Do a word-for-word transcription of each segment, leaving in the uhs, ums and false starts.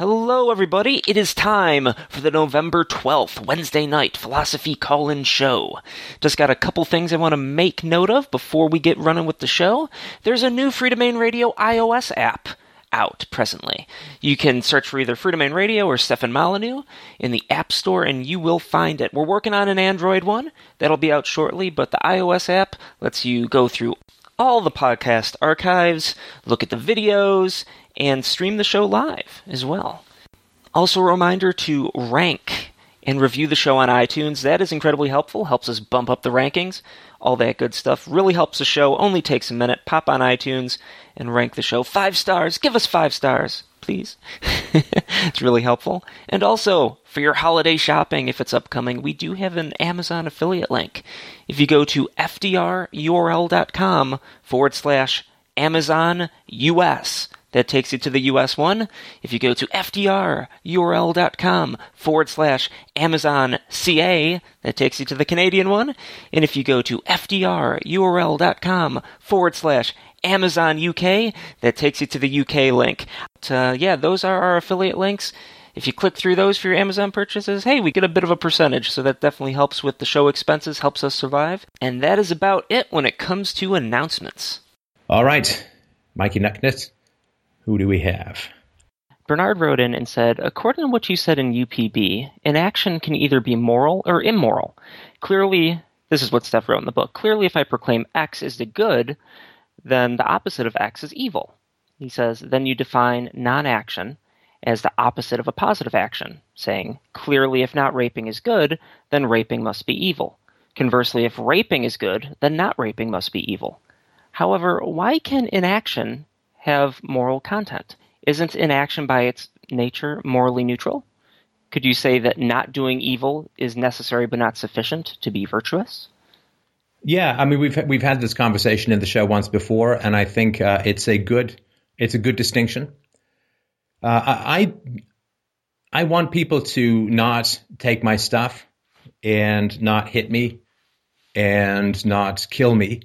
Hello, everybody. It is time for the November twelfth, Wednesday night philosophy call-in show. Just got a couple things I want to make note of before we get running with the show. There's a new Free Domain Radio iOS app out presently. You can search for either Free Domain Radio or Stephen Molyneux in the App Store, and you will find it. We're working on an Android one. That'll be out shortly, but the iOS app lets you go through all the podcast archives, look at the videos, and stream the show live as well. Also, a reminder to rank and review the show on iTunes. That is incredibly helpful. Helps us bump up the rankings. All that good stuff. Really helps the show. Only takes a minute. Pop on iTunes and rank the show. Five stars. Give us five stars, please. It's really helpful. And also, for your holiday shopping, if it's upcoming, we do have an Amazon affiliate link. If you go to fdrurl.com forward slash Amazon US, that takes you to the U S one. If you go to fdrurl.com forward slash Amazon CA, that takes you to the Canadian one. And if you go to fdrurl.com forward slash Amazon U K, that takes you to the U K link. But, uh, yeah, those are our affiliate links. If you click through those for your Amazon purchases, hey, we get a bit of a percentage, so that definitely helps with the show expenses, helps us survive. And that is about it when it comes to announcements. All right, Mikey Nucknett. Who do we have? Bernard wrote in and said, according to what you said in U P B, an action can either be moral or immoral. Clearly, this is what Steph wrote in the book. Clearly, if I proclaim X is the good, then the opposite of X is evil. He says, then you define non-action as the opposite of a positive action, saying, clearly, if not raping is good, then raping must be evil. Conversely, if raping is good, then not raping must be evil. However, why can inaction have moral content? Isn't inaction by its nature morally neutral? Could you say that not doing evil is necessary but not sufficient to be virtuous? Yeah, I mean, we've we've had this conversation in the show once before, and I think uh, it's a good it's a good distinction. Uh, I I want people to not take my stuff and not hit me and not kill me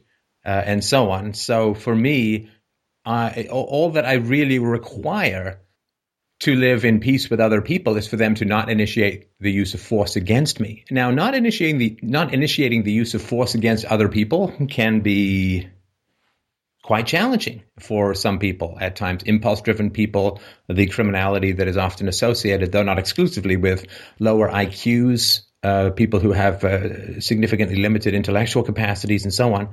uh, and so on. So for me, I, all that I really require to live in peace with other people is for them to not initiate the use of force against me. Now, not initiating the not initiating the use of force against other people can be quite challenging for some people at times. Impulse-driven people, the criminality that is often associated, though not exclusively, with lower I Qs, uh, people who have uh, significantly limited intellectual capacities and so on.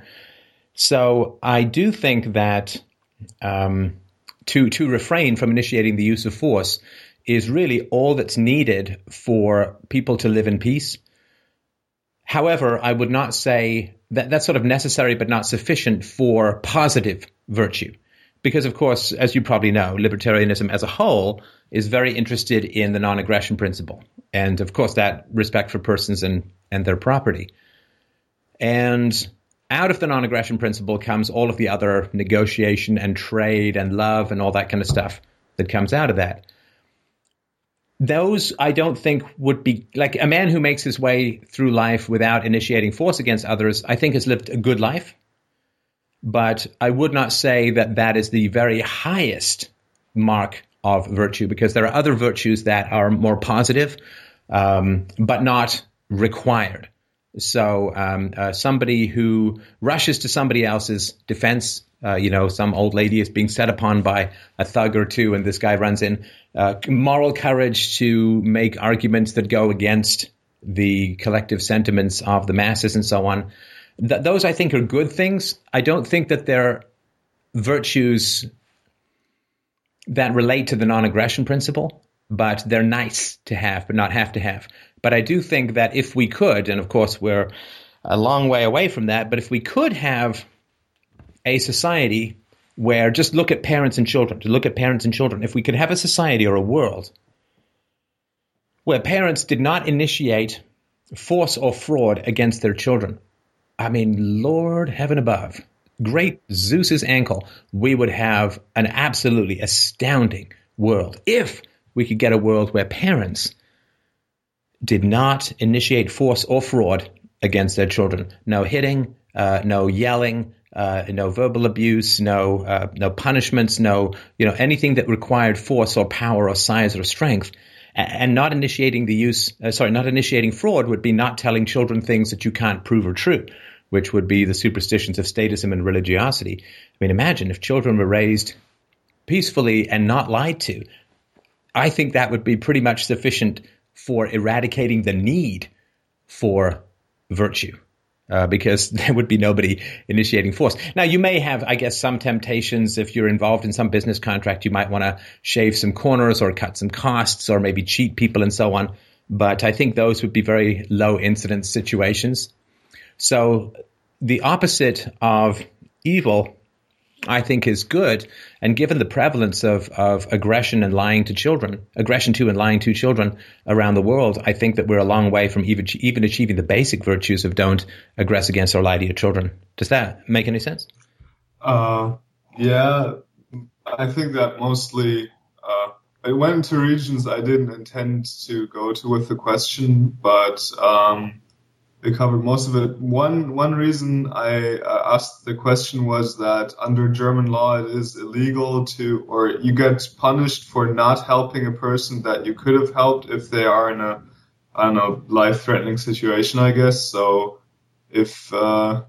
So I do think that Um, to to refrain from initiating the use of force is really all that's needed for people to live in peace. However, I would not say that that's sort of necessary but not sufficient for positive virtue. Because, of course, as you probably know, libertarianism as a whole is very interested in the non-aggression principle. And, of course, that respect for persons and, and their property. And out of the non-aggression principle comes all of the other negotiation and trade and love and all that kind of stuff that comes out of that. Those, I don't think, would be like a man who makes his way through life without initiating force against others, I think has lived a good life. But I would not say that that is the very highest mark of virtue, because there are other virtues that are more positive, um, but not required. So um, uh, somebody who rushes to somebody else's defense, uh, you know, some old lady is being set upon by a thug or two, and this guy runs in. Uh, moral courage to make arguments that go against the collective sentiments of the masses and so on. Th- those, I think, are good things. I don't think that they're virtues that relate to the non-aggression principle, but they're nice to have, but not have to have. But I do think that if we could, and of course we're a long way away from that, but if we could have a society where just look at parents and children, to look at parents and children, if we could have a society or a world where parents did not initiate force or fraud against their children, I mean, Lord heaven above, great Zeus's ankle, we would have an absolutely astounding world. If we could get a world where parents did not initiate force or fraud against their children. No hitting, uh, no yelling, uh, no verbal abuse, no uh, no punishments, no you know anything that required force or power or size or strength. And not initiating the use, uh, sorry, not initiating fraud would be not telling children things that you can't prove are true, which would be the superstitions of statism and religiosity. I mean, imagine if children were raised peacefully and not lied to. I think that would be pretty much sufficient for eradicating the need for virtue, uh, because there would be nobody initiating force. Now, you may have, I guess, some temptations. If you're involved in some business contract, you might want to shave some corners or cut some costs or maybe cheat people and so on. But I think those would be very low incidence situations. So the opposite of evil, I think, is good. And given the prevalence of, of aggression and lying to children, aggression to and lying to children around the world, I think that we're a long way from even, even achieving the basic virtues of don't aggress against or lie to your children. Does that make any sense? Uh, yeah, I think that mostly uh, I went to regions I didn't intend to go to with the question, but um, they covered most of it. One one reason I uh, asked the question was that under German law, it is illegal to, or you get punished for not helping a person that you could have helped if they are in a, I don't know, life-threatening situation, I guess. So if, uh,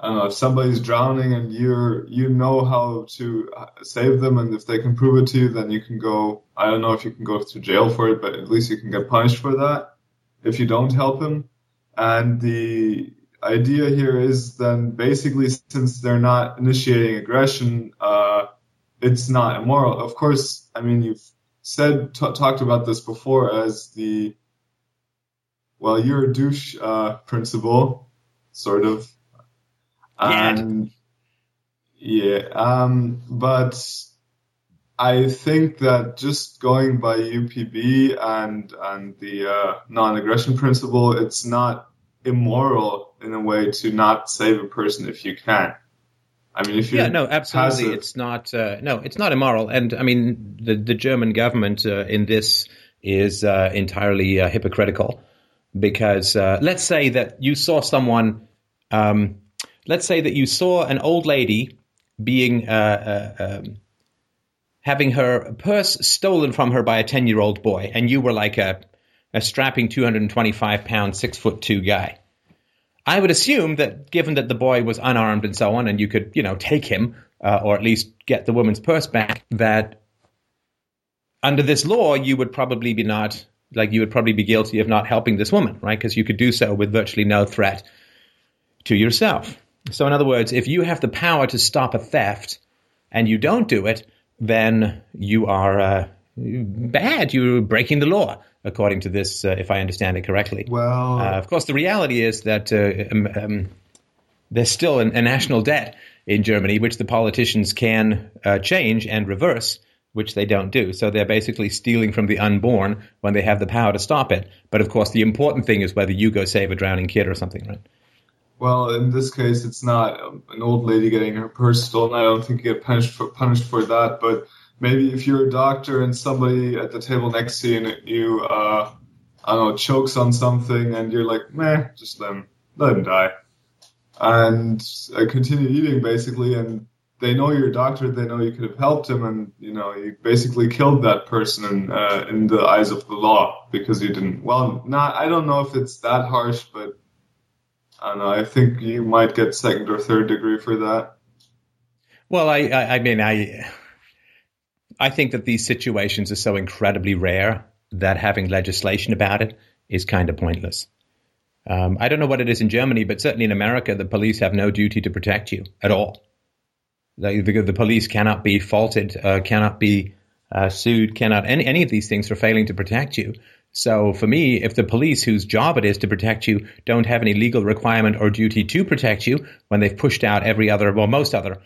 I don't know, if somebody's drowning and you're, you know how to save them, and if they can prove it to you, then you can go, I don't know if you can go to jail for it, but at least you can get punished for that if you don't help him. And the idea here is then basically, since they're not initiating aggression, uh, it's not immoral. Of course, I mean, you've said t- talked about this before as the, well, you're a douche uh, principle, sort of. And yeah. yeah um, but I think that just going by U P B and and the uh, non-aggression principle, it's not immoral in a way to not save a person if you can. I mean, if you yeah, no, absolutely, passive. it's not. Uh, no, it's not immoral. And I mean, the the German government uh, in this is uh, entirely uh, hypocritical, because uh, let's say that you saw someone, um, let's say that you saw an old lady being uh, uh, um, having her purse stolen from her by a ten-year-old boy, and you were like a a strapping two hundred twenty-five pound, six foot two guy. I would assume that given that the boy was unarmed and so on, and you could, you know, take him uh, or at least get the woman's purse back, that under this law, you would probably be not, like, you would probably be guilty of not helping this woman, right? Because you could do so with virtually no threat to yourself. So in other words, if you have the power to stop a theft and you don't do it, then you are uh, bad. You're breaking the law, according to this, uh, if I understand it correctly. Well, uh, of course, the reality is that uh, um, um, there's still an, a national debt in Germany, which the politicians can uh, change and reverse, which they don't do. So they're basically stealing from the unborn when they have the power to stop it. But of course, the important thing is whether you go save a drowning kid or something, right? Well, in this case, it's not an old lady getting her purse stolen. I don't think you get punished for, punished for that. But maybe if you're a doctor and somebody at the table next to you, and you uh, I don't know, chokes on something, and you're like, meh, just let him, let him die. And I continue eating, basically, and they know you're a doctor, they know you could have helped him, and, you know, you basically killed that person in, uh, in the eyes of the law because you didn't. Well, not, I don't know if it's that harsh, but I don't know. I think you might get second or third degree for that. Well, I, I, I mean, I, I think that these situations are so incredibly rare that having legislation about it is kind of pointless. Um, I don't know what it is in Germany, but certainly in America, the police have no duty to protect you at all. The, the, the police cannot be faulted, uh, cannot be uh, sued, cannot any, any of these things for failing to protect you. So for me, if the police, whose job it is to protect you, don't have any legal requirement or duty to protect you when they've pushed out every other, well, most other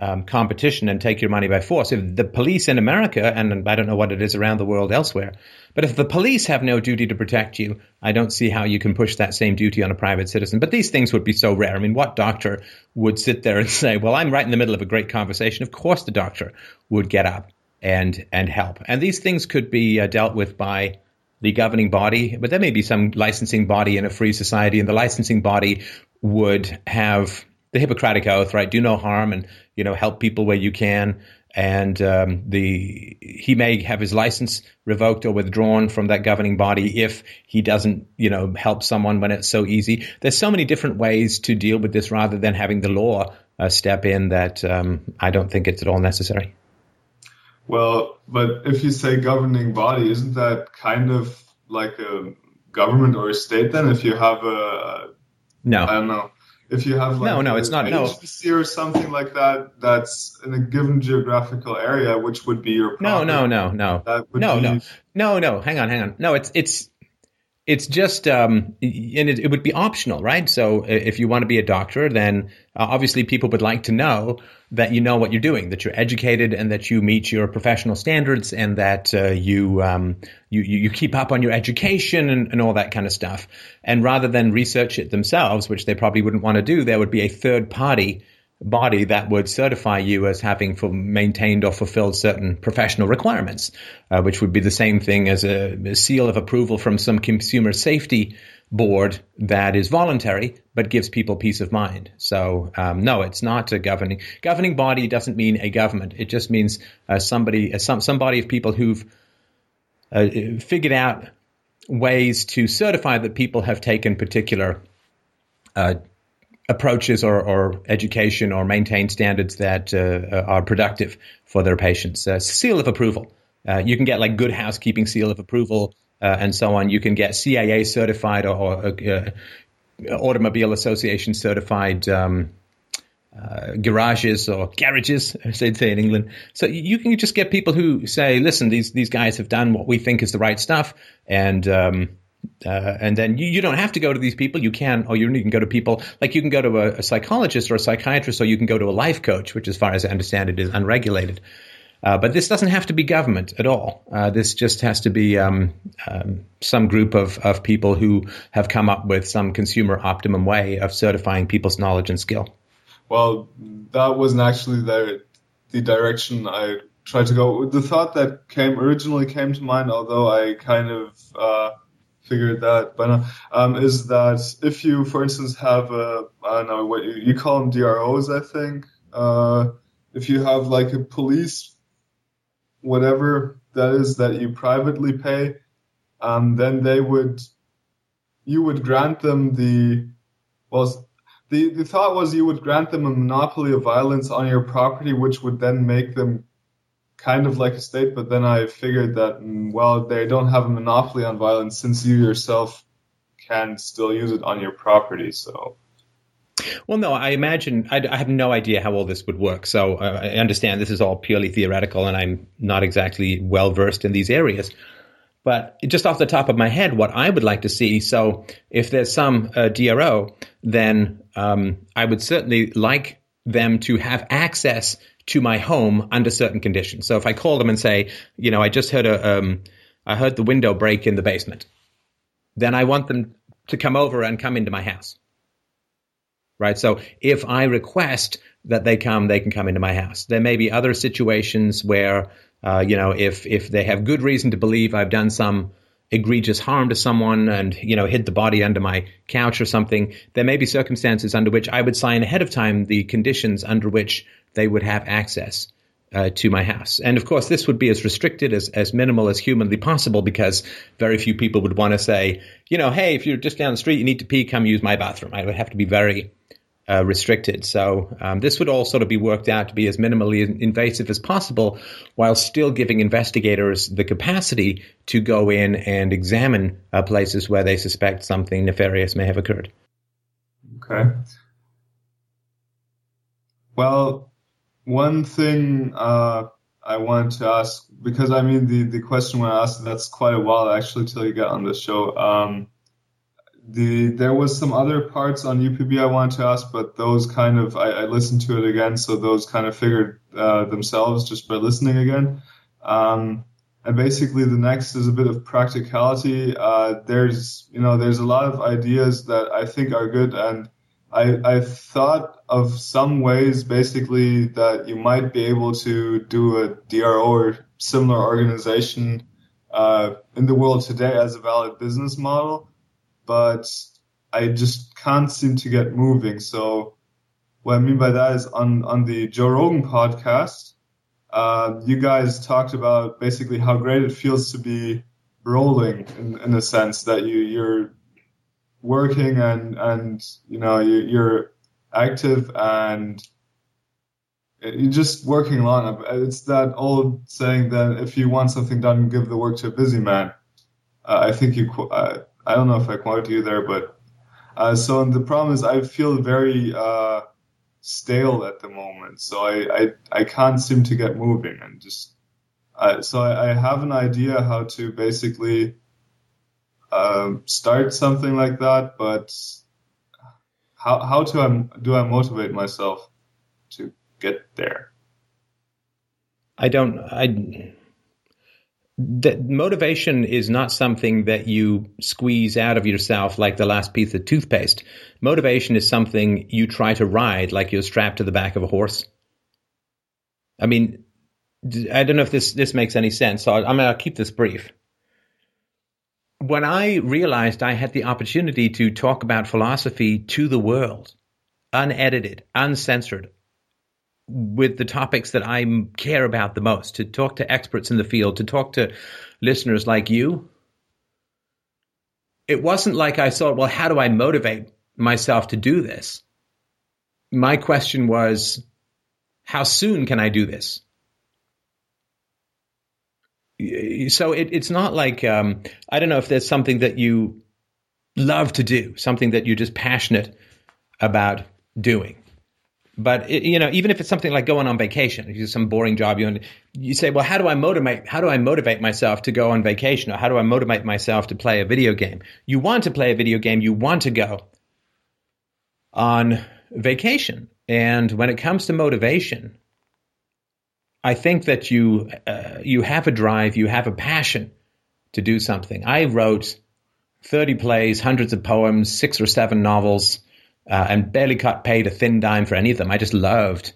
um, competition and take your money by force, if the police in America, and I don't know what it is around the world elsewhere, but if the police have no duty to protect you, I don't see how you can push that same duty on a private citizen. But these things would be so rare. I mean, what doctor would sit there and say, well, I'm right in the middle of a great conversation. Of course the doctor would get up and, and help. And these things could be uh, dealt with by the governing body, but there may be some licensing body in a free society, and the licensing body would have the Hippocratic Oath, right? Do no harm, and, you know, help people where you can. And um, the he may have his license revoked or withdrawn from that governing body if he doesn't, you know, help someone when it's so easy. There's so many different ways to deal with this rather than having the law uh, step in that um, I don't think it's at all necessary. Well, but if you say governing body, isn't that kind of like a government or a state then? If you have a no, I don't know. If you have like no, no, it's not, no. or something like that, that's in a given geographical area, which would be your property. No, no, no, no, no, be... no, no, no. Hang on, hang on. No, it's it's it's just, um, and it, it would be optional, right? So if you want to be a doctor, then uh, obviously people would like to know that you know what you're doing, that you're educated, and that you meet your professional standards, and that uh, you, um, you you keep up on your education and, and all that kind of stuff. And rather than research it themselves, which they probably wouldn't want to do, there would be a third party body that would certify you as having for maintained or fulfilled certain professional requirements, uh, which would be the same thing as a, a seal of approval from some consumer safety board that is voluntary but gives people peace of mind. So um, no, it's not a governing governing body. Doesn't mean a government. It just means uh, somebody, uh, some some body of people who've uh, figured out ways to certify that people have taken particular Uh, approaches or, or education or maintain standards that uh, are productive for their patients. Uh, seal of approval. Uh, you can get like good housekeeping seal of approval uh, and so on. You can get C A A certified or, or uh, Automobile Association certified um, uh, garages or garages, as they'd say in England. So you can just get people who say, listen, these these guys have done what we think is the right stuff, and um Uh, and then you, you don't have to go to these people. You can, or you can go to people like you can go to a, a psychologist or a psychiatrist, or you can go to a life coach, which, as far as I understand it, is unregulated. Uh, but this doesn't have to be government at all. Uh, this just has to be um, um, some group of, of people who have come up with some consumer optimum way of certifying people's knowledge and skill. Well, that wasn't actually the, the direction I tried to go. The thought that came originally came to mind, although I kind of Uh, figured that, but no, um, is that if you, for instance, have a, I don't know what you, you call them, D R Os, I think. Uh, if you have like a police, whatever that is that you privately pay, um, then they would, you would grant them the, well, the, the thought was you would grant them a monopoly of violence on your property, which would then make them kind of like a state, but then I figured that, well, they don't have a monopoly on violence since you yourself can still use it on your property, so. Well, no, I imagine, I, I have no idea how all this would work, so uh, I understand this is all purely theoretical, and I'm not exactly well-versed in these areas. But just off the top of my head, what I would like to see, so if there's some uh, D R O, then um, I would certainly like them to have access to my home under certain conditions. So if I call them and say, you know, I just heard a, um, I heard the window break in the basement, then I want them to come over and come into my house, right? So if I request that they come, they can come into my house. There may be other situations where, uh, you know, if if they have good reason to believe I've done some egregious harm to someone and, you know, hid the body under my couch or something, there may be circumstances under which I would sign ahead of time the conditions under which they would have access uh, to my house. And of course, this would be as restricted, as, as minimal as humanly possible, because very few people would want to say, you know, hey, if you're just down the street, you need to pee, come use my bathroom. I would have to be very uh, restricted. So um, this would all sort of be worked out to be as minimally invasive as possible, while still giving investigators the capacity to go in and examine uh, places where they suspect something nefarious may have occurred. Okay. Well, one thing uh, I wanted to ask, because I mean the, the question when I asked, that's quite a while actually till you got on the show. Um, the there was some other parts on U P B I wanted to ask, but those kind of I, I listened to it again, so those kind of figured uh, themselves just by listening again. Um, and basically, the next is a bit of practicality. Uh, there's you know there's a lot of ideas that I think are good, and I, I thought of some ways basically that you might be able to do a D R O or similar organization uh, in the world today as a valid business model, but I just can't seem to get moving. So what I mean by that is on, on the Joe Rogan podcast, uh, you guys talked about basically how great it feels to be rolling in, in a sense that you, you're working and, and, you know, you, you're active and you're just working long. It's that old saying that if you want something done, give the work to a busy man. Uh, I think you, uh, I don't know if I quoted you there, but, uh, so the problem is I feel very, uh, stale at the moment. So I, I, I can't seem to get moving and just, uh, so I, I have an idea how to basically, um, start something like that, but how, how do I, do I motivate myself to get there? I don't, I, that motivation is not something that you squeeze out of yourself like the last piece of toothpaste. Motivation is something you try to ride like you're strapped to the back of a horse. I mean, I don't know if this, this makes any sense, so I'm going to keep this brief. When I realized I had the opportunity to talk about philosophy to the world, unedited, uncensored, with the topics that I care about the most, to talk to experts in the field, to talk to listeners like you. It wasn't like I thought, well, how do I motivate myself to do this? My question was, how soon can I do this? So it, it's not like, um, I don't know if there's something that you love to do, something that you're just passionate about doing. But, it, you know, even if it's something like going on vacation, if you do some boring job, you you say, well, how do I motivate? How do I motivate myself to go on vacation? Or how do I motivate myself to play a video game? You want to play a video game. You want to go on vacation. And when it comes to motivation, I think that you uh, you have a drive. You have a passion to do something. I wrote thirty plays, hundreds of poems, six or seven novels, Uh, and barely got paid a thin dime for any of them. I just loved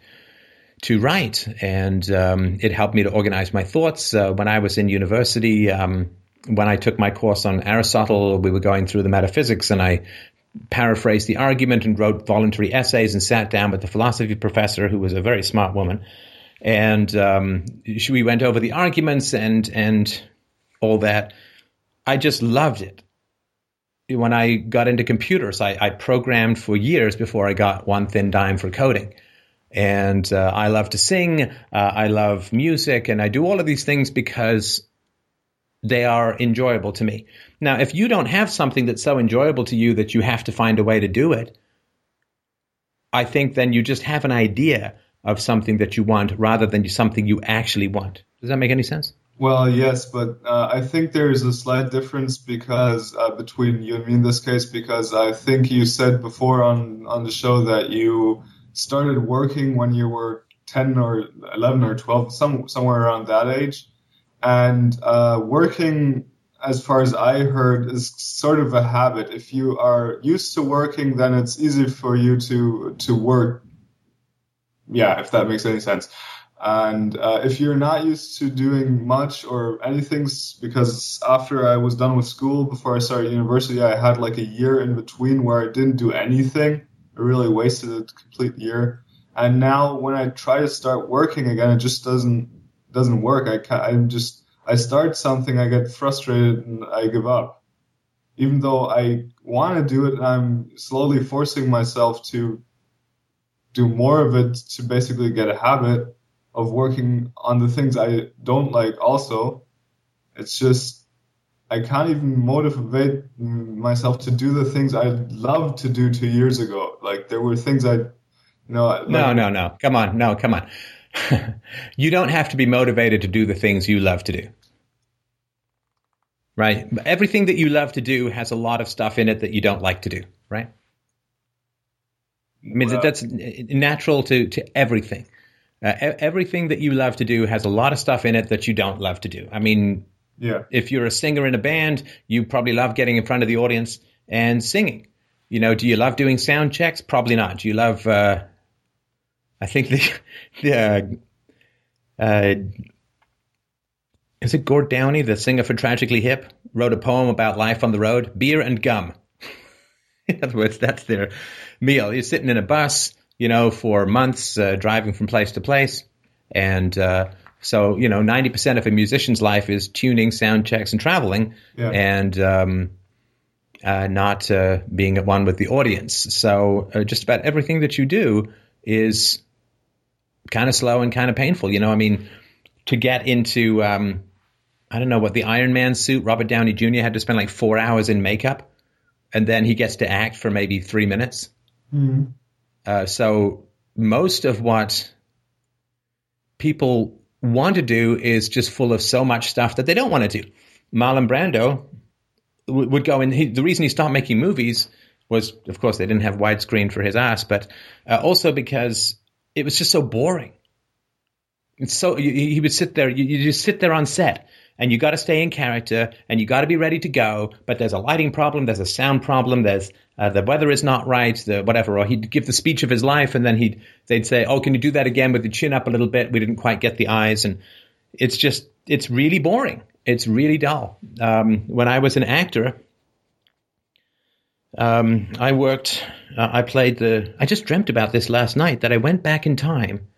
to write, and um, it helped me to organize my thoughts. Uh, when I was in university, um, when I took my course on Aristotle, we were going through the metaphysics, and I paraphrased the argument and wrote voluntary essays and sat down with the philosophy professor, who was a very smart woman. And um, she, we went over the arguments and and all that. I just loved it. When I got into computers, I, I programmed for years before I got one thin dime for coding. And uh, I love to sing, uh, I love music, and I do all of these things because they are enjoyable to me. Now, if you don't have something that's so enjoyable to you that you have to find a way to do it, I think then you just have an idea of something that you want rather than something you actually want. Does that make any sense? Well, yes, but uh, I think there is a slight difference because uh, between you and me in this case, because I think you said before on, on the show that you started working when you were ten or eleven or twelve, some, somewhere around that age. And uh, working, as far as I heard, is sort of a habit. If you are used to working, then it's easy for you to, to work. Yeah, if that makes any sense. And uh, if you're not used to doing much or anything, because after I was done with school, before I started university, I had like a year in between where I didn't do anything. I really wasted a complete year. And now when I try to start working again, it just doesn't doesn't work. I can't, I'm just I start something, I get frustrated, and I give up. Even though I want to do it, I'm slowly forcing myself to do more of it to basically get a habit of working on the things I don't like also. It's just, I can't even motivate myself to do the things I loved to do two years ago. Like there were things I, you know. Like, no, no, no. Come on. No, come on. You don't have to be motivated to do the things you love to do. Right? Everything that you love to do has a lot of stuff in it that you don't like to do. Right? I mean, well, that's natural to, to everything. Uh, everything that you love to do has a lot of stuff in it that you don't love to do. I mean, yeah. If you're a singer in a band, you probably love getting in front of the audience and singing. You know, do you love doing sound checks? Probably not. Do you love, uh, I think the, the uh, uh, is it Gord Downie, the singer for Tragically Hip, wrote a poem about life on the road, beer and gum. In other words, that's their meal. You're sitting in a bus, you know, for months, uh, driving from place to place. And uh, so, you know, ninety percent of a musician's life is tuning, sound checks, and traveling, yeah. and um, uh, not uh, being at one with the audience. So uh, just about everything that you do is kind of slow and kind of painful. You know, I mean, to get into, um, I don't know what, the Iron Man suit, Robert Downey Junior had to spend like four hours in makeup, and then he gets to act for maybe three minutes. Mm-hmm. Uh, so most of what people want to do is just full of so much stuff that they don't want to do. Marlon Brando w- would go in. He, the reason he stopped making movies was, of course, they didn't have widescreen for his ass, but uh, also because it was just so boring. It's so you, he would sit there. You, you just sit there on set, and you got to stay in character, and you got to be ready to go. But there's a lighting problem. There's a sound problem. There's uh, the weather is not right. The whatever. Or he'd give the speech of his life, and then he'd they'd say, "Oh, can you do that again with the chin up a little bit? We didn't quite get the eyes." And it's just it's really boring. It's really dull. Um, when I was an actor, um, I worked. Uh, I played the. I just dreamt about this last night. That I went back in time.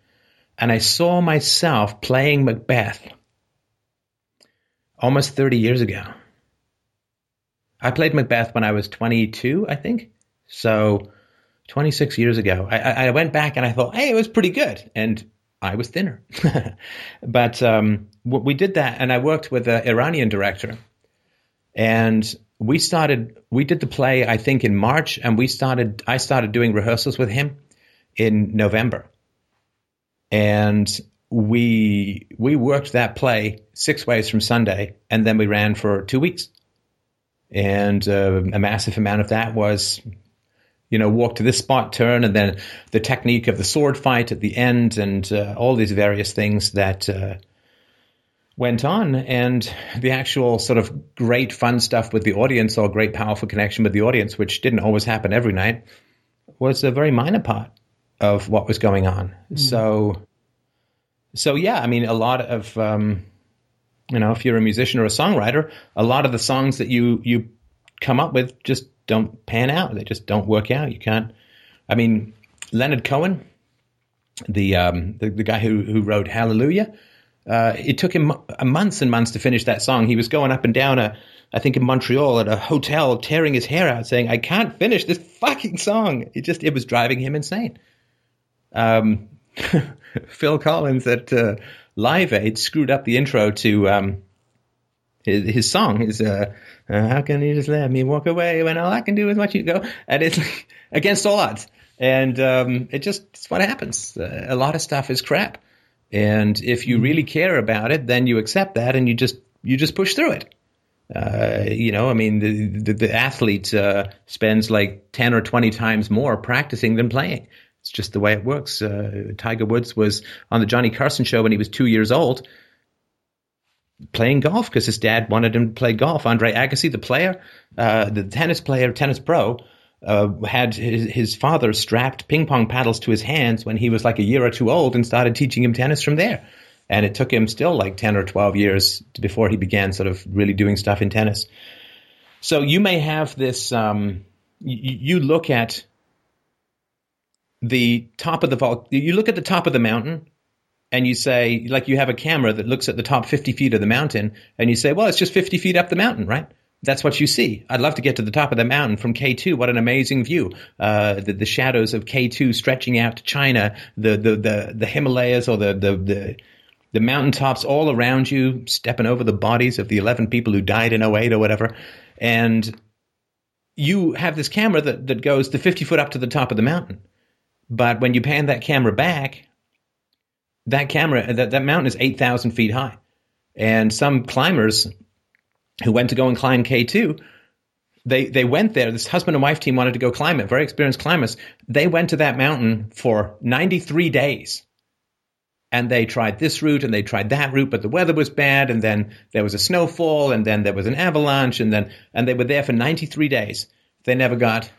And I saw myself playing Macbeth almost thirty years ago. I played Macbeth when I was twenty-two, I think. So twenty-six years ago, I, I went back and I thought, hey, it was pretty good. And I was thinner. But um, we did that. And I worked with an Iranian director. And we started, we did the play, I think, in March. And we started, I started doing rehearsals with him in November. And we we worked that play six ways from Sunday, and then we ran for two weeks. And uh, a massive amount of that was, you know, walk to this spot, turn, and then the technique of the sword fight at the end, and uh, all these various things that uh, went on. And the actual sort of great fun stuff with the audience, or great powerful connection with the audience, which didn't always happen every night, was a very minor part of what was going on. Mm-hmm. So, so yeah, I mean, a lot of, um, you know, if you're a musician or a songwriter, a lot of the songs that you, you come up with just don't pan out. They just don't work out. You can't, I mean, Leonard Cohen, the, um, the, the guy who, who wrote Hallelujah, uh, it took him months and months to finish that song. He was going up and down a, I think in Montreal at a hotel, tearing his hair out saying, I can't finish this fucking song. It just, it was driving him insane. Um, Phil Collins at uh, Live Aid screwed up the intro to um, his, his song. Is uh, how can you just let me walk away when all I can do is watch you go? And it's like, against all odds, and um, it just it's what happens. Uh, a lot of stuff is crap, and if you really care about it, then you accept that and you just you just push through it. Uh, you know, I mean, the the, the athlete uh, spends like ten or twenty times more practicing than playing. It's just the way it works. Uh, Tiger Woods was on the Johnny Carson show when he was two years old playing golf because his dad wanted him to play golf. Andre Agassi, the player, uh, the tennis player, tennis pro, uh, had his, his father strapped ping pong paddles to his hands when he was like a year or two old and started teaching him tennis from there. And it took him still like ten or twelve years before he began sort of really doing stuff in tennis. So you may have this, um, you, you look at the top of the vault, you look at the top of the mountain and you say, like you have a camera that looks at the top fifty feet of the mountain and you say, well, it's just fifty feet up the mountain, right? That's what you see. I'd love to get to the top of the mountain from K two. What an amazing view. Uh, the, the shadows of K two stretching out to China, the, the, the, the Himalayas or the, the, the, the mountaintops all around you, stepping over the bodies of the eleven people who died in oh eight or whatever. And you have this camera that, that goes the fifty foot up to the top of the mountain. But when you pan that camera back, that camera, that, that mountain is eight thousand feet high. And some climbers who went to go and climb K two, they, they went there. This husband and wife team wanted to go climb it, very experienced climbers. They went to that mountain for ninety-three days. And they tried this route and they tried that route, but the weather was bad. And then there was a snowfall and then there was an avalanche. And then and they were there for ninety-three days. They never got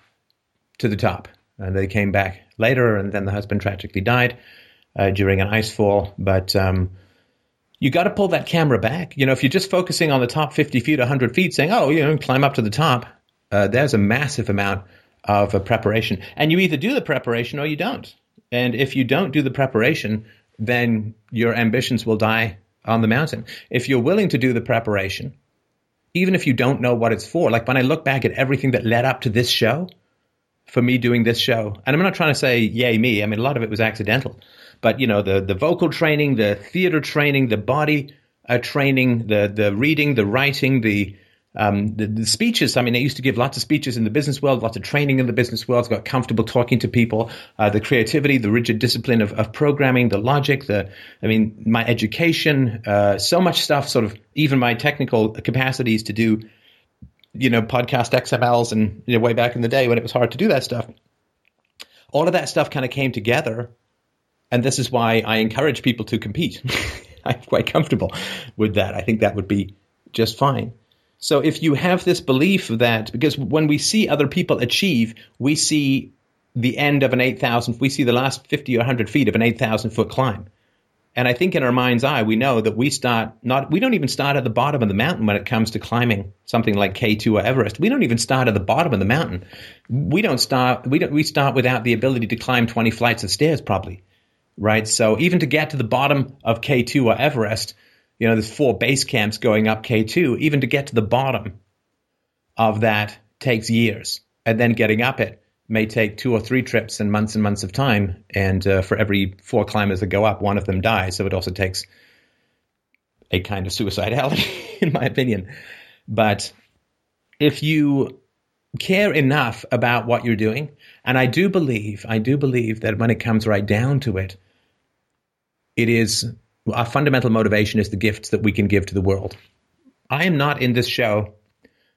to the top. And they came back later, and then the husband tragically died uh, during an ice fall. But um, you got to pull that camera back. You know, if you're just focusing on the top fifty feet, one hundred feet, saying, oh, you know, climb up to the top, uh, there's a massive amount of uh, preparation. And you either do the preparation or you don't. And if you don't do the preparation, then your ambitions will die on the mountain. If you're willing to do the preparation, even if you don't know what it's for, like when I look back at everything that led up to this show, for me doing this show, and I'm not trying to say yay me, I mean, a lot of it was accidental, but you know, the, the vocal training, the theater training, the body uh, training, the, the reading, the writing, the, um, the, the speeches. I mean, I used to give lots of speeches in the business world, lots of training in the business world, got comfortable talking to people, uh, the creativity, the rigid discipline of, of programming, the logic, the, I mean, my education, uh, so much stuff, sort of even my technical capacities to do, you know, podcast X M Ls and, you know, way back in the day when it was hard to do that stuff. All of that stuff kind of came together. And this is why I encourage people to compete. I'm quite comfortable with that. I think that would be just fine. So if you have this belief that, because when we see other people achieve, we see the end of an eight thousand, we see the last fifty or one hundred feet of an eight thousand foot climb. And I think in our mind's eye, we know that we start not, we don't even start at the bottom of the mountain when it comes to climbing something like K two or Everest. We don't even start at the bottom of the mountain. We don't start, we don't, we start without the ability to climb twenty flights of stairs probably, right? So even to get to the bottom of K two or Everest, you know, there's four base camps going up K two, even to get to the bottom of that takes years. And then getting up it may take two or three trips and months and months of time. And uh, for every four climbers that go up, one of them dies. So it also takes a kind of suicidality, in my opinion. But if you care enough about what you're doing, and I do believe, I do believe that when it comes right down to it, it is our fundamental motivation is the gifts that we can give to the world. I am not in this show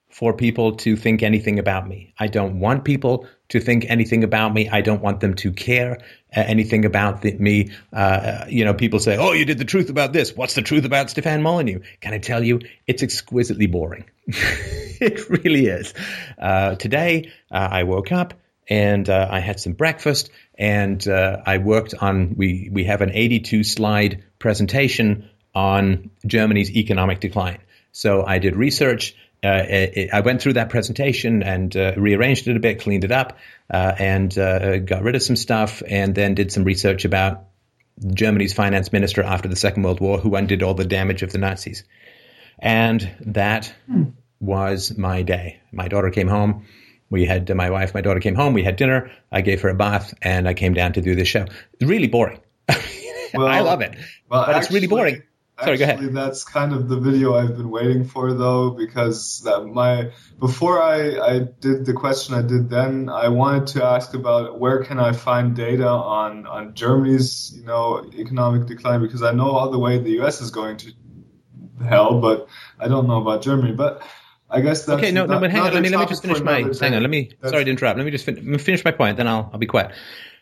for people to think anything about me. I don't want people to think anything about me. I don't want them to care anything about the, me. Uh, you know, people say, oh, you did the truth about this. What's the truth about Stephen Molyneux? Can I tell you, it's exquisitely boring. It really is. Uh, today, uh, I woke up and uh, I had some breakfast and uh, I worked on, we, we have an eighty-two slide presentation on Germany's economic decline. So I did research. Uh, it, I went through that presentation and uh, rearranged it a bit, cleaned it up, uh, and uh, got rid of some stuff, and then did some research about Germany's finance minister after the Second World War, who undid all the damage of the Nazis. And that hmm. was my day. My daughter came home. We had uh, my wife, my daughter came home. We had dinner. I gave her a bath, and I came down to do this show. It's really boring. Well, I love it, well, but actually, it's really boring. Sorry, go ahead. Actually, that's kind of the video I've been waiting for, though, because that my before I, I did the question I did then, I wanted to ask about where can I find data on, on Germany's, you know, economic decline, because I know all the way the U S is going to hell, but I don't know about Germany. But I guess that's okay. No, not, no, but hang on. Let me let me just finish my. Day. Hang on. Let me. That's, sorry to interrupt. Let me just fin- finish my point. Then I'll I'll be quiet.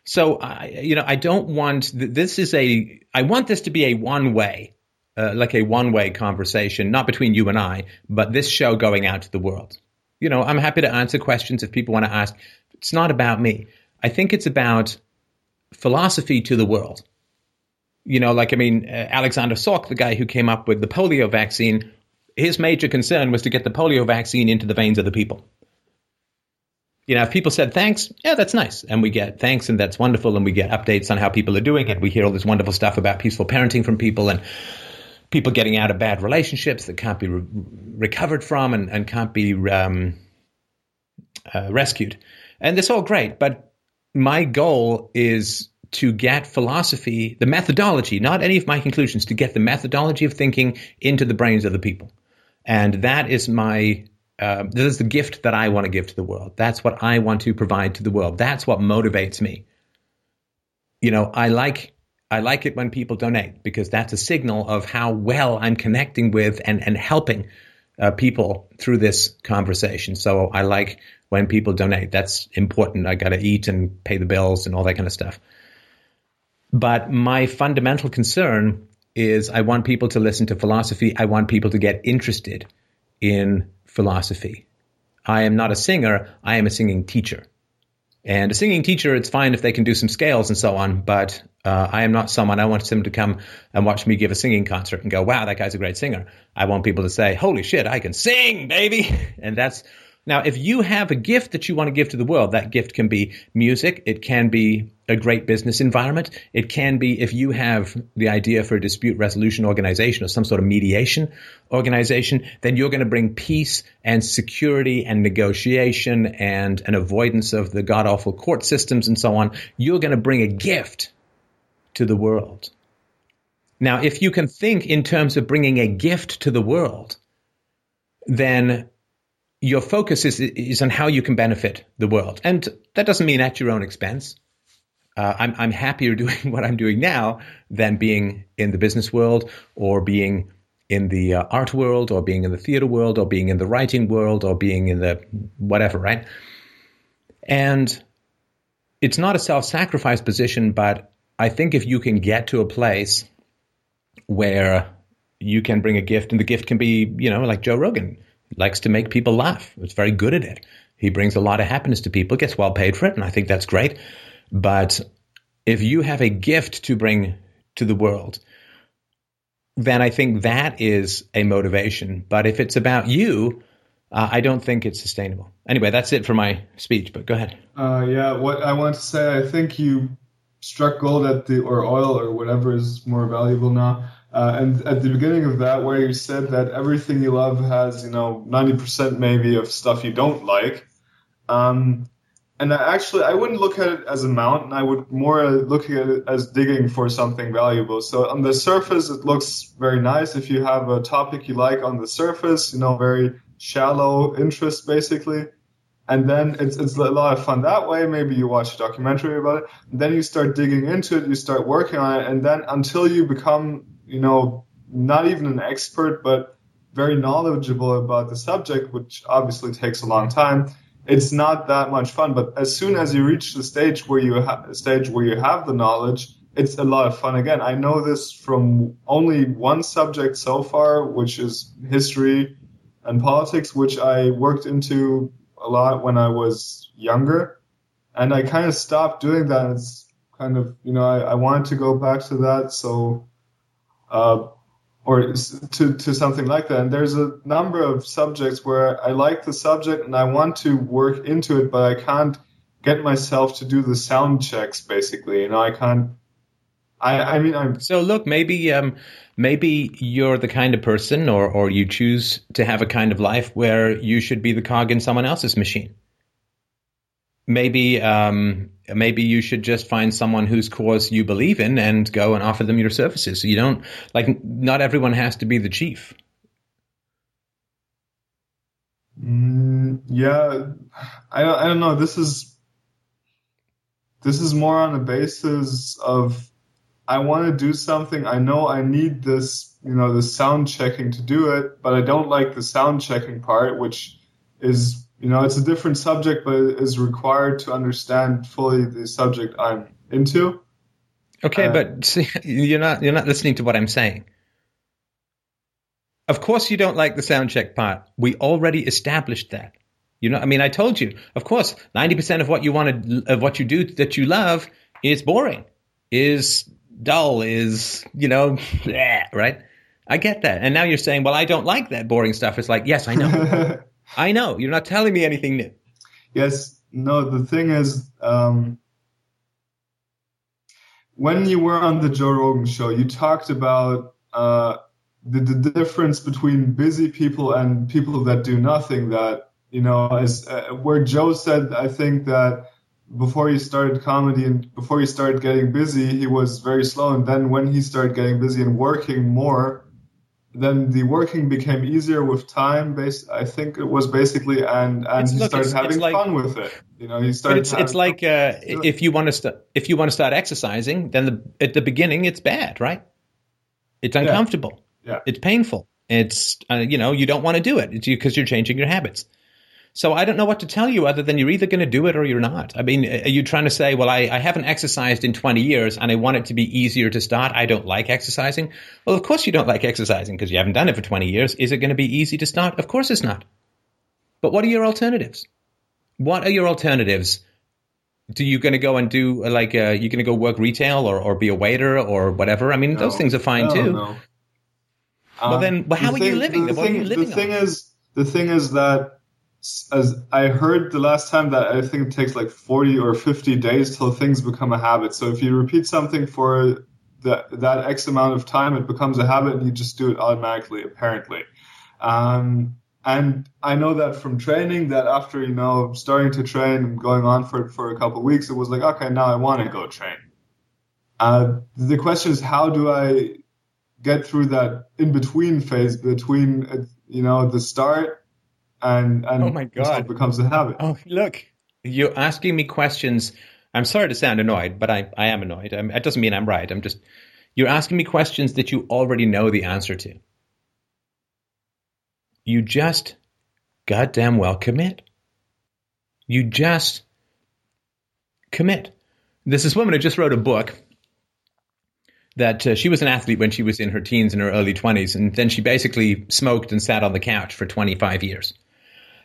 So I, you know, I don't want this is a. I want this to be a one way. Uh, like a one-way conversation, not between you and I, but this show going out to the world. You know, I'm happy to answer questions if people want to ask. It's not about me. I think it's about philosophy to the world. You know, like, I mean, uh, Alexander Salk, the guy who came up with the polio vaccine, his major concern was to get the polio vaccine into the veins of the people. You know, if people said thanks, yeah, that's nice. And we get thanks and that's wonderful. And we get updates on how people are doing it. We hear all this wonderful stuff about peaceful parenting from people and people getting out of bad relationships that can't be re- recovered from and, and can't be um, uh, rescued. And it's all great. But my goal is to get philosophy, the methodology, not any of my conclusions, to get the methodology of thinking into the brains of the people. And that is my, uh, this is the gift that I want to give to the world. That's what I want to provide to the world. That's what motivates me. You know, I like I like it when people donate because that's a signal of how well I'm connecting with and, and helping uh, people through this conversation. So I like when people donate. That's important. I got to eat and pay the bills and all that kind of stuff. But my fundamental concern is I want people to listen to philosophy. I want people to get interested in philosophy. I am not a singer. I am a singing teacher. And a singing teacher, it's fine if they can do some scales and so on, but Uh, I am not someone, I want them to come and watch me give a singing concert and go, wow, that guy's a great singer. I want people to say, holy shit, I can sing, baby. And that's, now, if you have a gift that you want to give to the world, that gift can be music. It can be a great business environment. It can be, if you have the idea for a dispute resolution organization or some sort of mediation organization, then you're going to bring peace and security and negotiation and an avoidance of the god-awful court systems and so on. You're going to bring a gift to the world. Now, if you can think in terms of bringing a gift to the world, then your focus is, is on how you can benefit the world. And that doesn't mean at your own expense. Uh, I'm, I'm happier doing what I'm doing now than being in the business world or being in the uh, art world or being in the theater world or being in the writing world or being in the whatever, right? And it's not a self-sacrifice position, but I think if you can get to a place where you can bring a gift, and the gift can be, you know, like Joe Rogan likes to make people laugh. He's very good at it. He brings a lot of happiness to people, gets well paid for it, and I think that's great. But if you have a gift to bring to the world, then I think that is a motivation. But if it's about you, uh, I don't think it's sustainable. Anyway, that's it for my speech, but go ahead. Uh, yeah, what I want to say, I think you struck gold at the, or oil or whatever is more valuable now. Uh, and at the beginning of that, where you said that everything you love has, you know, ninety percent maybe of stuff you don't like. Um, and I actually, I wouldn't look at it as a mountain. I would more look at it as digging for something valuable. So on the surface, it looks very nice. If you have a topic you like on the surface, you know, very shallow interest, basically. And then it's it's a lot of fun that way. Maybe you watch a documentary about it. And then you start digging into it. You start working on it. And then until you become, you know, not even an expert, but very knowledgeable about the subject, which obviously takes a long time, it's not that much fun. But as soon as you reach the stage where you ha- stage where you have the knowledge, it's a lot of fun again. I know this from only one subject so far, which is history and politics, which I worked into a lot when I was younger. And I kind of stopped doing that. It's kind of, you know, I, I wanted to go back to that. So... Uh, or to, to something like that. And there's a number of subjects where I like the subject and I want to work into it, but I can't get myself to do the sound checks, basically. You know, I can't, I, I mean, I'm... So look, maybe um, maybe you're the kind of person or, or you choose to have a kind of life where you should be the cog in someone else's machine. Maybe um, maybe you should just find someone whose cause you believe in and go and offer them your services. So you don't, like, not everyone has to be the chief. Mm, yeah, I don't, I don't know. This is this is more on the basis of I want to do something. I know I need this, you know, the sound checking to do it, but I don't like the sound checking part, which is, you know, it's a different subject, but it is required to understand fully the subject I'm into. Okay, uh, but see, you're not you're not listening to what I'm saying. Of course you don't like the sound check part. We already established that. You know, I mean, I told you. Of course, ninety percent of what you want to, of what you do that you love is boring, is dull, is, you know, bleh, right? I get that. And now you're saying, well, I don't like that boring stuff. It's like, yes, I know. I know. You're not telling me anything new. Yes. No, the thing is, um, when you were on the Joe Rogan show, you talked about uh, the, the difference between busy people and people that do nothing. That, you know, as, uh, where Joe said, I think that before he started comedy and before he started getting busy, he was very slow. And then when he started getting busy and working more, then the working became easier with time. Based, I think it was basically, and, and he look, started it's, having it's like, fun with it. You know, he started. It's, having it's like uh, if you want to st- if you want to start exercising, then the, at the beginning it's bad, right? It's uncomfortable. Yeah. Yeah. It's painful. It's uh, you know, you don't want to do it because you, you're changing your habits. So I don't know what to tell you other than you're either going to do it or you're not. I mean, are you trying to say, well, I, I haven't exercised in twenty years and I want it to be easier to start. I don't like exercising. Well, of course you don't like exercising because you haven't done it for twenty years. Is it going to be easy to start? Of course it's not. But what are your alternatives? What are your alternatives do you going to go and do like uh, you going to go work retail or, or be a waiter or whatever? I mean, no, those things are fine no, too. No. But um, then, well, how the are, thing, you living? The what thing, are you living? The thing on? is, the thing is that as I heard the last time that I think it takes like forty or fifty days till things become a habit. So if you repeat something for the, that X amount of time, it becomes a habit, and you just do it automatically. Apparently. Um, And I know that from training that after, you know, starting to train and going on for for a couple of weeks, it was like, okay, now I want to go train. Uh, the question is, how do I get through that in-between phase between, uh, you know, the start and, and oh my God. It becomes a habit? Oh, look, you're asking me questions. I'm sorry to sound annoyed, but I, I am annoyed. I mean, it doesn't mean I'm right. I'm just, you're asking me questions that you already know the answer to. You just goddamn well commit. You just commit. There's this woman who just wrote a book that uh, she was an athlete when she was in her teens and her early twenties, and then she basically smoked and sat on the couch for twenty-five years.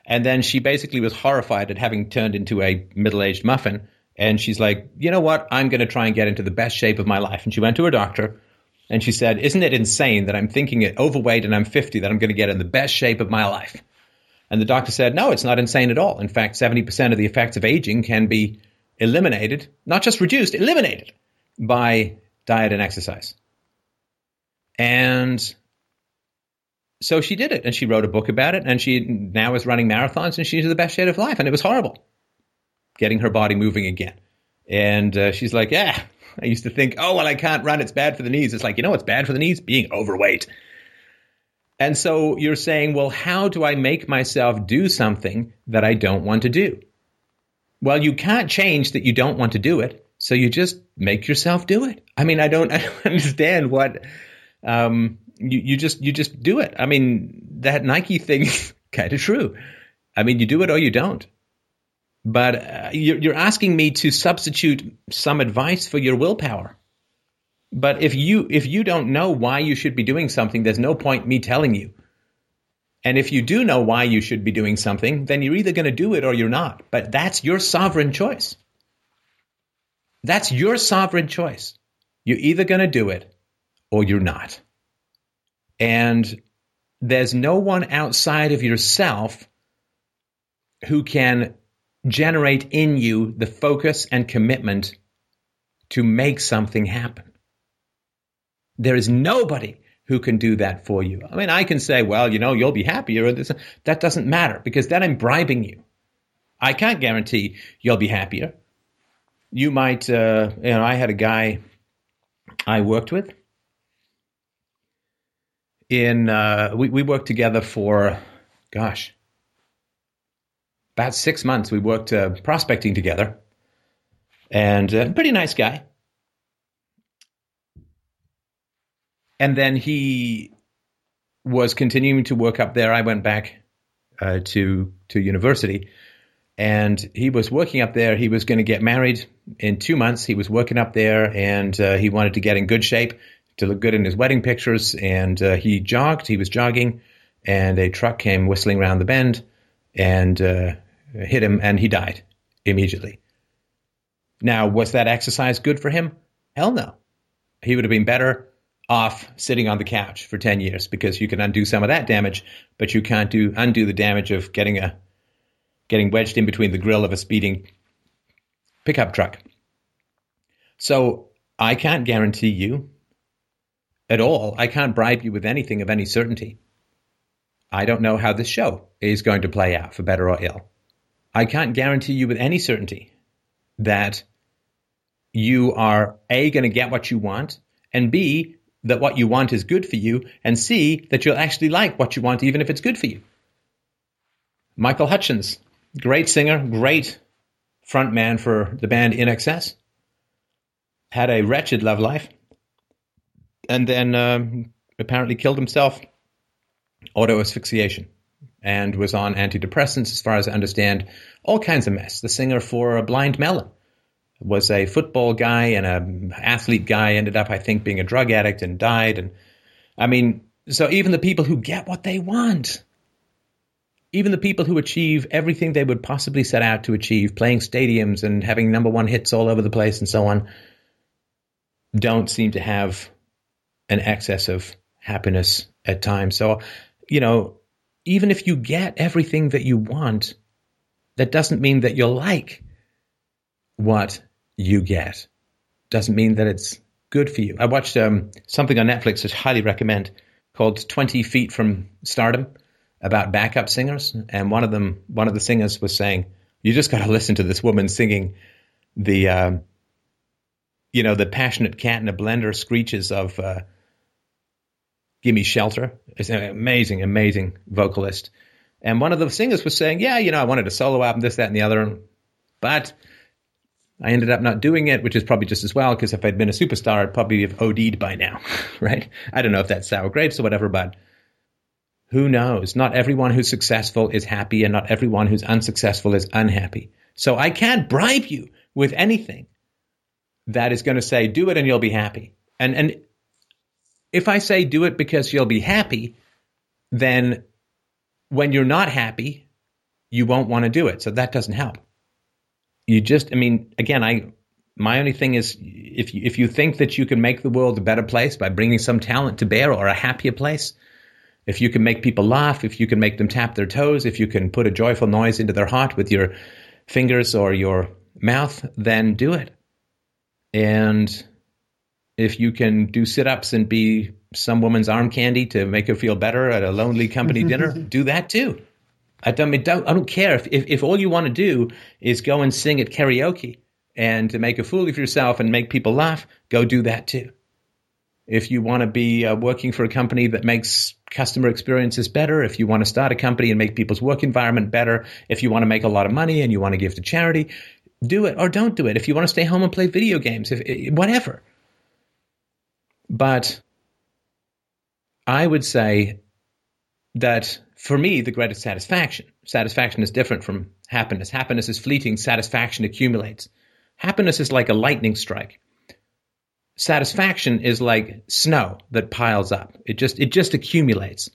And then she basically was horrified at having turned into a middle-aged muffin, and she's like, you know what, I'm going to try and get into the best shape of my life. And she went to her doctor, and she said, isn't it insane that I'm thinking it overweight and I'm fifty, that I'm going to get in the best shape of my life? And the doctor said, no, it's not insane at all. In fact, seventy percent of the effects of aging can be eliminated, not just reduced, eliminated by diet and exercise. And so she did it, and she wrote a book about it, and she now is running marathons, and she's in the best shape of life. And it was horrible getting her body moving again. And uh, she's like, yeah. I used to think, oh, well, I can't run. It's bad for the knees. It's like, you know what's bad for the knees? Being overweight. And so you're saying, well, how do I make myself do something that I don't want to do? Well, you can't change that you don't want to do it, so you just make yourself do it. I mean, I don't, I don't understand what um, you, you just you just do it. I mean, that Nike thing is kind of true. I mean, you do it or you don't. But uh, you're asking me to substitute some advice for your willpower. But if you if you don't know why you should be doing something, there's no point me telling you. And if you do know why you should be doing something, then you're either going to do it or you're not. But that's your sovereign choice. That's your sovereign choice. You're either going to do it or you're not. And there's no one outside of yourself who can generate in you the focus and commitment to make something happen. There is nobody who can do that for you. I mean, I can say, well, you know, you'll be happier. That doesn't matter, because then I'm bribing you. I can't guarantee you'll be happier. You might, uh, you know, I had a guy I worked with. In uh, we, we worked together for, gosh, about six months, we worked uh, prospecting together, and a uh, pretty nice guy. And then he was continuing to work up there. I went back uh, to to university, and he was working up there. He was going to get married in two months. He was working up there, and uh, he wanted to get in good shape, to look good in his wedding pictures. And uh, he jogged. He was jogging, and a truck came whistling around the bend and uh, hit him, and he died immediately. Now, was that exercise good for him? Hell no. He would have been better off sitting on the couch for ten years, because you can undo some of that damage, but you can't do undo the damage of getting a getting wedged in between the grill of a speeding pickup truck. So I can't guarantee you at all. I can't bribe you with anything of any certainty. I don't know how this show is going to play out, for better or ill. I can't guarantee you with any certainty that you are A, going to get what you want, and B, that what you want is good for you, and C, that you'll actually like what you want even if it's good for you. Michael Hutchence, great singer, great frontman for the band In Excess, had a wretched love life, and then um, apparently killed himself. Auto asphyxiation, and was on antidepressants, as far as I understand, all kinds of mess. The singer for Blind Melon was a football guy and an athlete guy, ended up, I think, being a drug addict and died. And I mean, so even the people who get what they want even the people who achieve everything they would possibly set out to achieve, playing stadiums and having number one hits all over the place and so on, don't seem to have an excess of happiness at times. So, you know, even if you get everything that you want, that doesn't mean that you'll like what you get. Doesn't mean that it's good for you. I watched um, something on Netflix that I highly recommend called twenty feet from Stardom, about backup singers, and one of them, one of the singers was saying, you just got to listen to this woman singing the, um, you know, the passionate cat in a blender screeches of uh, Gimme Shelter. It's an amazing, amazing vocalist. And one of the singers was saying, yeah, you know, I wanted a solo album, this, that, and the other, but I ended up not doing it, which is probably just as well, because if I'd been a superstar, I'd probably have OD'd by now, right? I don't know if that's sour grapes or whatever, but who knows? Not everyone who's successful is happy, and not everyone who's unsuccessful is unhappy. So I can't bribe you with anything that is going to say, do it and you'll be happy. And and if I say do it because you'll be happy, then when you're not happy, you won't want to do it. So that doesn't help. You just, I mean, again, I my only thing is if you, if you think that you can make the world a better place by bringing some talent to bear or a happier place, if you can make people laugh, if you can make them tap their toes, if you can put a joyful noise into their heart with your fingers or your mouth, then do it. And if you can do sit-ups and be some woman's arm candy to make her feel better at a lonely company dinner, do that too. I don't, I don't, I don't care. If, if, if all you want to do is go and sing at karaoke and to make a fool of yourself and make people laugh, go do that too. If you want to be uh, working for a company that makes customer experiences better, if you want to start a company and make people's work environment better, if you want to make a lot of money and you want to give to charity, do it or don't do it. If you want to stay home and play video games, if whatever. But I would say that for me, the greatest satisfaction, satisfaction is different from happiness. Happiness is fleeting. Satisfaction accumulates. Happiness is like a lightning strike. Satisfaction is like snow that piles up. It just it just accumulates.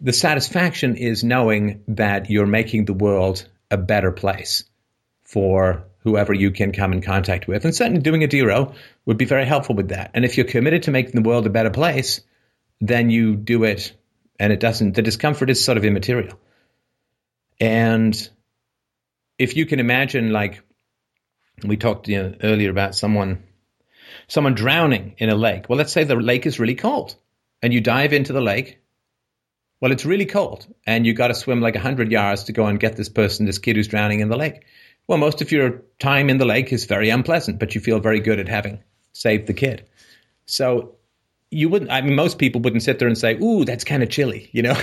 The satisfaction is knowing that you're making the world a better place for whoever you can come in contact with. And certainly doing a D R O would be very helpful with that. And if you're committed to making the world a better place, then you do it, and it doesn't, the discomfort is sort of immaterial. And if you can imagine, like we talked, you know, earlier about someone Someone drowning in a lake. Well, let's say the lake is really cold and you dive into the lake. Well, it's really cold and you got to swim like one hundred yards to go and get this person, this kid who's drowning in the lake. Well, most of your time in the lake is very unpleasant, but you feel very good at having saved the kid. So you wouldn't, I mean, most people wouldn't sit there and say, ooh, that's kind of chilly, you know,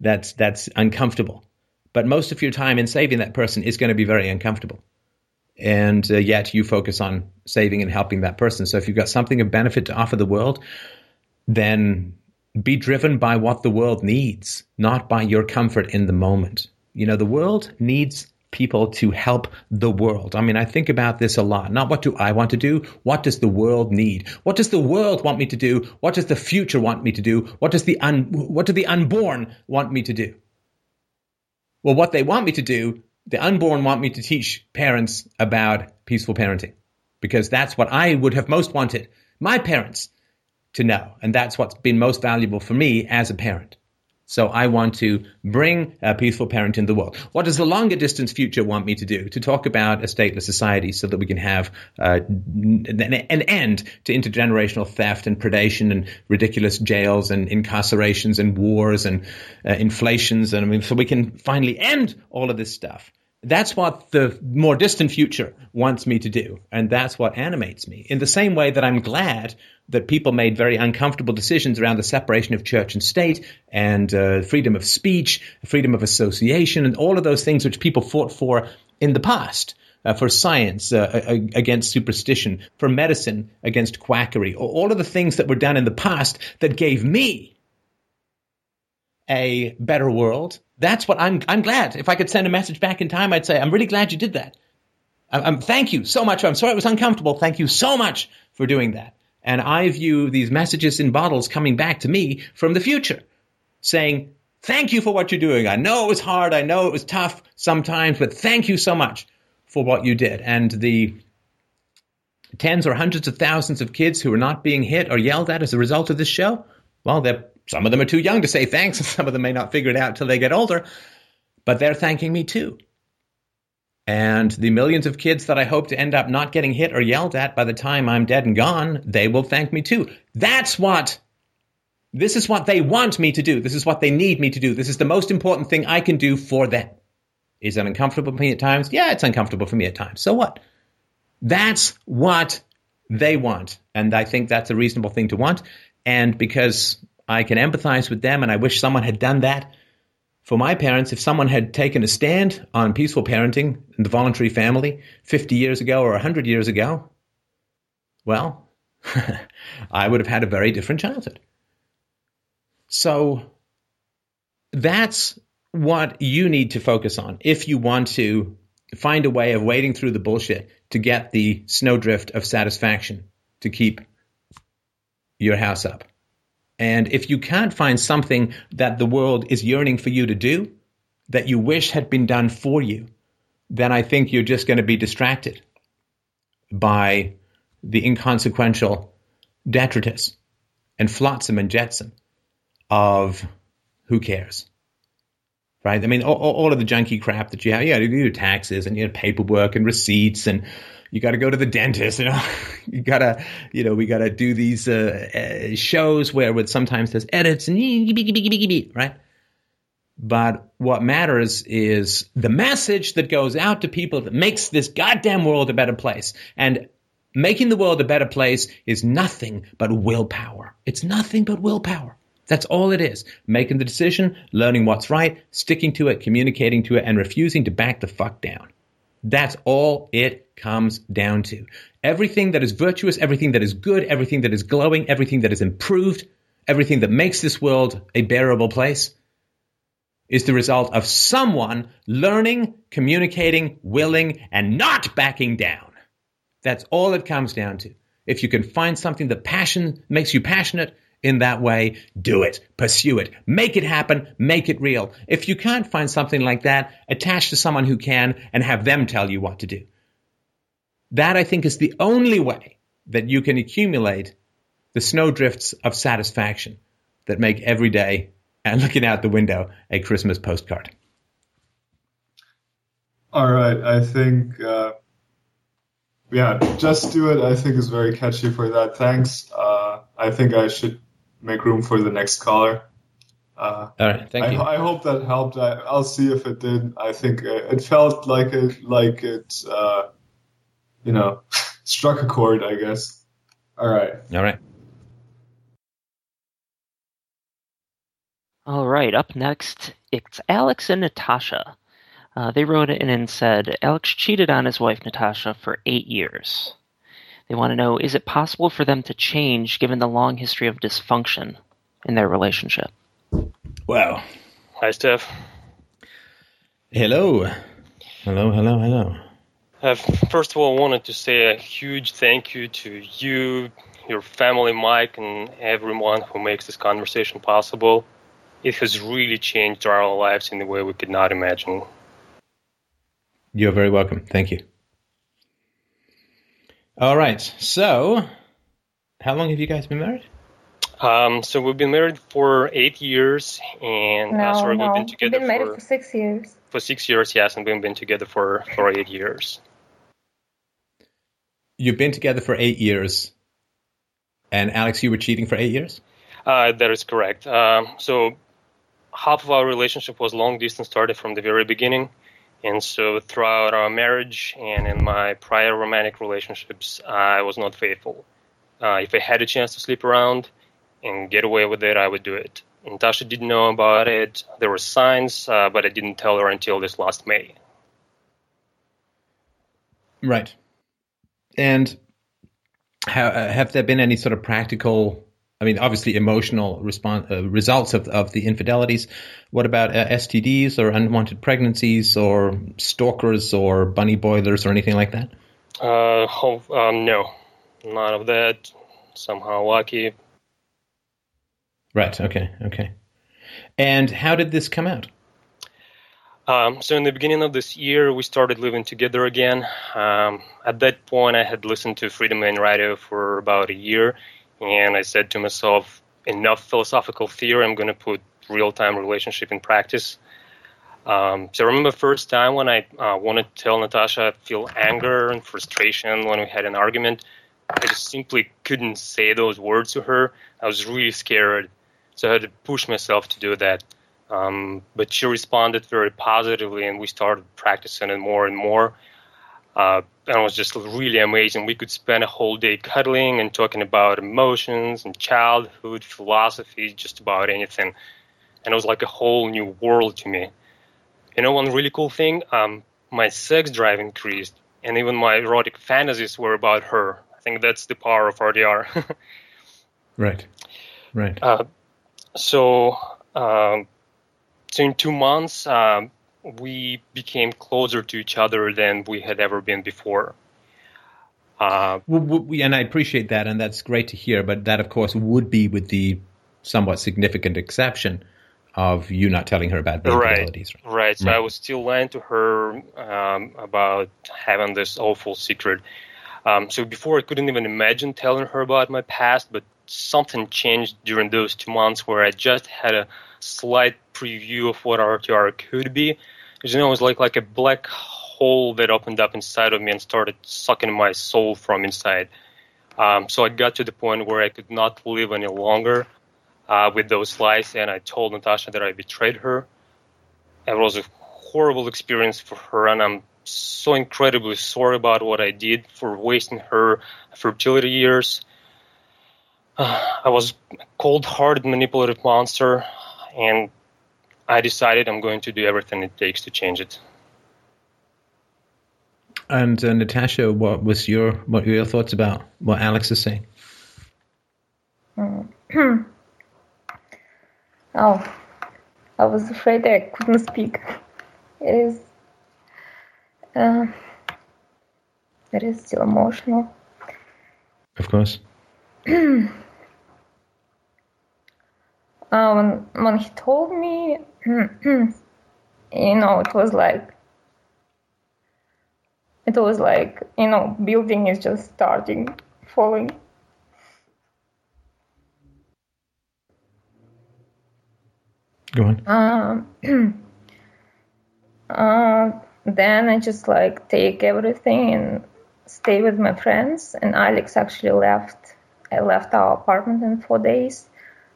that's, that's uncomfortable. But most of your time in saving that person is going to be very uncomfortable. And uh, yet you focus on saving and helping that person. So if you've got something of benefit to offer the world, then be driven by what the world needs, not by your comfort in the moment. You know, the world needs people to help the world. I mean, I think about this a lot. Not what do I want to do? What does the world need? What does the world want me to do? What does the future want me to do? What does the un- what do the unborn want me to do? Well, what they want me to do, the unborn want me to teach parents about peaceful parenting, because that's what I would have most wanted my parents to know. And that's what's been most valuable for me as a parent. So I want to bring a peaceful parent in the world. What does the longer distance future want me to do? To talk about a stateless society so that we can have uh, an end to intergenerational theft and predation and ridiculous jails and incarcerations and wars and uh, inflations. And I mean, so we can finally end all of this stuff. That's what the more distant future wants me to do. And that's what animates me. In the same way that I'm glad that people made very uncomfortable decisions around the separation of church and state and uh, freedom of speech, freedom of association, and all of those things which people fought for in the past, uh, for science uh, against superstition, for medicine against quackery, all of the things that were done in the past that gave me a better world. That's what I'm, I'm glad. If I could send a message back in time, I'd say, I'm really glad you did that. I'm, I'm, thank you so much. I'm sorry it was uncomfortable. Thank you so much for doing that. And I view these messages in bottles coming back to me from the future saying, Thank you for what you're doing. I know it was hard. I know it was tough sometimes, but thank you so much for what you did. And the tens or hundreds of thousands of kids who are not being hit or yelled at as a result of this show, well, they're, some of them are too young to say thanks, and some of them may not figure it out till they get older, but they're thanking me too. And the millions of kids that I hope to end up not getting hit or yelled at by the time I'm dead and gone, they will thank me too. That's what, this is what they want me to do. This is what they need me to do. This is the most important thing I can do for them. Is it uncomfortable for me at times? Yeah, it's uncomfortable for me at times. So what? That's what they want. And I think that's a reasonable thing to want. And because I can empathize with them, and I wish someone had done that for my parents, if someone had taken a stand on peaceful parenting and the voluntary family fifty years ago or one hundred years ago, well, I would have had a very different childhood. So that's what you need to focus on if you want to find a way of wading through the bullshit to get the snowdrift of satisfaction to keep your house up. And if you can't find something that the world is yearning for you to do, that you wish had been done for you, then I think you're just going to be distracted by the inconsequential detritus and flotsam and jetsam of who cares, right? I mean, all, all of the junky crap that you have, yeah, you do taxes and you have paperwork and receipts and you got to go to the dentist, you know, you got to, you know, we got to do these uh, uh, shows where it sometimes there's edits and right. But what matters is the message that goes out to people that makes this goddamn world a better place. And making the world a better place is nothing but willpower. It's nothing but willpower. That's all it is. Making the decision, learning what's right, sticking to it, communicating to it, and refusing to back the fuck down. That's all it comes down to. Everything that is virtuous, everything that is good, everything that is glowing, everything that is improved, everything that makes this world a bearable place is the result of someone learning, communicating, willing, and not backing down. That's all it comes down to. If you can find something that passion makes you passionate in that way, do it, pursue it, make it happen, make it real. If you can't find something like that, attach to someone who can and have them tell you what to do. That, I think, is the only way that you can accumulate the snowdrifts of satisfaction that make every day and looking out the window a Christmas postcard. All right. I think, uh, yeah, just do it, I think, is very catchy for that. Thanks. Uh, I think I should make room for the next caller. Uh, All right, thank I, you. I hope that helped. I, I'll see if it did. I think it, it felt like it, like it, uh, you know, struck a chord, I guess. All right. All right. All right. Up next, it's Alex and Natasha. Uh, they wrote in and said, Alex cheated on his wife, Natasha, for eight years. They want to know, is it possible for them to change given the long history of dysfunction in their relationship? Wow. Hi, Steph. Hello. Hello, hello, hello. I first of all wanted to say a huge thank you to you, your family, Mike, and everyone who makes this conversation possible. It has really changed our lives in a way we could not imagine. You're very welcome. Thank you. All right. So, how long have you guys been married? Um, so we've been married for eight years, and no, uh, sorry, no. we've been together we've been married for, for six years. For six years, yes, and we've been together for, for eight years. You've been together for eight years, and Alex, you were cheating for eight years? Uh, that is correct. Um, so half of our relationship was long distance, started from the very beginning, and so throughout our marriage and in my prior romantic relationships, I was not faithful. Uh, if I had a chance to sleep around and get away with it, I would do it. Natasha didn't know about it. There were signs, uh, but I didn't tell her until this last May. Right. And ha- have there been any sort of practical, I mean, obviously emotional response, uh, results of, of the infidelities? What about uh, S T Ds or unwanted pregnancies or stalkers or bunny boilers or anything like that? Uh, ho- um, no, none of that. Somehow lucky. Right. Okay. Okay. And how did this come out? Um, so in the beginning of this year, we started living together again. Um, at that point, I had listened to Free Domain Radio for about a year, and I said to myself, enough philosophical theory, I'm going to put real-time relationship in practice. Um, so I remember the first time when I uh, wanted to tell Natasha I feel anger and frustration when we had an argument, I just simply couldn't say those words to her. I was really scared, so I had to push myself to do that. Um, but she responded very positively, and we started practicing it more and more. Uh, and it was just really amazing. We could spend a whole day cuddling and talking about emotions and childhood, philosophy, just about anything. And it was like a whole new world to me. You know, one really cool thing, um, my sex drive increased, and even my erotic fantasies were about her. I think that's the power of R D R. Right, right. Uh, so... Um, So in two months, um, we became closer to each other than we had ever been before. Uh, we, we, and I appreciate that, and that's great to hear. But that, of course, would be with the somewhat significant exception of you not telling her about vulnerabilities. Right, right. right. So right. I was still lying to her um, about having this awful secret. Um, so before, I couldn't even imagine telling her about my past, but something changed during those two months where I just had a slight preview of what R T R could be. You know, it was like, like a black hole that opened up inside of me and started sucking my soul from inside. Um, so I got to the point where I could not live any longer uh, with those lies, and I told Natasha that I betrayed her. It was a horrible experience for her, and I'm so incredibly sorry about what I did for wasting her fertility years. Uh, I was a cold-hearted, manipulative monster, and I decided I'm going to do everything it takes to change it. And uh, Natasha, what was your what were your thoughts about what Alex is saying? Mm. Oh, I was afraid I couldn't speak. It is, uh, it is still emotional. Of course. Uh, when, when he told me, you know, it was like, it was like, you know, building is just starting, falling. Go on. Um, uh, then I just like take everything and stay with my friends. And Alex actually left. I left our apartment in four days.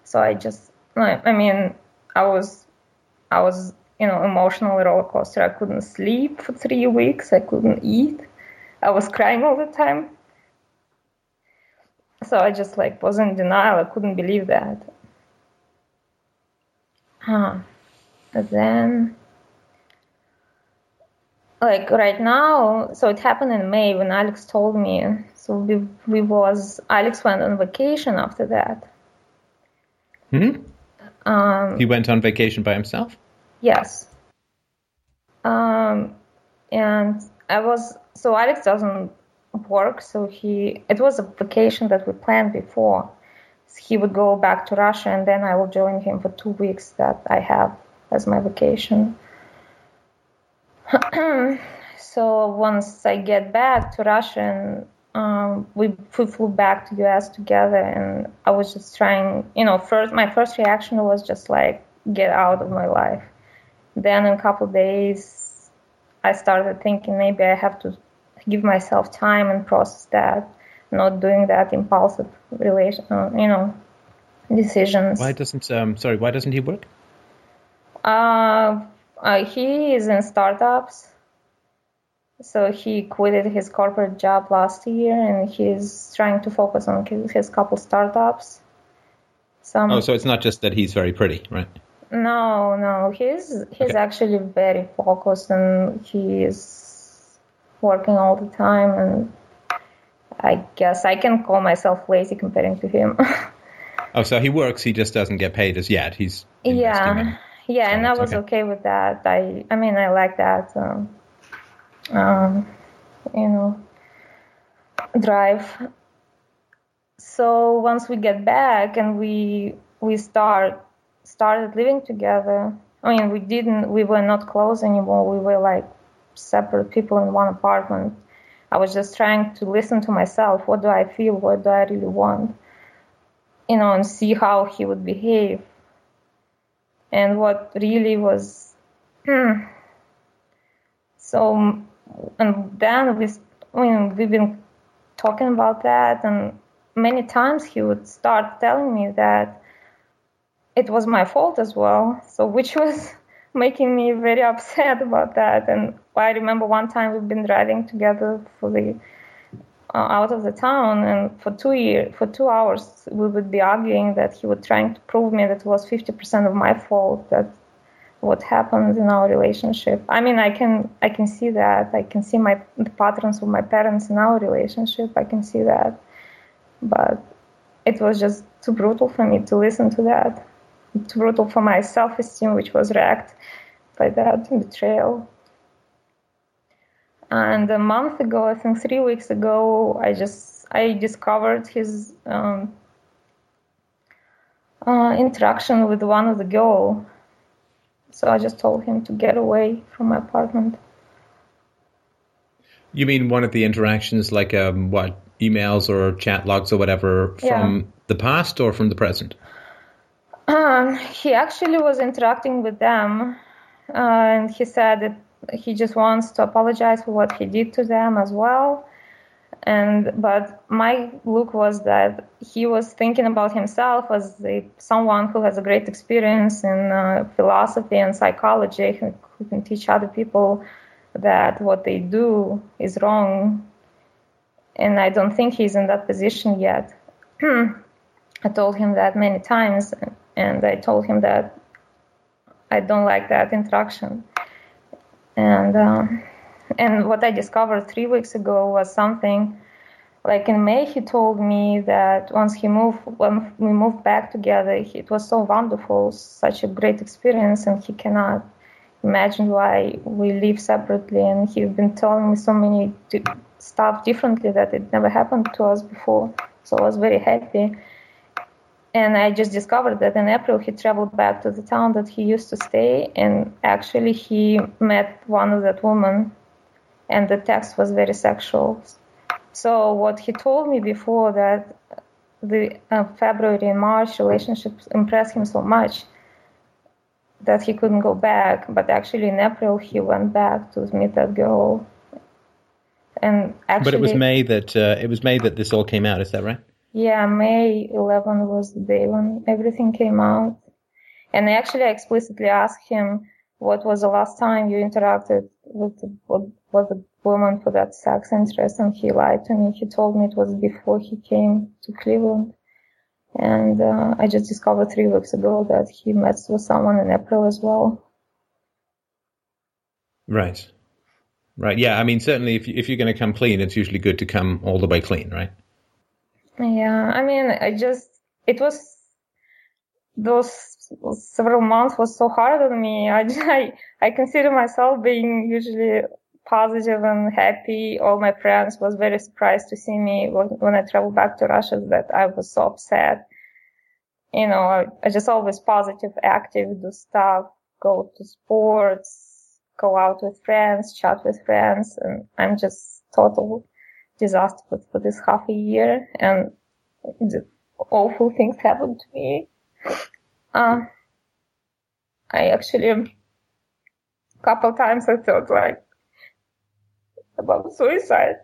So I just... I mean, I was, I was, you know, emotional roller coaster. I couldn't sleep for three weeks. I couldn't eat. I was crying all the time. So I just like was in denial. I couldn't believe that. Huh. And then, like right now, so it happened in May when Alex told me. So we we was Alex went on vacation after that. Hmm. Um, he went on vacation by himself? Yes. Um, and I was, so Alex doesn't work, so he, it was a vacation that we planned before. So he would go back to Russia, and then I will join him for two weeks that I have as my vacation. So once I get back to Russia, and, um, we, we flew back to U S together, and I was just trying, you know, first, my first reaction was just like, get out of my life. Then in a couple of days, I started thinking maybe I have to give myself time and process that, not doing that impulsive relation, uh, you know, decisions. Why doesn't, um, sorry, why doesn't he work? Uh, uh, he is in startups. So he quit his corporate job last year, and he's trying to focus on his couple startups. Some, oh, so it's not just that he's very pretty, right? No, no, he's he's okay. Actually very focused, and he's working all the time. And I guess I can call myself lazy comparing to him. Oh, so he works; he just doesn't get paid as yet. He's yeah, yeah, and I was okay. okay with that. I, I mean, I like that. Um, Um, you know, drive. So once we get back and we we start started living together. I mean, we didn't, we were not close anymore. We were like separate people in one apartment. I was just trying to listen to myself. What do I feel? What do I really want? You know, and see how he would behave. And what really was... so, and then we, I mean, we've been talking about that, and many times he would start telling me that it was my fault as well, so which was making me very upset about that. And I remember one time we've been driving together for the uh, out of the town, and for two year, for two hours we would be arguing that he was trying to prove me that it was fifty percent of my fault, that what happened in our relationship. I mean, I can I can see that. I can see my the patterns of my parents in our relationship. I can see that. But it was just too brutal for me to listen to that. Too brutal for my self-esteem, which was wrecked by that betrayal. And a month ago, I think three weeks ago, I just I discovered his um, uh, interaction with one of the girls. So I just told him to get away from my apartment. You mean one of the interactions, like um, what, emails or chat logs or whatever, from yeah. the past or from the present? Um, he actually was interacting with them, uh, and he said that he just wants to apologize for what he did to them as well. And but my look was that he was thinking about himself as a, someone who has a great experience in uh, philosophy and psychology, who, who can teach other people that what they do is wrong. And I don't think he's in that position yet. I told him that many times, and I told him that I don't like that interaction. And um, and what I discovered three weeks ago was something like in May. He told me that once he moved, when we moved back together, he, it was so wonderful, such a great experience, and he cannot imagine why we live separately. And he's been telling me so many d- stuff differently that it never happened to us before. So I was very happy. And I just discovered that in April he traveled back to the town that he used to stay, and actually he met one of that woman, and the text was very sexual. So what he told me before, that the uh, February and March relationships impressed him so much that he couldn't go back. But actually in April he went back to meet that girl. And actually, but it was May that uh, it was May that this all came out. Is that right? Yeah, May eleventh was the day when everything came out. And actually, I explicitly asked him, what was the last time you interacted with the, with, with the woman for that sex interest? And he lied to me. He told me it was before he came to Cleveland. And uh, I just discovered three weeks ago that he met with someone in April as well. Right. Right. Yeah, I mean, certainly if, you, if you're going to come clean, it's usually good to come all the way clean, right? Yeah, I mean, I just, it was, those several months was so hard on me. I, I, I consider myself being usually positive and happy. All my friends was very surprised to see me when, when I traveled back to Russia, that I was so upset. You know, I, I just always positive, active, do stuff, go to sports, go out with friends, chat with friends, and I'm just total disaster for this half a year, and awful things happened to me. Uh, I actually, a couple times I thought like about suicide.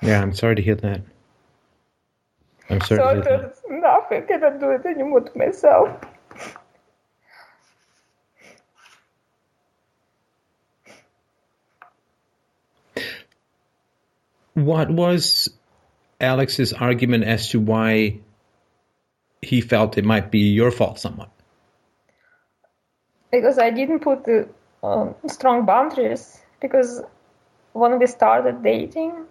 Yeah, I'm sorry to hear that. I'm sorry. So to hear I thought, that. Nothing, I cannot do it anymore to myself. What was Alex's argument as to why he felt it might be your fault somewhat? Because I didn't put the um, strong boundaries. Because when we started dating,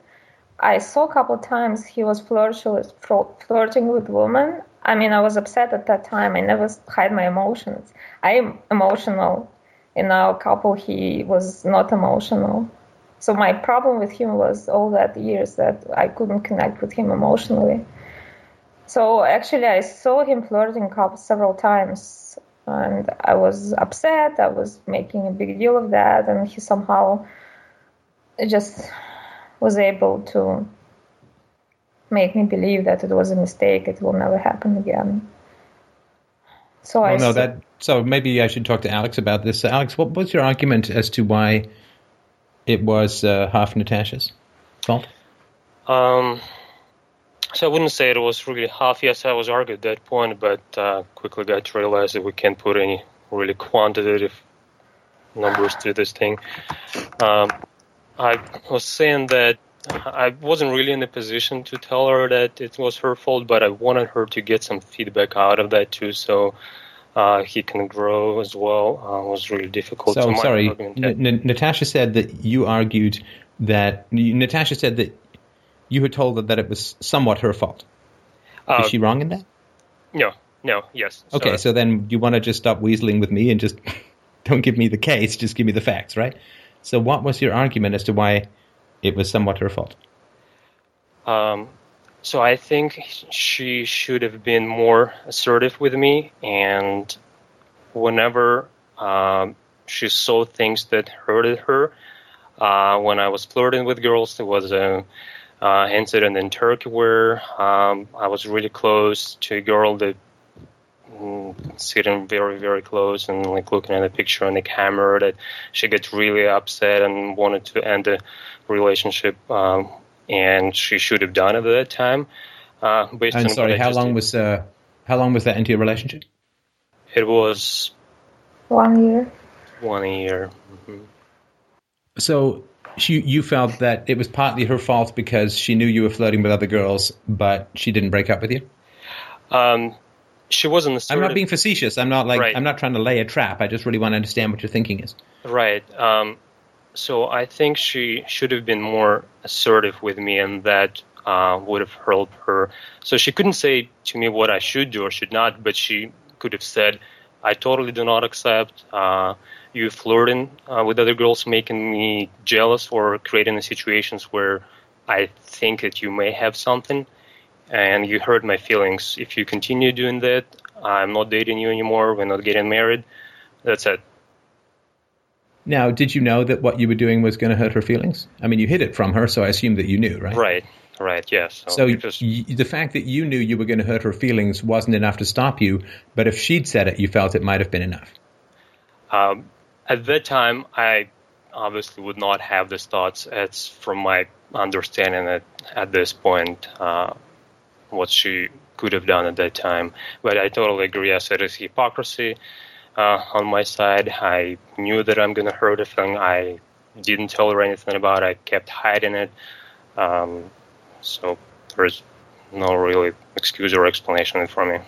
I saw a couple of times he was flirting with women. I mean, I was upset at that time. I never hide my emotions. I am emotional. In our couple, he was not emotional. So my problem with him was all that years that I couldn't connect with him emotionally. So actually, I saw him flirting up several times, and I was upset. I was making a big deal of that, and he somehow just was able to make me believe that it was a mistake. It will never happen again. So oh, I no, that. So maybe I should talk to Alex about this. Uh, Alex, what was your argument as to why it was uh, half Natasha's fault? Um. So I wouldn't say it was really half. Yes, I was argued at that point, but uh, quickly got to realize that we can't put any really quantitative numbers to this thing. Um, I was saying that I wasn't really in a position to tell her that it was her fault, but I wanted her to get some feedback out of that too, so uh, he can grow as well. Uh, it was really difficult. So, to sorry, N- N- Natasha said that you argued that... Natasha said that you had told her that it was somewhat her fault. Uh, Is she wrong in that? No, no, yes. Okay, sorry. So then you want to just stop weaseling with me and just don't give me the case, just give me the facts, right? So what was your argument as to why it was somewhat her fault? Um, so I think she should have been more assertive with me, and whenever um, she saw things that hurted her, uh, when I was flirting with girls, there was a... Uh, incident in Turkey where um, I was really close to a girl that mm, sitting very, very close and like looking at the picture on the camera, that she got really upset and wanted to end the relationship, um, and she should have done it at that time. Uh, based I'm on sorry, how long did. was uh, how long was that into your relationship? It was one year. One year. Mm-hmm. So. She, you felt that it was partly her fault because she knew you were flirting with other girls, but she didn't break up with you? Um, she wasn't assertive. I'm not being facetious. I'm not like right. I'm not trying to lay a trap. I just really want to understand what your thinking is. Right. Um, so I think she should have been more assertive with me, and that uh, would have helped her. So she couldn't say to me what I should do or should not, but she could have said, I totally do not accept uh, you flirting uh, with other girls, making me jealous or creating the situations where I think that you may have something, and you hurt my feelings. If you continue doing that, I'm not dating you anymore, we're not getting married. That's it. Now, did you know that what you were doing was going to hurt her feelings? I mean, you hid it from her, so I assume that you knew, right? Right, right, yes. So, so you just... y- the fact that you knew you were going to hurt her feelings wasn't enough to stop you, but if she'd said it, you felt it might have been enough. Um, at that time, I obviously would not have these thoughts. It's from my understanding that at this point, uh, what she could have done at that time. But I totally agree. I said it's hypocrisy. Uh, on my side, I knew that I'm going to hurt a thing. I didn't tell her anything about it. I kept hiding it. Um, so there's no really excuse or explanation for me.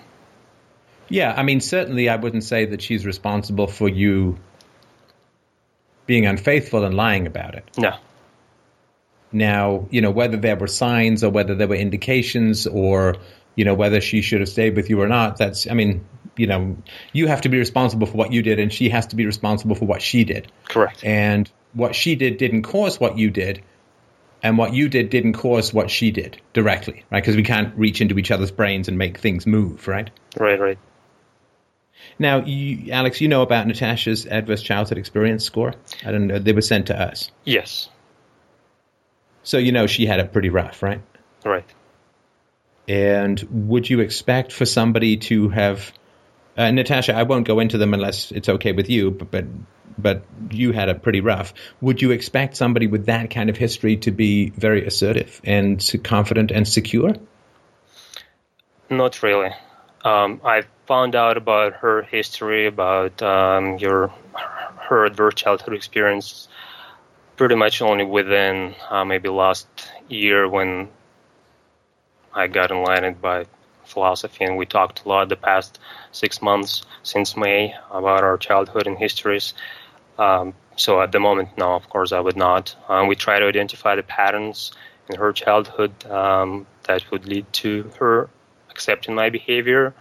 Yeah, I mean, certainly I wouldn't say that she's responsible for you being unfaithful and lying about it. No. Now, you know, whether there were signs or whether there were indications or, you know, whether she should have stayed with you or not, that's, I mean... You know, you have to be responsible for what you did, and she has to be responsible for what she did. Correct. And what she did didn't cause what you did, and what you did didn't cause what she did directly, right? Because we can't reach into each other's brains and make things move, right? Right, right. Now, you, Alex, you know about Natasha's adverse childhood experience score? I don't know. They were sent to us. Yes. So, you know, she had it pretty rough, right? Right. And would you expect for somebody to have... Uh, Natasha, I won't go into them unless it's okay with you, but, but but you had it pretty rough. Would you expect somebody with that kind of history to be very assertive and confident and secure? Not really. Um, I found out about her history, about um, your her adverse childhood experience, pretty much only within uh, maybe last year when I got enlightened by philosophy, and we talked a lot the past six months since May about our childhood and histories. Um, so at the moment, no, of course, I would not. Um, we try to identify the patterns in her childhood um, that would lead to her accepting my behavior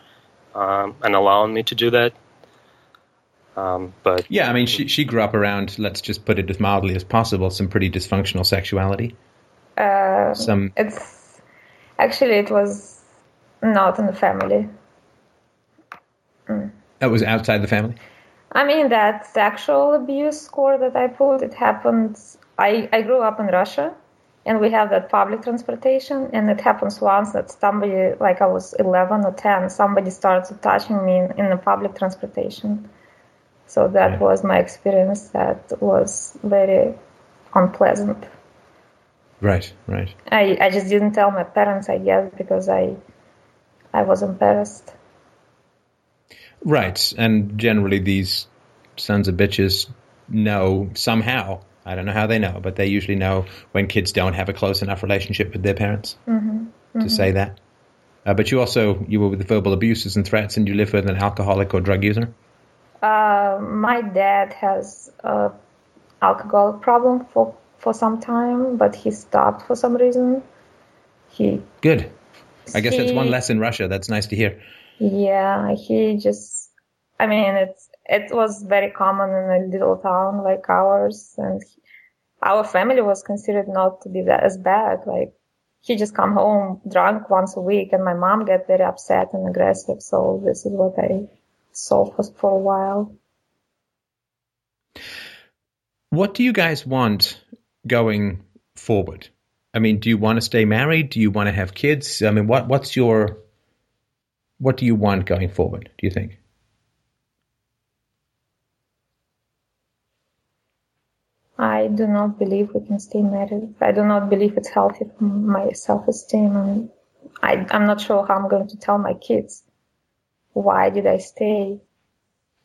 um, and allowing me to do that. Um, but yeah, I mean, she she grew up around, let's just put it as mildly as possible, some pretty dysfunctional sexuality. Uh, some it's actually it was. Not in the family. Mm. That was outside the family? I mean, that sexual abuse score that I pulled, it happened... I, I grew up in Russia, and we have that public transportation, and it happens once that somebody, like I was eleven or ten, somebody started touching me in, in the public transportation. So that yeah. was my experience. That was very unpleasant. Right, right. I, I just didn't tell my parents, I guess, because I I was embarrassed. Right, and generally these sons of bitches know somehow. I don't know how they know, but they usually know when kids don't have a close enough relationship with their parents mm-hmm, mm-hmm. to say that. Uh, but you also, you were with verbal abuses and threats, and you live with an alcoholic or drug user? Uh, my dad has an alcoholic problem for for some time, but he stopped for some reason. He Good. I he, guess that's one less in Russia. That's nice to hear. Yeah, he just, I mean, it's it was very common in a little town like ours, and he, our family was considered not to be that as bad. Like, he just come home drunk once a week, and my mom get very upset and aggressive, so this is what I saw for, for a while. What do you guys want going forward? I mean, do you want to stay married? Do you want to have kids? I mean, what what's your... What do you want going forward, do you think? I do not believe we can stay married. I do not believe it's healthy for my self-esteem. And I, I'm not sure how I'm going to tell my kids why did I stay.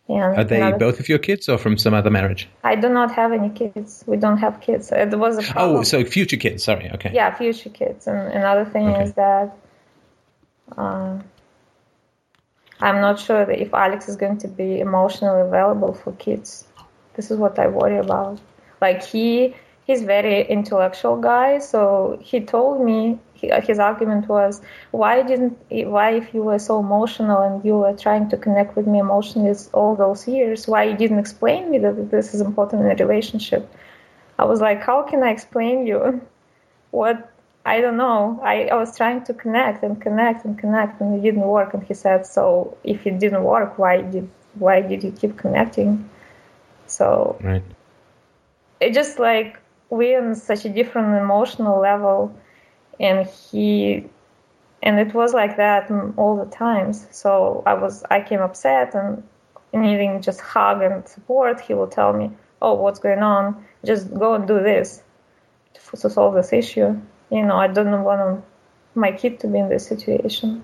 And Are they another, both of your kids or from some other marriage? I do not have any kids. We don't have kids. It was a problem. Oh, so future kids. Sorry, okay. Yeah, future kids. And another thing okay. is that... Uh, I'm not sure that if Alex is going to be emotionally available for kids. This is what I worry about. Like, he he's very intellectual guy, so he told me, he, his argument was, why didn't, why if you were so emotional and you were trying to connect with me emotionally all those years, why you didn't explain me that this is important in a relationship? I was like, how can I explain you? What? I don't know. I, I was trying to connect and connect and connect, and it didn't work. And he said, so if it didn't work, why did why did you keep connecting? So right. It's just like we're on such a different emotional level, and he and it was like that all the times. So I was I came upset and needing just hug and support. He will tell me, oh, what's going on? Just go and do this to solve this issue. You know, I don't want my kid to be in this situation.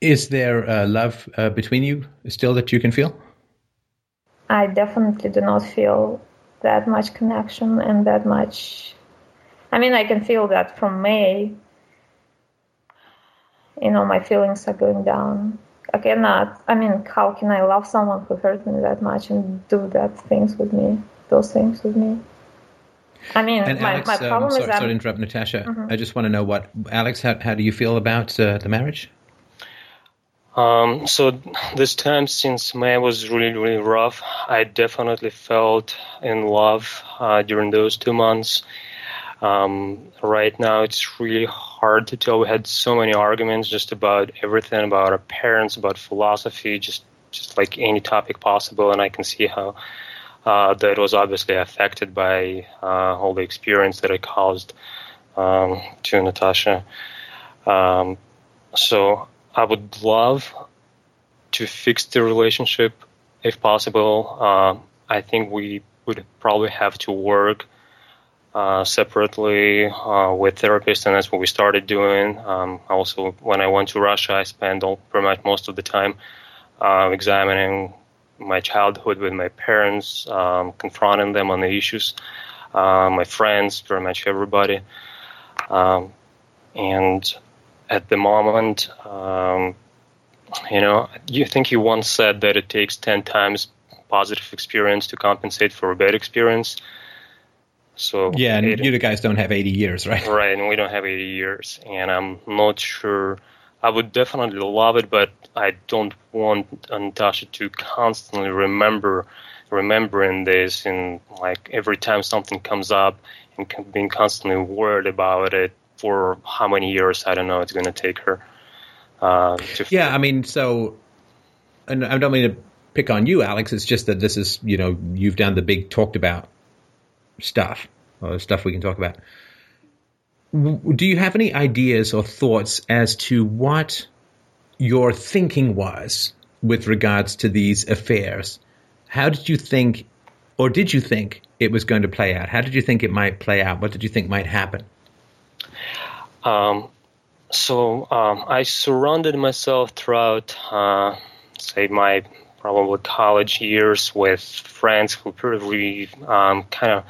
Is there uh, love uh, between you still that you can feel? I definitely do not feel that much connection and that much... I mean, I can feel that from May. You know, my feelings are going down. I cannot... I mean, how can I love someone who hurt me that much and do that things with me, those things with me? I mean, and my, Alex, my problem um, sorry, is that... Sorry to interrupt, Natasha. Mm-hmm. I just want to know what... Alex, how, how do you feel about uh, the marriage? Um, so this time since May was really, really rough. I definitely felt in love uh, during those two months. Um, right now, it's really hard to tell. We had so many arguments just about everything, about our parents, about philosophy, just, just like any topic possible, and I can see how... Uh, that was obviously affected by uh, all the experience that I caused um, to Natasha. Um, so I would love to fix the relationship if possible. Uh, I think we would probably have to work uh, separately uh, with therapists, and that's what we started doing. Um, also, when I went to Russia, I spent all, pretty much most of the time uh, examining my childhood with my parents, um, confronting them on the issues, uh, my friends, pretty much everybody. Um, and at the moment, um, you know, you think you once said that it takes ten times positive experience to compensate for a bad experience. So yeah, and it, you guys don't have eighty years, right? Right, and we don't have eighty years. And I'm not sure... I would definitely love it, but I don't want Natasha to constantly remember, remembering this, and like every time something comes up and being constantly worried about it for how many years, I don't know, it's going to take her. Uh, to yeah, I mean, so, and I don't mean to pick on you, Alex. It's just that this is, you know, you've done the big talked about stuff, or stuff we can talk about. Do you have any ideas or thoughts as to what your thinking was with regards to these affairs? How did you think, or did you think it was going to play out? How did you think it might play out? What did you think might happen? Um, so um, I surrounded myself throughout, uh, say, my probably college years with friends who probably um, kind of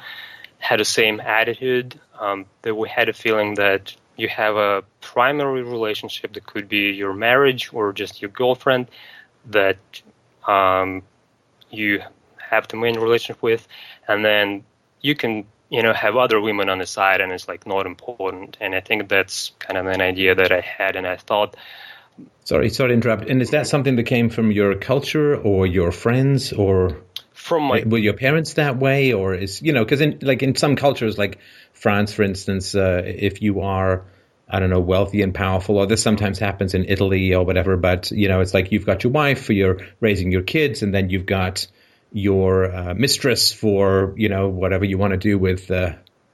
had the same attitude. Um, that we had a feeling that you have a primary relationship that could be your marriage or just your girlfriend that um, you have the main relationship with, and then you can, you know, have other women on the side, and it's like not important. And I think that's kind of an idea that I had, and I thought. Sorry, sorry to interrupt. And is that something that came from your culture or your friends, or from my, were your parents that way, or is, you know, because in like in some cultures like France, for instance, uh, if you are, I don't know, wealthy and powerful, or this sometimes happens in Italy or whatever, but, you know, it's like you've got your wife for your raising your kids, and then you've got your uh, mistress for, you know, whatever you want to do with uh,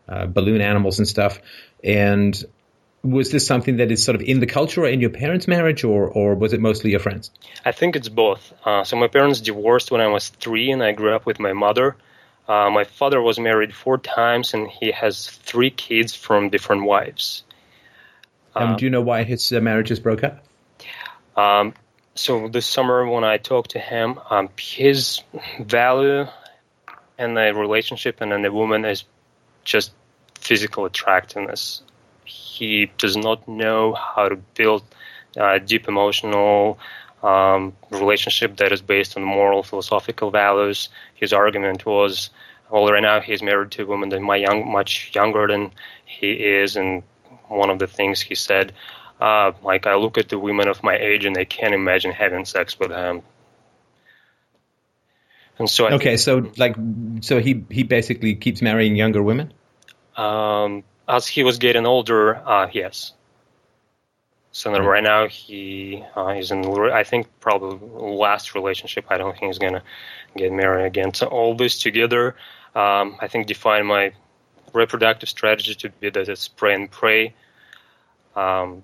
uh, balloon animals and stuff. And was this something that is sort of in the culture or in your parents' marriage, or, or was it mostly your friends? I think it's both. Uh, so my parents divorced when I was three, and I grew up with my mother. Uh, my father was married four times, and he has three kids from different wives. Um, um, do you know why his uh, marriages broke up? Um, so this summer when I talked to him, um, his value in the relationship and in the woman is just physical attractiveness. He does not know how to build a deep emotional Um, relationship that is based on moral, philosophical values. His argument was, well, right now he's married to a woman that my young, much younger than he is, and one of the things he said, uh, like, I look at the women of my age and I can't imagine having sex with him. And so, I okay, think, so like, so he he basically keeps marrying younger women. Um, as he was getting older, uh, yes. So right now he uh, is in, I think, probably last relationship. I don't think he's going to get married again. So all this together, um, I think, define my reproductive strategy to be that it's pray and pray. Um,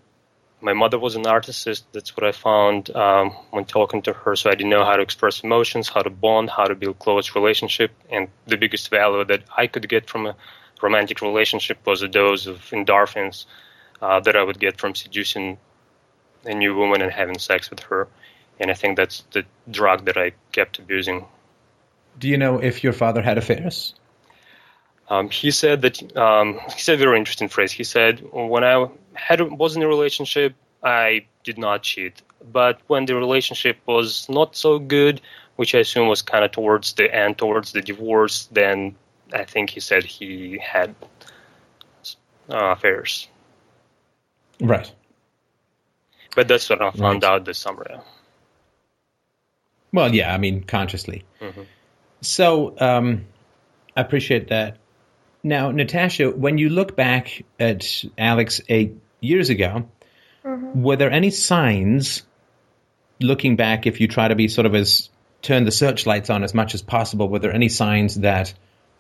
my mother was a narcissist. That's what I found um, when talking to her. So I didn't know how to express emotions, how to bond, how to build close relationship. And the biggest value that I could get from a romantic relationship was a dose of endorphins Uh, that I would get from seducing a new woman and having sex with her. And I think that's the drug that I kept abusing. Do you know if your father had affairs? Um, he said that, um, he said a very interesting phrase. He said, when I had was in a relationship, I did not cheat. But when the relationship was not so good, which I assume was kind of towards the end, towards the divorce, then I think he said he had uh, affairs. Right. But that's what I found right. out this summer. Well, yeah, I mean, consciously. Mm-hmm. So um, I appreciate that. Now, Natasha, when you look back at Alex eight years ago, mm-hmm. were there any signs, looking back, if you try to be sort of as, turn the searchlights on as much as possible, were there any signs that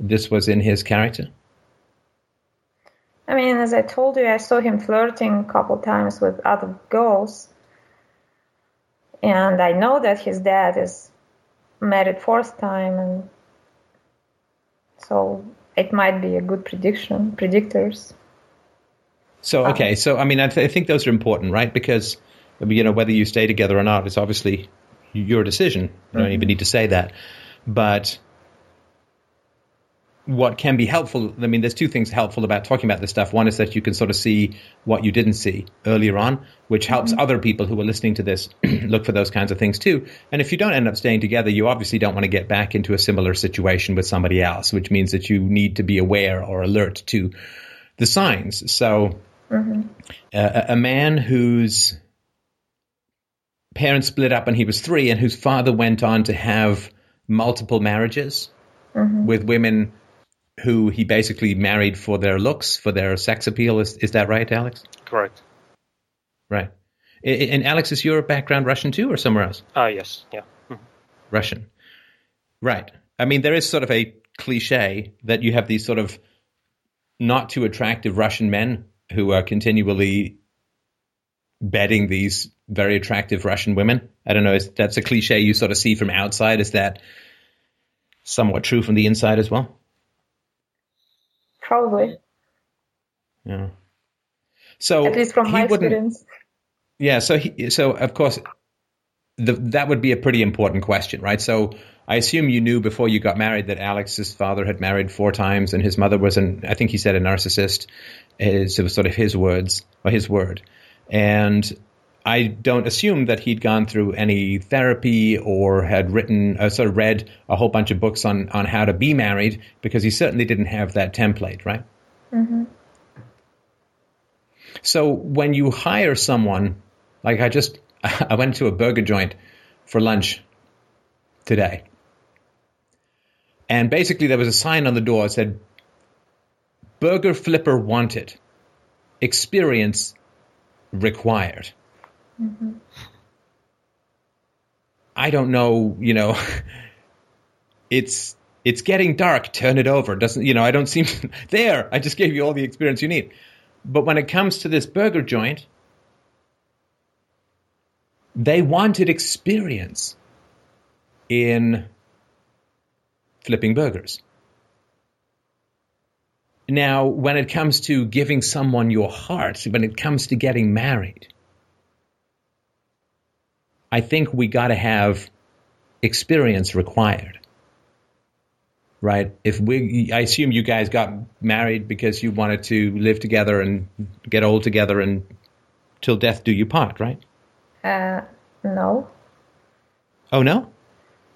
this was in his character? I mean, as I told you, I saw him flirting a couple times with other girls. And I know that his dad is married fourth time. And so it might be a good prediction, predictors. So, okay. So, I mean, I, th- I think those are important, right? Because, you know, whether you stay together or not, it's obviously your decision. I don't mm-hmm. even need to say that. But what can be helpful, I mean, there's two things helpful about talking about this stuff. One is that you can sort of see what you didn't see earlier on, which helps mm-hmm. other people who are listening to this look for those kinds of things too. And if you don't end up staying together, you obviously don't want to get back into a similar situation with somebody else, which means that you need to be aware or alert to the signs. So mm-hmm. uh, a man whose parents split up when he was three and whose father went on to have multiple marriages mm-hmm. with women who he basically married for their looks, for their sex appeal. Is is that right, Alex? Correct. Right. And Alex, is your background Russian too, or somewhere else? Ah, uh, yes, yeah, mm-hmm. Russian, right? I mean, there is sort of a cliche that you have these sort of not too attractive Russian men who are continually bedding these very attractive Russian women. I don't know. Is, that's a cliche you sort of see from outside. Is that somewhat true from the inside as well? Probably. Yeah. So at least from my experience. Yeah. So he, so of course, the, that would be a pretty important question, right? So I assume you knew before you got married that Alex's father had married four times, and his mother was an, I think he said, a narcissist. Is it was sort of his words or his word, and I don't assume that he'd gone through any therapy or had written, uh, sort of read a whole bunch of books on, on how to be married, because he certainly didn't have that template, right? Mm-hmm. So when you hire someone, like I just, I went to a burger joint for lunch today. And basically there was a sign on the door that said, "Burger flipper wanted, experience required." Mm-hmm. I don't know, you know, it's it's getting dark, turn it over. Doesn't, you know, I don't seem to, there, I just gave you all the experience you need. But when it comes to this burger joint, they wanted experience in flipping burgers. Now, when it comes to giving someone your heart, when it comes to getting married, I think we got to have experience required, right? If we, I assume you guys got married because you wanted to live together and get old together and till death do you part, right? Uh, no. Oh, no?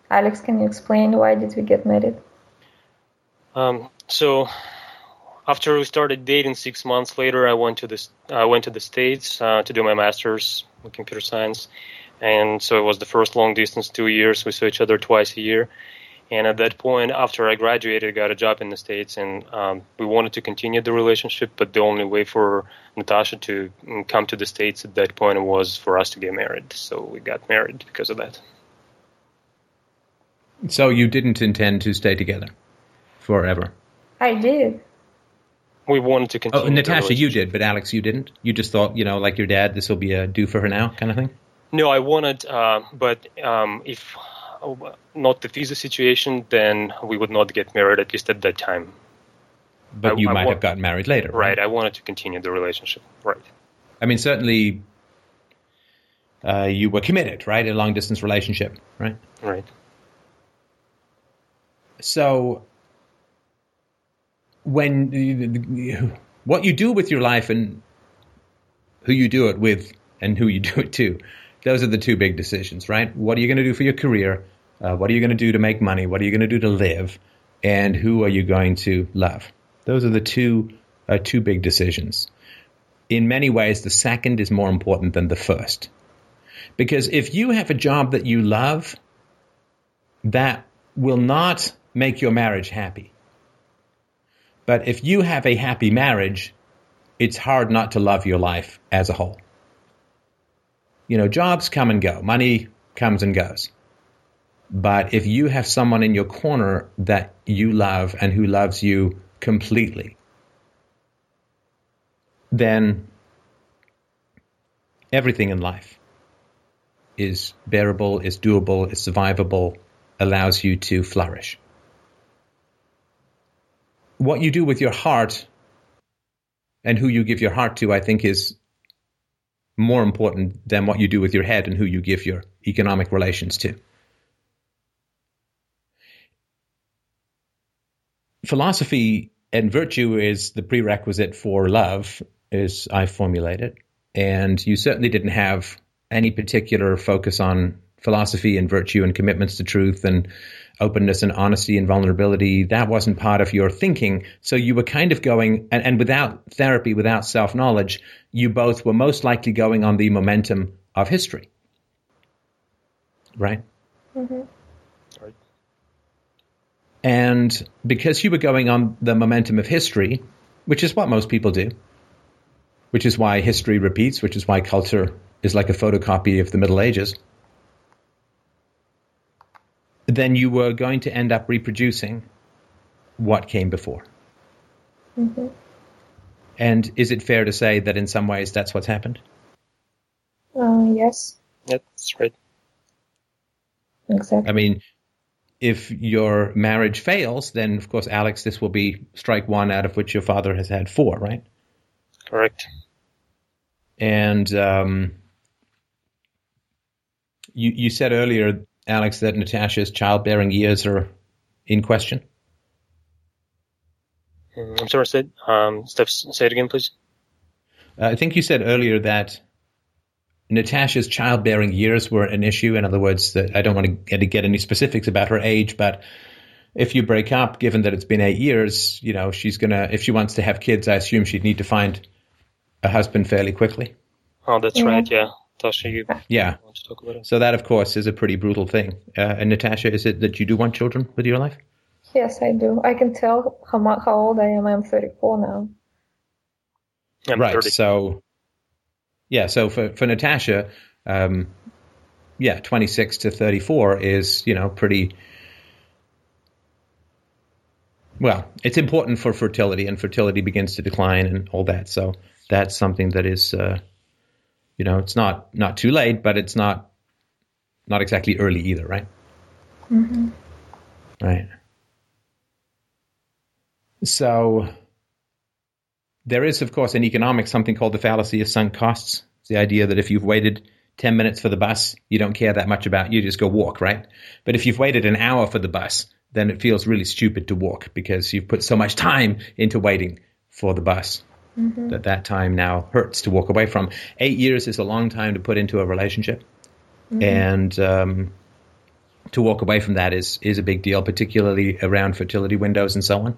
Alex, can you explain why did we get married? Um, so after we started dating, six months later, I went to the, I went to the States uh, to do my master's in computer science. And so it was the first long distance two years. We saw each other twice a year. And at that point, after I graduated, I got a job in the States. And um, we wanted to continue the relationship. But the only way for Natasha to come to the States at that point was for us to get married. So we got married because of that. So you didn't intend to stay together forever? I did. We wanted to continue. Oh, Natasha, you did. But Alex, you didn't? You just thought, you know, like your dad, this will be a do for her now kind of thing? No, I wanted, uh, but um, if not the visa situation, then we would not get married, at least at that time. But I, you I might wa- have gotten married later. Right? right, I wanted to continue the relationship, right. I mean, certainly uh, you were committed, right, a long-distance relationship, right? Right. So when what you do with your life and who you do it with and who you do it to, those are the two big decisions, right? What are you going to do for your career? Uh, what are you going to do to make money? What are you going to do to live? And who are you going to love? Those are the two uh, two big decisions. In many ways, the second is more important than the first. Because if you have a job that you love, that will not make your marriage happy. But if you have a happy marriage, it's hard not to love your life as a whole. You know, jobs come and go. Money comes and goes. But if you have someone in your corner that you love and who loves you completely, then everything in life is bearable, is doable, is survivable, allows you to flourish. What you do with your heart and who you give your heart to, I think, is more important than what you do with your head and who you give your economic relations to. Philosophy and virtue is the prerequisite for love, as I formulate it. And you certainly didn't have any particular focus on philosophy and virtue and commitments to truth and openness and honesty and vulnerability. That wasn't part of your thinking. So you were kind of going, and, and without therapy, without self-knowledge, you both were most likely going on the momentum of history. Right? Mm-hmm. Right. And because you were going on the momentum of history, which is what most people do, which is why history repeats, which is why culture is like a photocopy of the Middle Ages, then you were going to end up reproducing what came before. Mm-hmm. And is it fair to say that in some ways that's what's happened? Uh, yes. That's right. Exactly. I mean, if your marriage fails, then, of course, Alex, this will be strike one out of which your father has had four, right? Correct. And um, you, you said earlier, Alex, that Natasha's childbearing years are in question. I'm sorry, Steph, um, Steph, say it again, please. Uh, I think you said earlier that Natasha's childbearing years were an issue. In other words, that I don't want to get any specifics about her age, but if you break up, given that it's been eight years, you know, she's going to, if she wants to have kids, I assume she'd need to find a husband fairly quickly. Oh, that's yeah. right, yeah. Natasha, you yeah. want to talk about it. So that, of course, is a pretty brutal thing. Uh, and Natasha, is it that you do want children with your life? Yes, I do. I can tell how how old I am. I'm thirty-four now. I'm right. thirty. So, yeah. So for for Natasha, um, yeah, twenty-six to thirty-four is, you know, pretty. Well, it's important for fertility, and fertility begins to decline and all that. So that's something that is, uh, you know, it's not not too late, but it's not not exactly early either, right? Mm-hmm. Right. So there is, of course, in economics, something called the fallacy of sunk costs. It's the idea that if you've waited ten minutes for the bus, you don't care that much about it. You just go walk, right? But if you've waited an hour for the bus, then it feels really stupid to walk because you've put so much time into waiting for the bus mm-hmm. that that time now hurts to walk away from. Eight years is a long time to put into a relationship. Mm-hmm. And um, to walk away from that is, is a big deal, particularly around fertility windows and so on.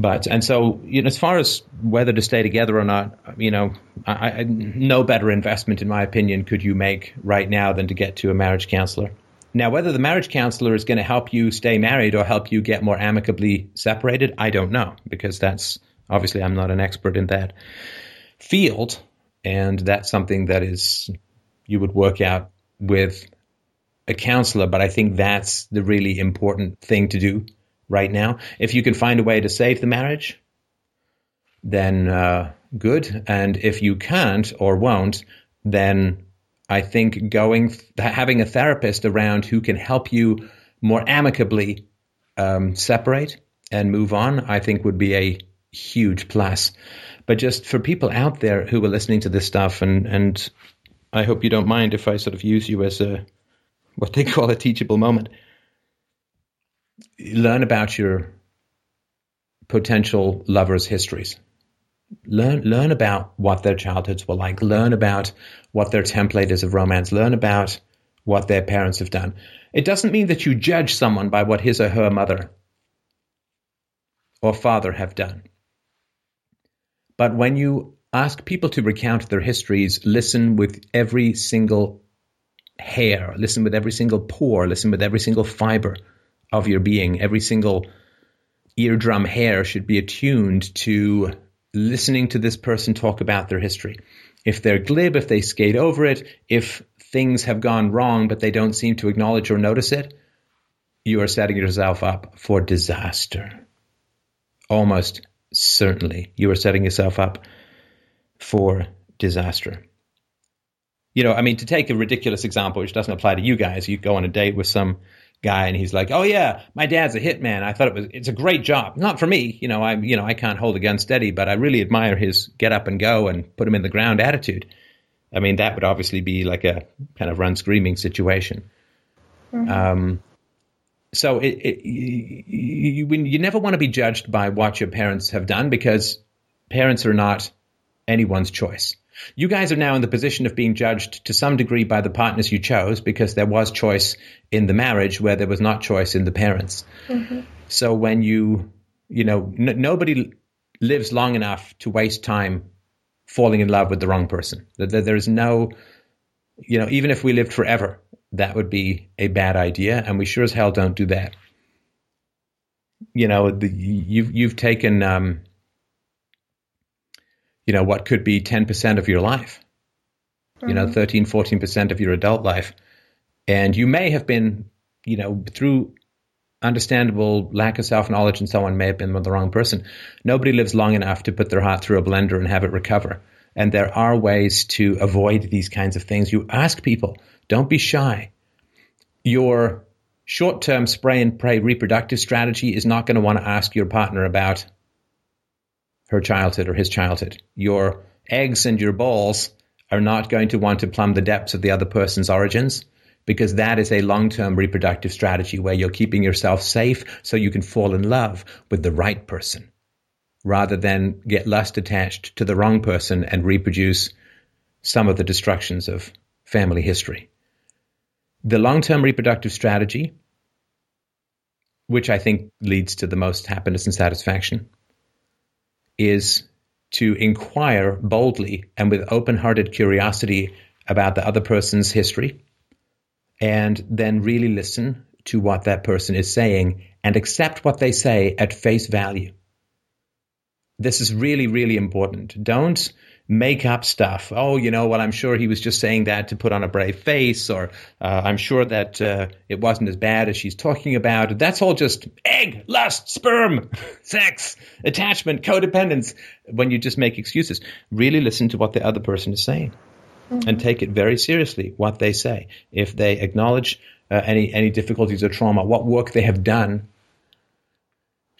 But, and so, you know, as far as whether to stay together or not, you know, I, I, no better investment, in my opinion, could you make right now than to get to a marriage counselor. Now, whether the marriage counselor is going to help you stay married or help you get more amicably separated, I don't know, because that's obviously I'm not an expert in that field. And that's something that is you would work out with a counselor. But I think that's the really important thing to do. Right now, if you can find a way to save the marriage, then uh, good. And if you can't or won't, then I think going th- having a therapist around who can help you more amicably um, separate and move on, I think would be a huge plus. But just for people out there who are listening to this stuff, and and I hope you don't mind if I sort of use you as a what they call a teachable moment. Learn about your potential lovers' histories. Learn learn about what their childhoods were like. Learn about what their template is of romance. Learn about what their parents have done. It doesn't mean that you judge someone by what his or her mother or father have done. But when you ask people to recount their histories, listen with every single hair, listen with every single pore, listen with every single fiber of your being. Every single eardrum hair should be attuned to listening to this person talk about their history. If they're glib, if they skate over it, if things have gone wrong but they don't seem to acknowledge or notice it, you are setting yourself up for disaster. Almost certainly, you are setting yourself up for disaster. You know, I mean, to take a ridiculous example, which doesn't apply to you guys, you go on a date with some guy and he's like, oh yeah, my dad's a hitman. I thought it was, it's a great job. Not for me. You know, I, you know, I can't hold a gun steady, but I really admire his get up and go and put him in the ground attitude. I mean, that would obviously be like a kind of run screaming situation. Mm-hmm. Um, so it, it, you, you, you never want to be judged by what your parents have done, because parents are not anyone's choice. You guys are now in the position of being judged to some degree by the partners you chose, because there was choice in the marriage where there was not choice in the parents. Mm-hmm. So when you, you know, n- nobody lives long enough to waste time falling in love with the wrong person. There, there is no, you know, even if we lived forever, that would be a bad idea. And we sure as hell don't do that. You know, the, you've, you've taken, um, you know, what could be ten percent of your life mm-hmm. you know, thirteen, fourteen percent of your adult life. And you may have been, you know, through understandable lack of self-knowledge and so on, may have been with the wrong person. Nobody lives long enough to put their heart through a blender and have it recover. And there are ways to avoid these kinds of things. You ask people, don't be shy. Your short-term spray and pray reproductive strategy is not going to want to ask your partner about her childhood or his childhood. Your eggs and your balls are not going to want to plumb the depths of the other person's origins, because that is a long-term reproductive strategy where you're keeping yourself safe so you can fall in love with the right person rather than get lust attached to the wrong person and reproduce some of the destructions of family history. The long-term reproductive strategy, which I think leads to the most happiness and satisfaction, is to inquire boldly and with open-hearted curiosity about the other person's history, and then really listen to what that person is saying and accept what they say at face value. This is really, really important. Don't make up stuff. Oh, you know, well, I'm sure he was just saying that to put on a brave face, or uh, I'm sure that uh, it wasn't as bad as she's talking about. That's all just egg, lust, sperm, sex, attachment, codependence. When you just make excuses, really listen to what the other person is saying. Mm-hmm. And take it very seriously, what they say. If they acknowledge uh, any any difficulties or trauma, what work they have done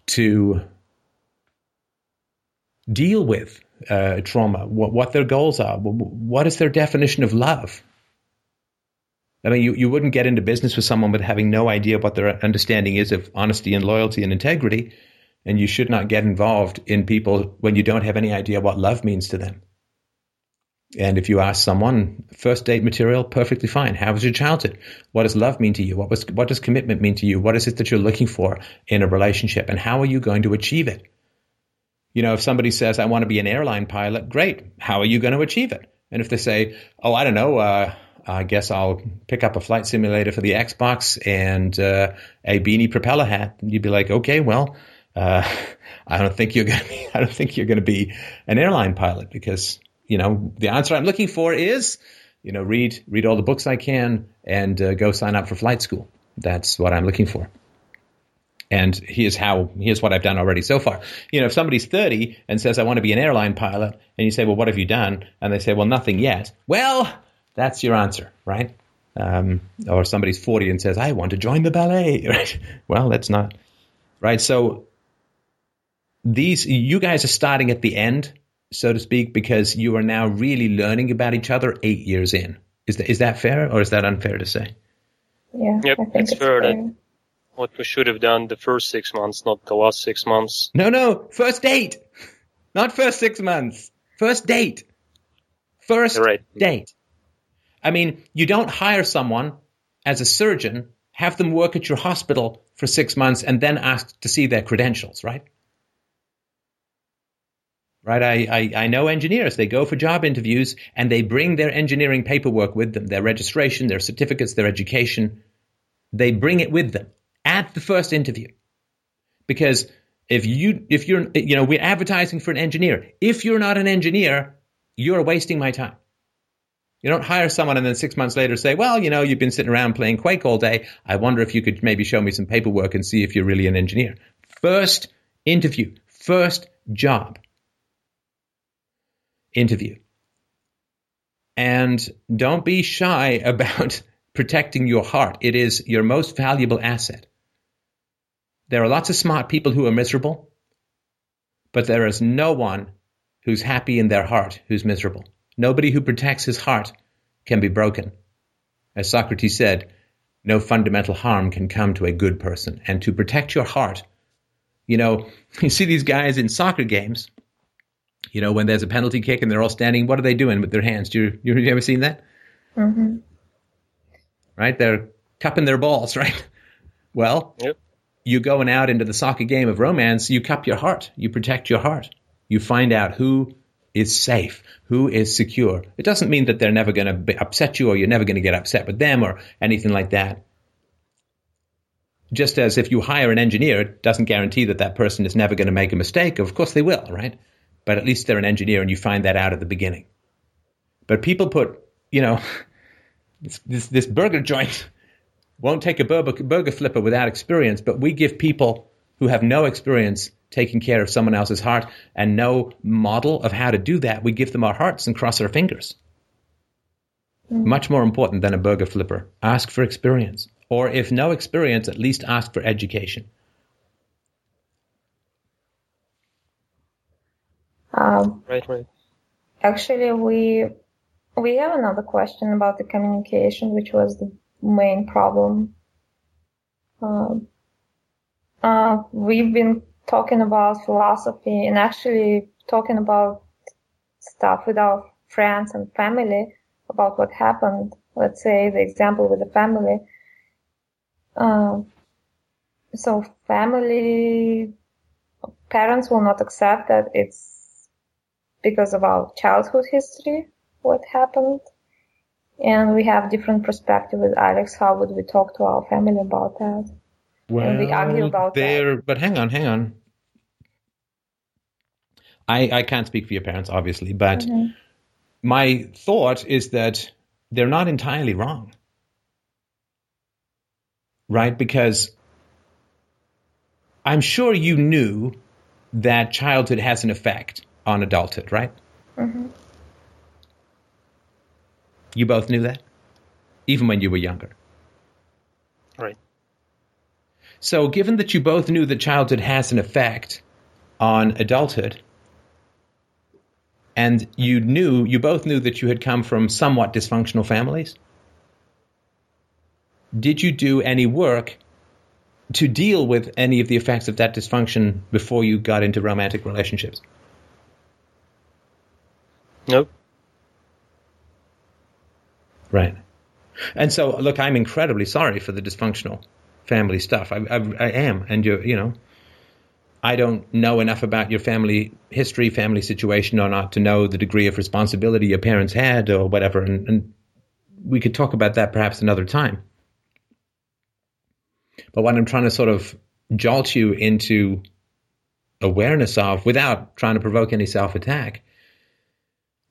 to deal with uh, trauma, what, what their goals are, what is their definition of love. I mean, you, you wouldn't get into business with someone with having no idea what their understanding is of honesty and loyalty and integrity, and you should not get involved in people when you don't have any idea what love means to them. And if you ask someone, first date material, perfectly fine. How was your childhood? What does love mean to you? What was, what does commitment mean to you? What is it that you're looking for in a relationship? And how are you going to achieve it? You know, if somebody says, I want to be an airline pilot, great. How are you going to achieve it? And if they say, oh, I don't know, uh, I guess I'll pick up a flight simulator for the Xbox and uh, a beanie propeller hat. And you'd be like, okay, well, uh, I don't think you're going to be, I don't think you're going to be an airline pilot, because... you know, the answer I'm looking for is, you know, read read all the books I can and uh, go sign up for flight school. That's what I'm looking for. And here's how, here's what I've done already so far. You know, if somebody's thirty and says, I want to be an airline pilot, and you say, well, what have you done? And they say, well, nothing yet. Well, that's your answer, right? Um, or somebody's forty and says, I want to join the ballet, right? Well, that's not, right? So these, you guys are starting at the end, so to speak, because you are now really learning about each other eight years in. Is that, is that fair, or is that unfair to say? Yeah, yep, it's, it's fair. That what we should have done the first six months, not the last six months. No, no, first date, not first six months. First date, first right. date. I mean, you don't hire someone as a surgeon, have them work at your hospital for six months, and then ask to see their credentials, right? Right, I, I, I know engineers, they go for job interviews and they bring their engineering paperwork with them, their registration, their certificates, their education. They bring it with them at the first interview. Because if you if you're you know, we're advertising for an engineer. If you're not an engineer, you're wasting my time. You don't hire someone and then six months later say, well, you know, you've been sitting around playing Quake all day. I wonder if you could maybe show me some paperwork and see if you're really an engineer. First interview, first job. Interview. And don't be shy about protecting your heart. It is your most valuable asset. There are lots of smart people who are miserable, but there is no one who's happy in their heart who's miserable. Nobody who protects his heart can be broken. As Socrates said, no fundamental harm can come to a good person. And to protect your heart, you know, you see these guys in soccer games. You know, when there's a penalty kick and they're all standing, what are they doing with their hands? Do you, you, you ever seen that? Mm-hmm. Right? They're cupping their balls, right? Well, yep. You going out into the soccer game of romance, you cup your heart. You protect your heart. You find out who is safe, who is secure. It doesn't mean that they're never going to upset you or you're never going to get upset with them or anything like that. Just as if you hire an engineer, it doesn't guarantee that that person is never going to make a mistake. Of course they will, right? But at least they're an engineer and you find that out at the beginning. But people put you know, this, this, this burger joint won't take a burger, burger flipper without experience, but we give people who have no experience taking care of someone else's heart and no model of how to do that, we give them our hearts and cross our fingers. Mm. Much more important than a burger flipper. Ask for experience. Or if no experience, at least ask for education. Um, right, right. Actually, we we have another question about the communication, which was the main problem. Uh, uh, we've been talking about philosophy and actually talking about stuff with our friends and family about what happened. Let's say the example with the family. Uh, so family, parents will not accept that it's because of our childhood history, what happened. And we have different perspective with Alex. How would we talk to our family about that? Well, and we argue about that. But hang on, hang on. I, I can't speak for your parents, obviously, but mm-hmm. my thought is that they're not entirely wrong. Right? Because I'm sure you knew that childhood has an effect on adulthood, right? Mm-hmm. You both knew that, even when you were younger. Right. So given that you both knew that childhood has an effect on adulthood, and you knew, you both knew that you had come from somewhat dysfunctional families, did you do any work to deal with any of the effects of that dysfunction before you got into romantic relationships? Nope. Right. And so, look, I'm incredibly sorry for the dysfunctional family stuff. I, I, I am. And, you're, you know, I don't know enough about your family history, family situation or not to know the degree of responsibility your parents had or whatever. And, and we could talk about that perhaps another time. But what I'm trying to sort of jolt you into awareness of, without trying to provoke any self-attack,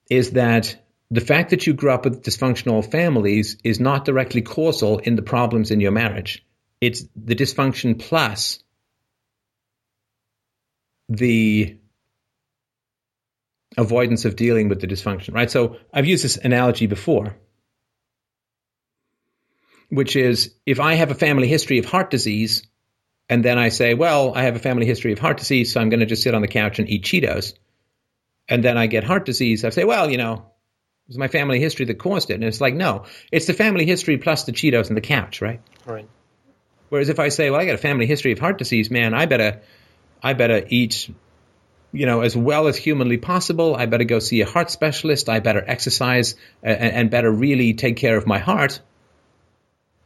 is that the fact that you grew up with dysfunctional families is not directly causal in the problems in your marriage. It's the dysfunction plus the avoidance of dealing with the dysfunction, right? So I've used this analogy before, which is if I have a family history of heart disease and then I say, well, I have a family history of heart disease, so I'm going to just sit on the couch and eat Cheetos. And then I get heart disease. I say, well, you know, it was my family history that caused it. And it's like, no, it's the family history plus the Cheetos and the couch, right? Right. Whereas if I say, well, I got a family history of heart disease, man, I better, I better eat, you know, as well as humanly possible. I better go see a heart specialist. I better exercise and, and better really take care of my heart.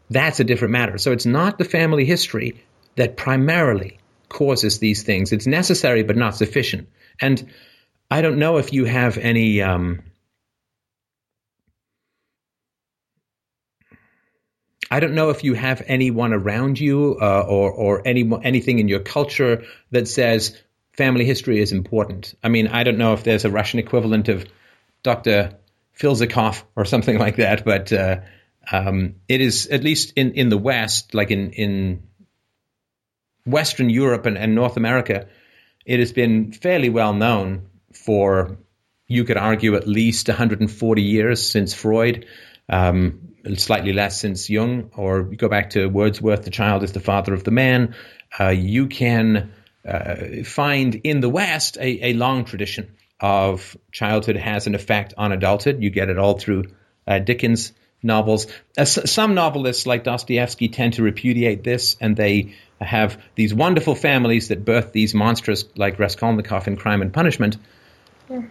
That's a different matter. So it's not the family history that primarily causes these things. It's necessary but not sufficient. And I don't know if you have any um, – I don't know if you have anyone around you uh, or, or any, anything in your culture that says family history is important. I mean, I don't know if there's a Russian equivalent of Doctor Filzikov or something like that, but uh, – Um, it is, at least in, in the West, like in, in Western Europe and, and North America, it has been fairly well known for, you could argue, at least one hundred forty years since Freud, um, slightly less since Jung, or you go back to Wordsworth, the child is the father of the man. Uh, you can uh, find in the West a, a long tradition of childhood has an effect on adulthood. You get it all through uh, Dickens' novels. Uh, s- some novelists like Dostoevsky tend to repudiate this, and they have these wonderful families that birth these monsters like Raskolnikov in Crime and Punishment. Yeah.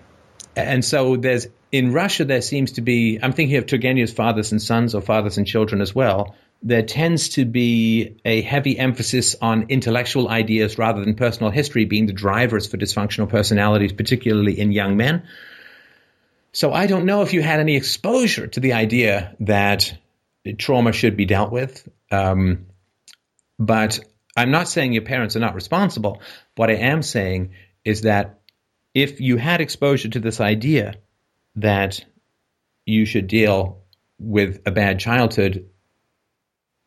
And so there's, in Russia, there seems to be, I'm thinking of Turgenev's Fathers and Sons or Fathers and Children as well, there tends to be a heavy emphasis on intellectual ideas rather than personal history being the drivers for dysfunctional personalities, particularly in young men. So I don't know if you had any exposure to the idea that trauma should be dealt with. Um, but I'm not saying your parents are not responsible. What I am saying is that if you had exposure to this idea that you should deal with a bad childhood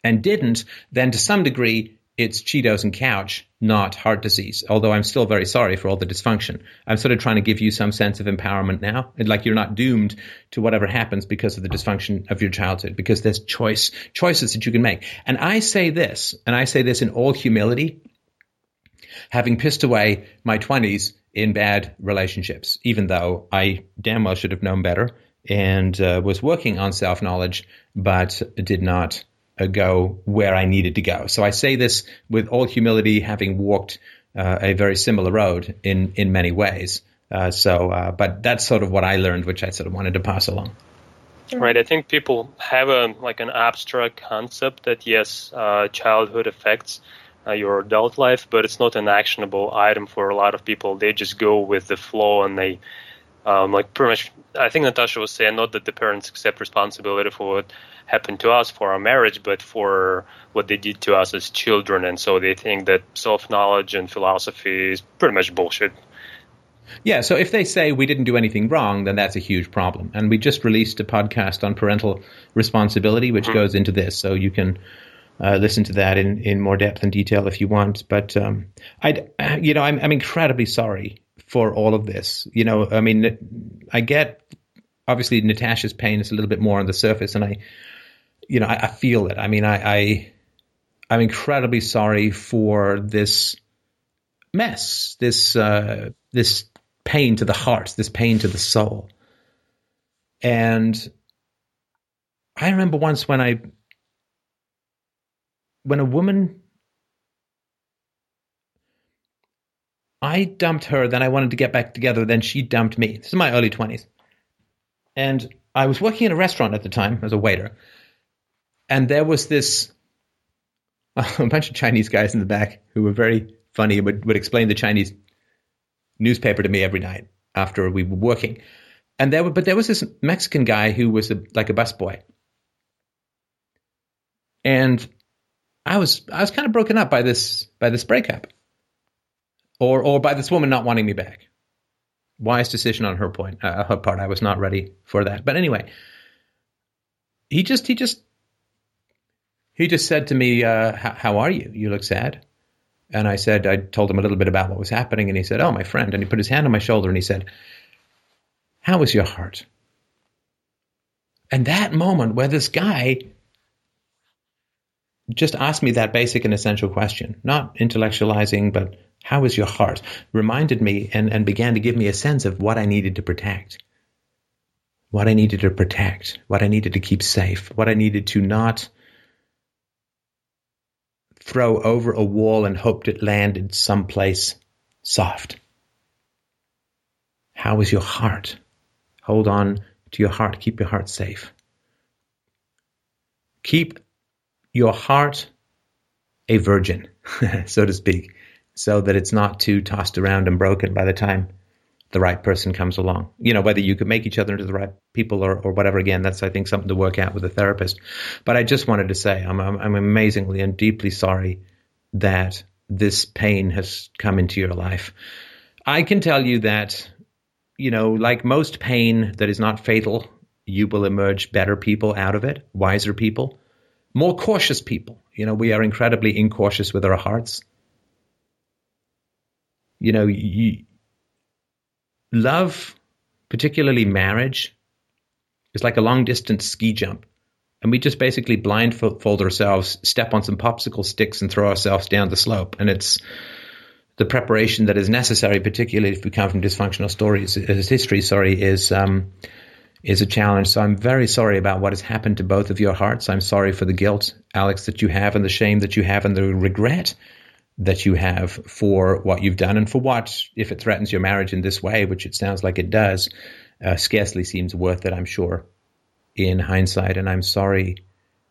and didn't, then to some degree it's Cheetos and couch, not heart disease. Although I'm still very sorry for all the dysfunction. I'm sort of trying to give you some sense of empowerment now. Like you're not doomed to whatever happens because of the dysfunction of your childhood, because there's choice, choices that you can make. And I say this, and I say this in all humility, having pissed away my twenties in bad relationships, even though I damn well should have known better and uh, was working on self-knowledge, but did not go where I needed to go. So I say this with all humility, having walked uh, a very similar road in, in many ways. Uh, so, uh, but that's sort of what I learned, which I sort of wanted to pass along. Right. I think people have a like an abstract concept that, yes, uh, childhood affects uh, your adult life, but it's not an actionable item for a lot of people. They just go with the flow and they um, like pretty much, I think Natasha was saying, not that the parents accept responsibility for what happened to us for our marriage, but for what they did to us as children. And so they think that self-knowledge and philosophy is pretty much bullshit. Yeah, so if they say we didn't do anything wrong, then that's a huge problem. And we just released a podcast on parental responsibility, which mm-hmm. goes into this. So you can uh, listen to that in, in more depth and detail if you want. But, um, I'd, you know, I'm, I'm incredibly sorry for all of this. You know, I mean, I get, obviously, Natasha's pain is a little bit more on the surface, and I, you know, I, I feel it. I mean, I, I, I'm incredibly sorry for this mess, this, uh, this pain to the heart, this pain to the soul. And I remember once when I, when a woman, I dumped her, then I wanted to get back together, then she dumped me. This is my early twenties. And I was working in a restaurant at the time as a waiter. And there was this a bunch of Chinese guys in the back who were very funny and would, would explain the Chinese newspaper to me every night after we were working. And there were, but there was this Mexican guy who was a, like a busboy. And I was I was kind of broken up by this by this breakup, or or by this woman not wanting me back. Wise decision on her point, uh, her part. I was not ready for that. But anyway, he just, he just, he just said to me, uh, how are you? You look sad. And I said, I told him a little bit about what was happening. And he said, oh, my friend. And he put his hand on my shoulder and he said, how is your heart? And that moment where this guy just asked me that basic and essential question, not intellectualizing, but how is your heart? Reminded me and, and began to give me a sense of what I needed to protect, what I needed to protect, what I needed to keep safe, what I needed to not throw over a wall and hoped it landed someplace soft. How is your heart? Hold on to your heart. Keep your heart safe. Keep your heart a virgin, so to speak, so that it's not too tossed around and broken by the time the right person comes along. You know, whether you could make each other into the right people or, or whatever, again, that's, I think, something to work out with a therapist. But I just wanted to say I'm, I'm, I'm amazingly and deeply sorry that this pain has come into your life. I can tell you that, you know, like most pain that is not fatal, you will emerge better people out of it, wiser people, more cautious people. You know, we are incredibly incautious with our hearts. You know, you, love, particularly marriage, is like a long-distance ski jump. And we just basically blindfold ourselves, step on some popsicle sticks, and throw ourselves down the slope. And it's the preparation that is necessary, particularly if we come from dysfunctional stories, history, sorry, is um, is a challenge. So I'm very sorry about what has happened to both of your hearts. I'm sorry for the guilt, Alex, that you have, and the shame that you have, and the regret that you have for what you've done, and for what, if it threatens your marriage in this way, which it sounds like it does, uh, scarcely seems worth it, I'm sure, in hindsight. And I'm sorry,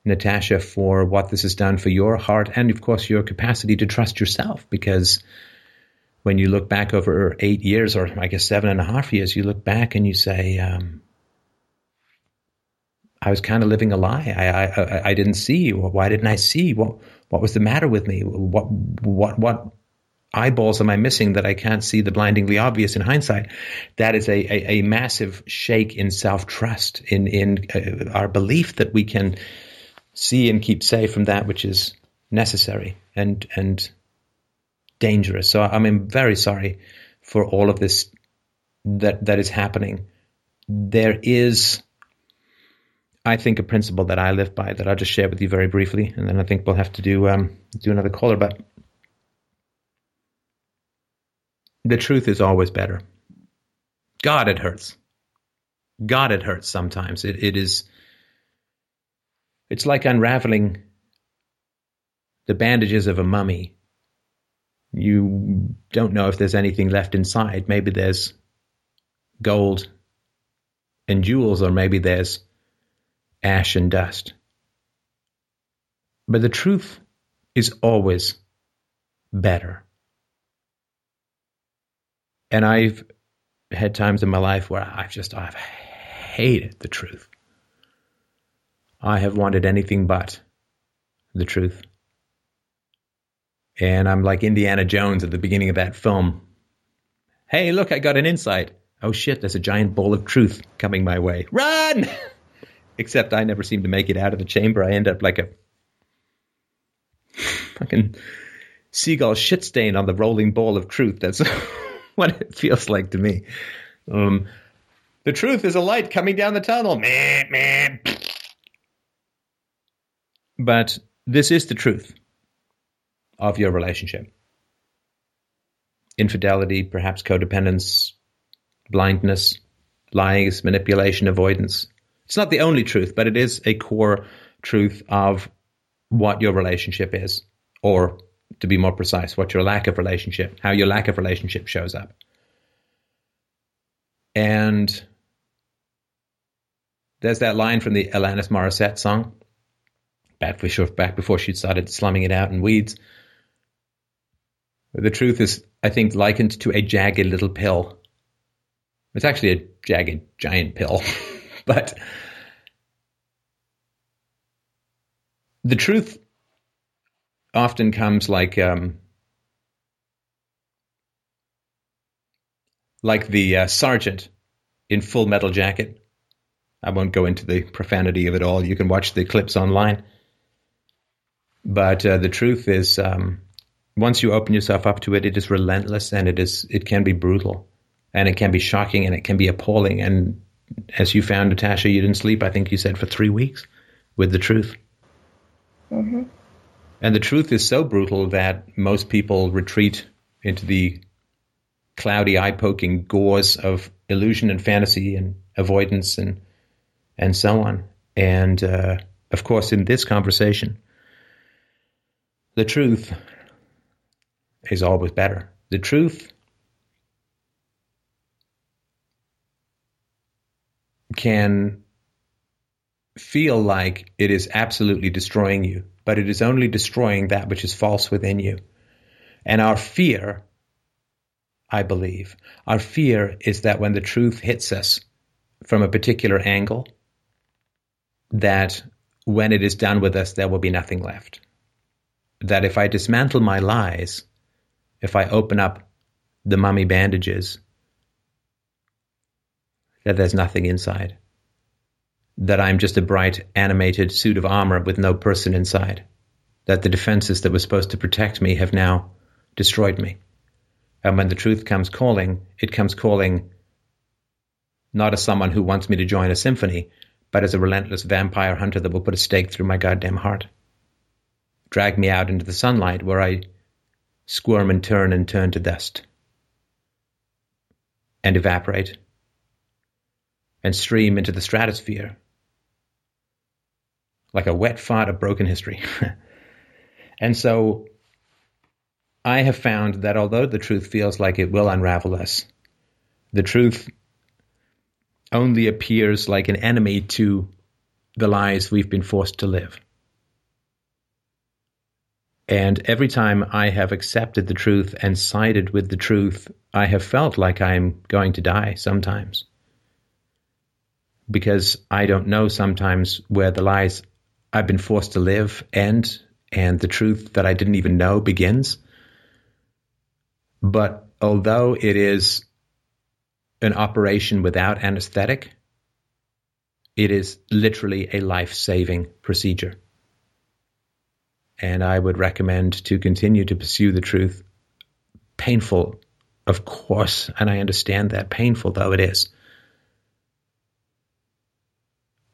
Natasha, for what this has done for your heart and, of course, your capacity to trust yourself, because when you look back over eight years or, I guess, seven and a half years, you look back and you say, um, I was kind of living a lie. I, I, I didn't see you. Why didn't I see you? What, what was the matter with me? What, what, what eyeballs am I missing that I can't see the blindingly obvious in hindsight? That is a, a, a massive shake in self-trust, in, in uh, our belief that we can see and keep safe from that which is necessary and and dangerous. So I'm very sorry for all of this that that is happening. There is, I think, a principle that I live by that I'll just share with you very briefly, and then I think we'll have to do um, do another caller. But the truth is always better. God, it hurts. God, it hurts sometimes. It it is. It's like unraveling the bandages of a mummy. You don't know if there's anything left inside. Maybe there's gold and jewels, or maybe there's ash and dust. But the truth is always better. And I've had times in my life where I've just, I've hated the truth. I have wanted anything but the truth. And I'm like Indiana Jones at the beginning of that film. Hey, look, I got an insight. Oh shit, there's a giant ball of truth coming my way. Run! Except I never seem to make it out of the chamber. I end up like a fucking seagull shit stain on the rolling ball of truth. That's what it feels like to me. Um, the truth is a light coming down the tunnel. Meh, meh. But this is the truth of your relationship. Infidelity, perhaps codependence, blindness, lying, manipulation, avoidance. It's not the only truth, but it is a core truth of what your relationship is, or to be more precise, what your lack of relationship, how your lack of relationship shows up. And there's that line from the Alanis Morissette song, back before, back before she started slumming it out in weeds. The truth is, I think, likened to a jagged little pill. It's actually a jagged, giant pill. But the truth often comes like um, like the uh, sergeant in Full Metal Jacket. I won't go into the profanity of it all. You can watch the clips online. But uh, the truth is, um, once you open yourself up to it, it is relentless, and it is it can be brutal, and it can be shocking, and it can be appalling. And as you found, Natasha, you didn't sleep, I think you said, for three weeks with the truth. Mm-hmm. And the truth is so brutal that most people retreat into the cloudy, eye-poking gauze of illusion and fantasy and avoidance and and so on. And, uh, of course, in this conversation, the truth is always better. The truth can feel like it is absolutely destroying you, but it is only destroying that which is false within you. And our fear, I believe, our fear is that when the truth hits us from a particular angle, that when it is done with us, there will be nothing left. That if I dismantle my lies, if I open up the mummy bandages, that there's nothing inside, that I'm just a bright, animated suit of armor with no person inside, that the defenses that were supposed to protect me have now destroyed me. And when the truth comes calling, it comes calling not as someone who wants me to join a symphony, but as a relentless vampire hunter that will put a stake through my goddamn heart, drag me out into the sunlight where I squirm and turn and turn to dust and evaporate and stream into the stratosphere like a wet fart of broken history. And so I have found that although the truth feels like it will unravel us, the truth only appears like an enemy to the lies we've been forced to live. And every time I have accepted the truth and sided with the truth, I have felt like I'm going to die sometimes, because I don't know sometimes where the lies I've been forced to live end and the truth that I didn't even know begins. But although it is an operation without anesthetic, it is literally a life-saving procedure. And I would recommend to continue to pursue the truth. Painful, of course, and I understand that, painful though it is.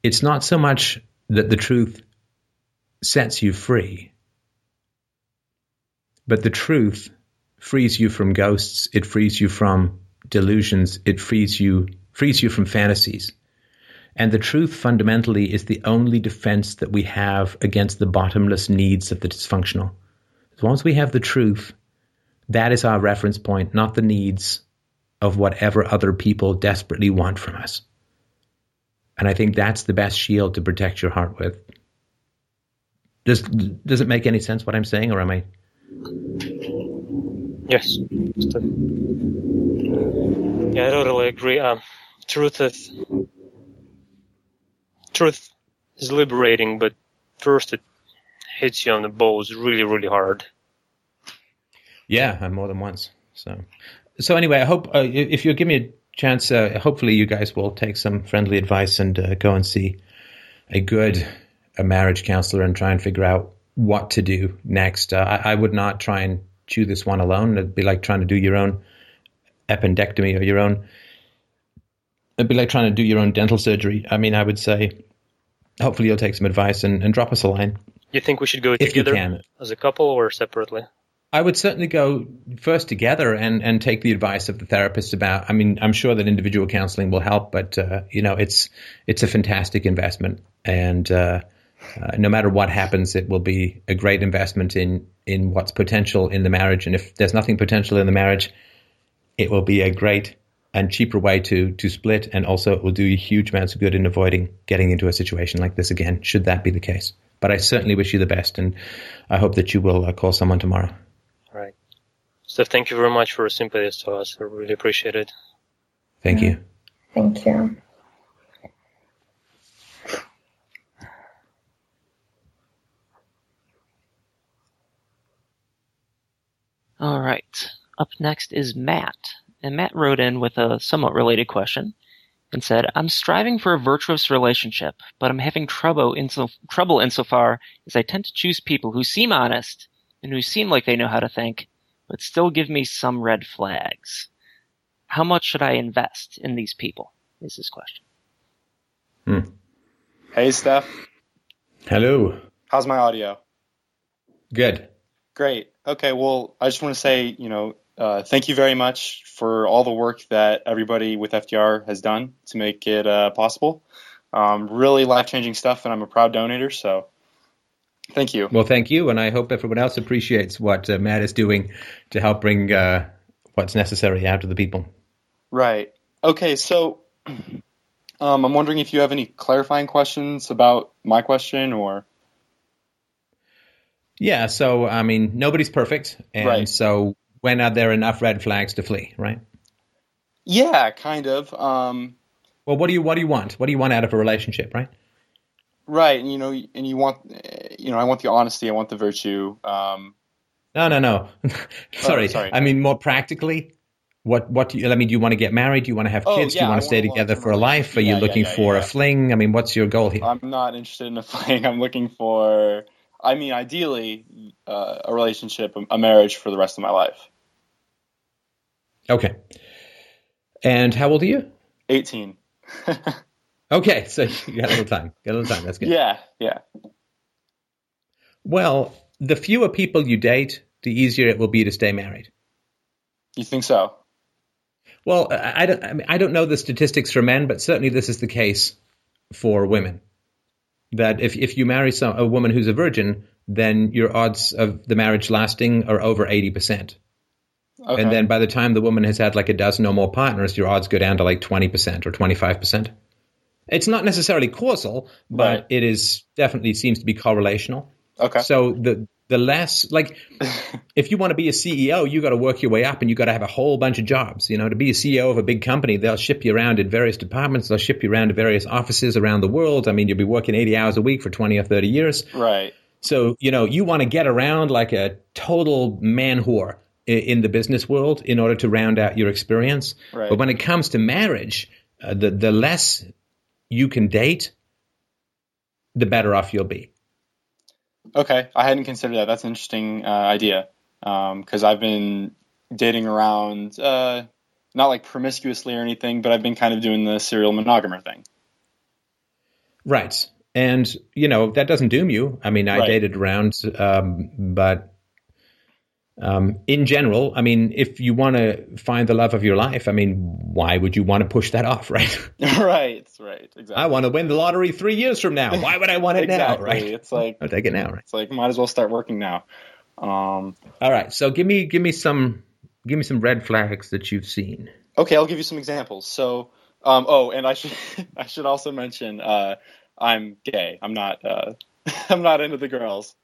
It's not so much that the truth sets you free, but the truth frees you from ghosts, it frees you from delusions, it frees you, frees you from fantasies. And the truth fundamentally is the only defense that we have against the bottomless needs of the dysfunctional. Once we have the truth, that is our reference point, not the needs of whatever other people desperately want from us. And I think that's the best shield to protect your heart with. Does, does it make any sense what I'm saying, or am I? Yes. Yeah, I totally agree. Um, truth is... Truth is liberating, but first it hits you on the balls really, really hard. Yeah, and more than once. So, so anyway, I hope uh, if you give me a chance, uh, hopefully you guys will take some friendly advice and uh, go and see a good a marriage counselor and try and figure out what to do next. Uh, I, I would not try and chew this one alone. It'd be like trying to do your own appendectomy or your own. It'd be like trying to do your own dental surgery. I mean, I would say. Hopefully you'll take some advice and, and drop us a line. You think we should go together as a couple or separately? I would certainly go first together and, and take the advice of the therapist about, I mean, I'm sure that individual counseling will help, but, uh, you know, it's it's a fantastic investment. And uh, uh, no matter what happens, it will be a great investment in, in what's potential in the marriage. And if there's nothing potential in the marriage, it will be a great and cheaper way to to split, and also it will do you huge amounts of good in avoiding getting into a situation like this again, should that be the case. But I certainly wish you the best, and I hope that you will uh, call someone tomorrow. All right. So thank you very much for your sympathy to us. I really appreciate it. Thank yeah. you. Thank you. All right. Up next is Matt. And Matt wrote in with a somewhat related question and said, I'm striving for a virtuous relationship, but I'm having trouble, inso- trouble insofar as I tend to choose people who seem honest and who seem like they know how to think, but still give me some red flags. How much should I invest in these people? Is his question. Hmm. Hey, Steph. Hello. How's my audio? Good. Great. Okay, well, I just want to say, you know, Uh, thank you very much for all the work that everybody with F D R has done to make it uh, possible. Um, really life-changing stuff, and I'm a proud donator, so thank you. Well, thank you, and I hope everyone else appreciates what uh, Matt is doing to help bring uh, what's necessary out to the people. Right. Okay, so um, I'm wondering if you have any clarifying questions about my question or... Yeah, so, I mean, nobody's perfect, and right. so... When are there enough red flags to flee, right? Yeah, kind of. Um, well, what do you what do you want? What do you want out of a relationship, right? Right, and you know, and you want, you know, I want the honesty, I want the virtue. Um, no, no, no. sorry. Oh, sorry, I mean more practically. What what do you? I mean, do you want to get married? Do you want to have kids? Oh, yeah, do you want to I stay want together for a life? Are yeah, you looking yeah, yeah, for yeah. a fling? I mean, what's your goal here? I'm not interested in a fling. I'm looking for. I mean, ideally, uh, a relationship, a marriage for the rest of my life. Okay. And how old are you? eighteen. Okay, so you got a little time. Got a little time. That's good. Yeah, yeah. Well, the fewer people you date, the easier it will be to stay married. You think so? Well, I don't. I mean, I don't know the statistics for men, but certainly this is the case for women. That if if you marry some a woman who's a virgin, then your odds of the marriage lasting are over eighty percent. Okay. And then by the time the woman has had like a dozen or more partners, your odds go down to like twenty percent or twenty-five percent. It's not necessarily causal, but right. it is definitely seems to be correlational. Okay. So the the less like if you want to be a C E O, you got to work your way up and you got to have a whole bunch of jobs. You know, to be a C E O of a big company, they'll ship you around in various departments. They'll ship you around to various offices around the world. I mean, you'll be working eighty hours a week for twenty or thirty years. Right. So, you know, you want to get around like a total man whore in the business world in order to round out your experience. Right. But when it comes to marriage, uh, the, the less you can date, the better off you'll be. Okay. I hadn't considered that. That's an interesting uh, idea. Um, 'cause I've been dating around, uh, not like promiscuously or anything, but I've been kind of doing the serial monogamer thing. Right. And, you know, that doesn't doom you. I mean, I right. dated around, um, but um, in general, I mean, if you want to find the love of your life, I mean, why would you want to push that off, right? Right, right, exactly. I want to win the lottery three years from now. Why would I want it exactly. now, right? It's like I'll take it now, right? It's like might as well start working now. Um, All right, so give me give me some give me some red flags that you've seen. Okay, I'll give you some examples. So, um, oh, and I should I should also mention. Uh, I'm gay. I'm not, uh, I'm not into the girls.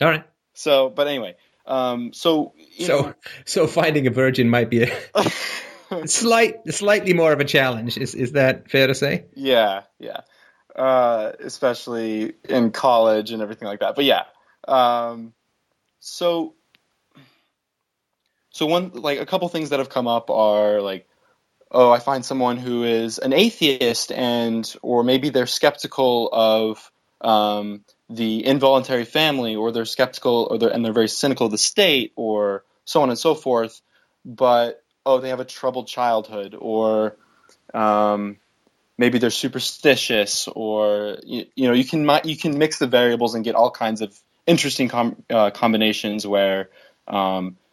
All right. So, but anyway, um, so, you so, know, so finding a virgin might be a slight, slightly more of a challenge. Is, is that fair to say? Yeah. Yeah. Uh, especially in college and everything like that. But yeah. Um, so, so one, like a couple things that have come up are like, oh, I find someone who is an atheist and or maybe they're skeptical of um, the involuntary family or they're skeptical or they're, and they're very cynical of the state or so on and so forth. But, oh, they have a troubled childhood or um, maybe they're superstitious or, you, you know, you can you can mix the variables and get all kinds of interesting com- uh, combinations where um, –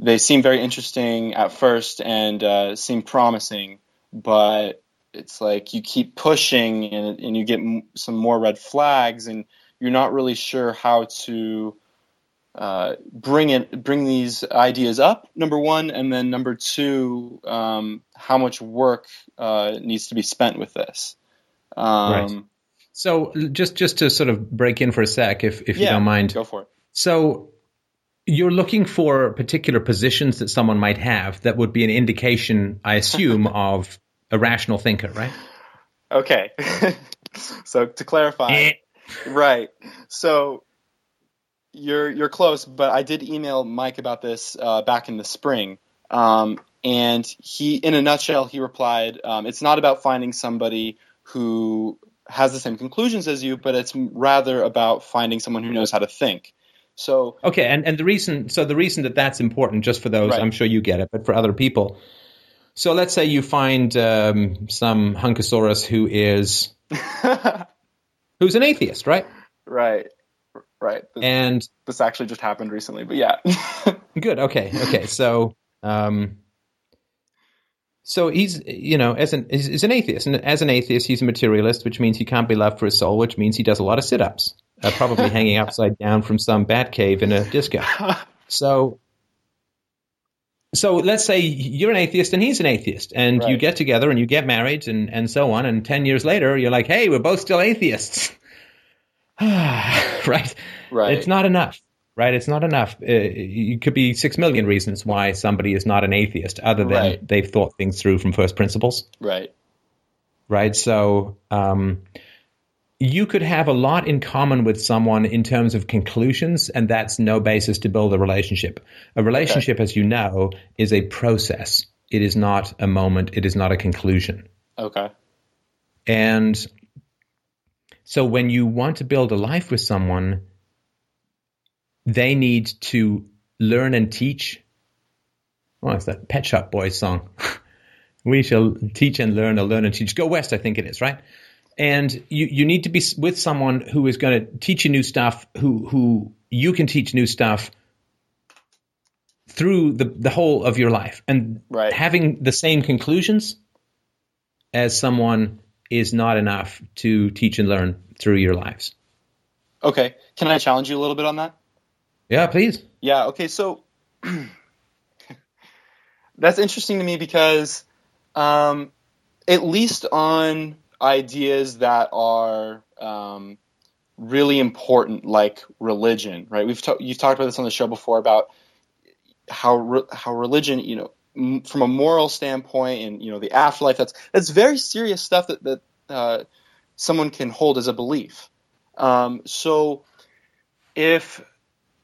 they seem very interesting at first and uh, seem promising, but it's like you keep pushing and, and you get m- some more red flags, and you're not really sure how to uh, bring it, bring these ideas up. Number one, and then number two, um, how much work uh, needs to be spent with this. Um, right. So just just to sort of break in for a sec, if if yeah, you don't mind, go for it. So. You're looking for particular positions that someone might have that would be an indication, I assume, of a rational thinker, right? Okay. So to clarify, right. So you're you're close, but I did email Mike about this uh, back in the spring. Um, and he, in a nutshell, he replied, um, it's not about finding somebody who has the same conclusions as you, but it's rather about finding someone who knows how to think. So okay, and, and the reason so the reason that that's important just for those, right. I'm sure you get it, but for other people. So let's say you find um, some hunkasaurus who is who's an atheist, right? Right, right. This, and this actually just happened recently, but yeah. Good. Okay. Okay. So, um, so he's you know as an is an atheist, and as an atheist, he's a materialist, which means he can't be loved for his soul, which means he does a lot of sit-ups. Uh, probably hanging upside down from some bat cave in a disco. So, so let's say you're an atheist and he's an atheist, and right. you get together and you get married and, and so on. And ten years later, you're like, hey, we're both still atheists, right? Right. It's not enough, right? It's not enough. Uh, it could be six million reasons why somebody is not an atheist, other than right. they've thought things through from first principles, right? Right. So. Um, You could have a lot in common with someone in terms of conclusions, and that's no basis to build a relationship. A relationship, okay. as you know, is a process. It is not a moment. It is not a conclusion. Okay. And so when you want to build a life with someone, they need to learn and teach. Oh, it's that Pet Shop Boys song. We shall teach and learn or learn and teach. Go West, I think it is, right? And you, you need to be with someone who is going to teach you new stuff, who who you can teach new stuff through the, the whole of your life. And right. having the same conclusions as someone is not enough to teach and learn through your lives. Okay. Can I challenge you a little bit on that? Yeah, please. Yeah, okay. So that's interesting to me because um, at least on – ideas that are um, really important, like religion, right? We've ta- you've talked about this on the show before about how re- how religion, you know, m- from a moral standpoint, and you know, the afterlife. That's that's very serious stuff that that uh, someone can hold as a belief. Um, so, if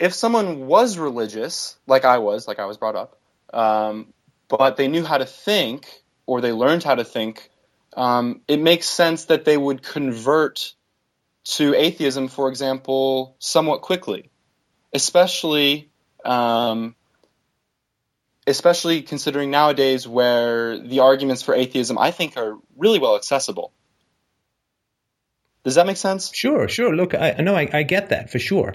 if someone was religious, like I was, like I was brought up, um, but they knew how to think or they learned how to think, um, it makes sense that they would convert to atheism, for example, somewhat quickly, especially um, especially considering nowadays where the arguments for atheism, I think, are really well accessible. Does that make sense? Sure, sure. Look, I no, I, I get that for sure.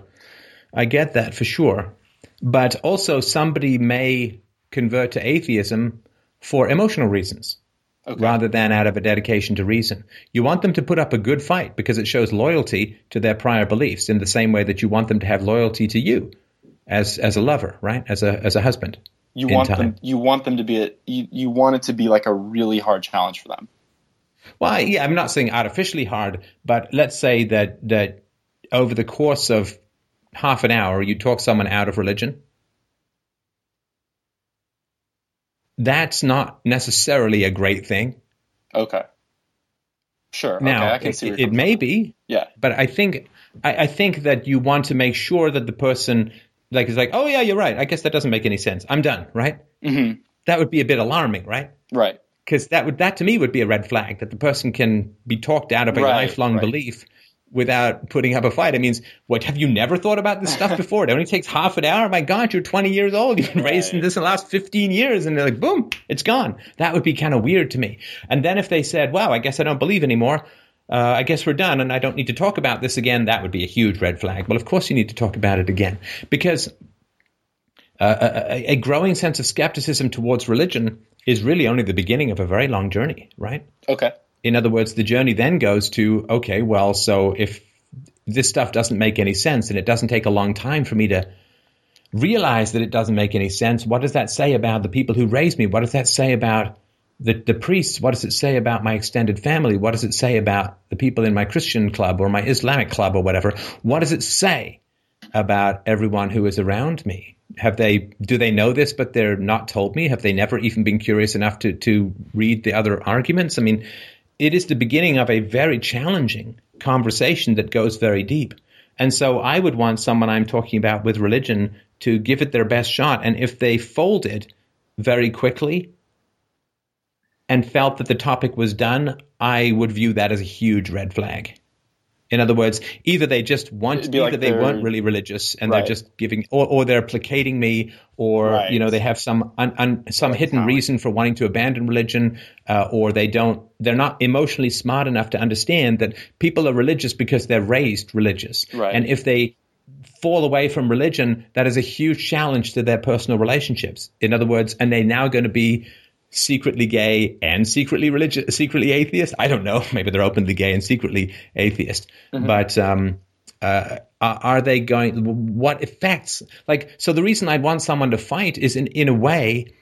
I get that for sure. But also somebody may convert to atheism for emotional reasons. Okay. Rather than out of a dedication to reason. You want them to put up a good fight because it shows loyalty to their prior beliefs in the same way that you want them to have loyalty to you as as a lover, right? As a as a husband. You want time. them you want them to be a, you, you want it to be like a really hard challenge for them. Well, I, yeah, I'm not saying artificially hard, but let's say that that over the course of half an hour you talk someone out of religion. That's not necessarily a great thing. Okay. Sure. Now, okay, I can see it, it may from. be. Yeah. But I think I, I think that you want to make sure that the person like is like, oh, yeah, you're right. I guess that doesn't make any sense. I'm done, right? Mm-hmm. That would be a bit alarming, right? Right. Because that, would that to me would be a red flag, that the person can be talked out of a right, lifelong right. belief without putting up a fight. It means, what, have you never thought about this stuff before? It only takes half an hour. My God, you're twenty years old. You've been right. raised in this in the last fifteen years. And they're like, boom, it's gone. That would be kind of weird to me. And then if they said, wow, I guess I don't believe anymore. Uh, I guess we're done and I don't need to talk about this again. That would be a huge red flag. Well, of course you need to talk about it again. Because uh, a, a growing sense of skepticism towards religion is really only the beginning of a very long journey, right? Okay. In other words, the journey then goes to, okay, well, so if this stuff doesn't make any sense and it doesn't take a long time for me to realize that it doesn't make any sense, what does that say about the people who raised me? What does that say about the, the priests? What does it say about my extended family? What does it say about the people in my Christian club or my Islamic club or whatever? What does it say about everyone who is around me? Have they, do they know this, but they're not told me? Have they never even been curious enough to, to read the other arguments? I mean, it is the beginning of a very challenging conversation that goes very deep. And so I would want someone I'm talking about with religion to give it their best shot. And if they folded very quickly and felt that the topic was done, I would view that as a huge red flag. In other words, either they just want, either like they weren't really religious and right. they're just giving, or, or they're placating me, or right. you know they have some un, un, some That's hidden reason for wanting to abandon religion, uh, or they don't, they're not emotionally smart enough to understand that people are religious because they're raised religious, right. and if they fall away from religion, that is a huge challenge to their personal relationships. In other words, and they're now going to be secretly gay and secretly religious, secretly atheist. I don't know. Maybe they're openly gay and secretly atheist. Mm-hmm. But um, uh, are, are they going? What effects? Like, so the reason I'd want someone to fight is in in a way,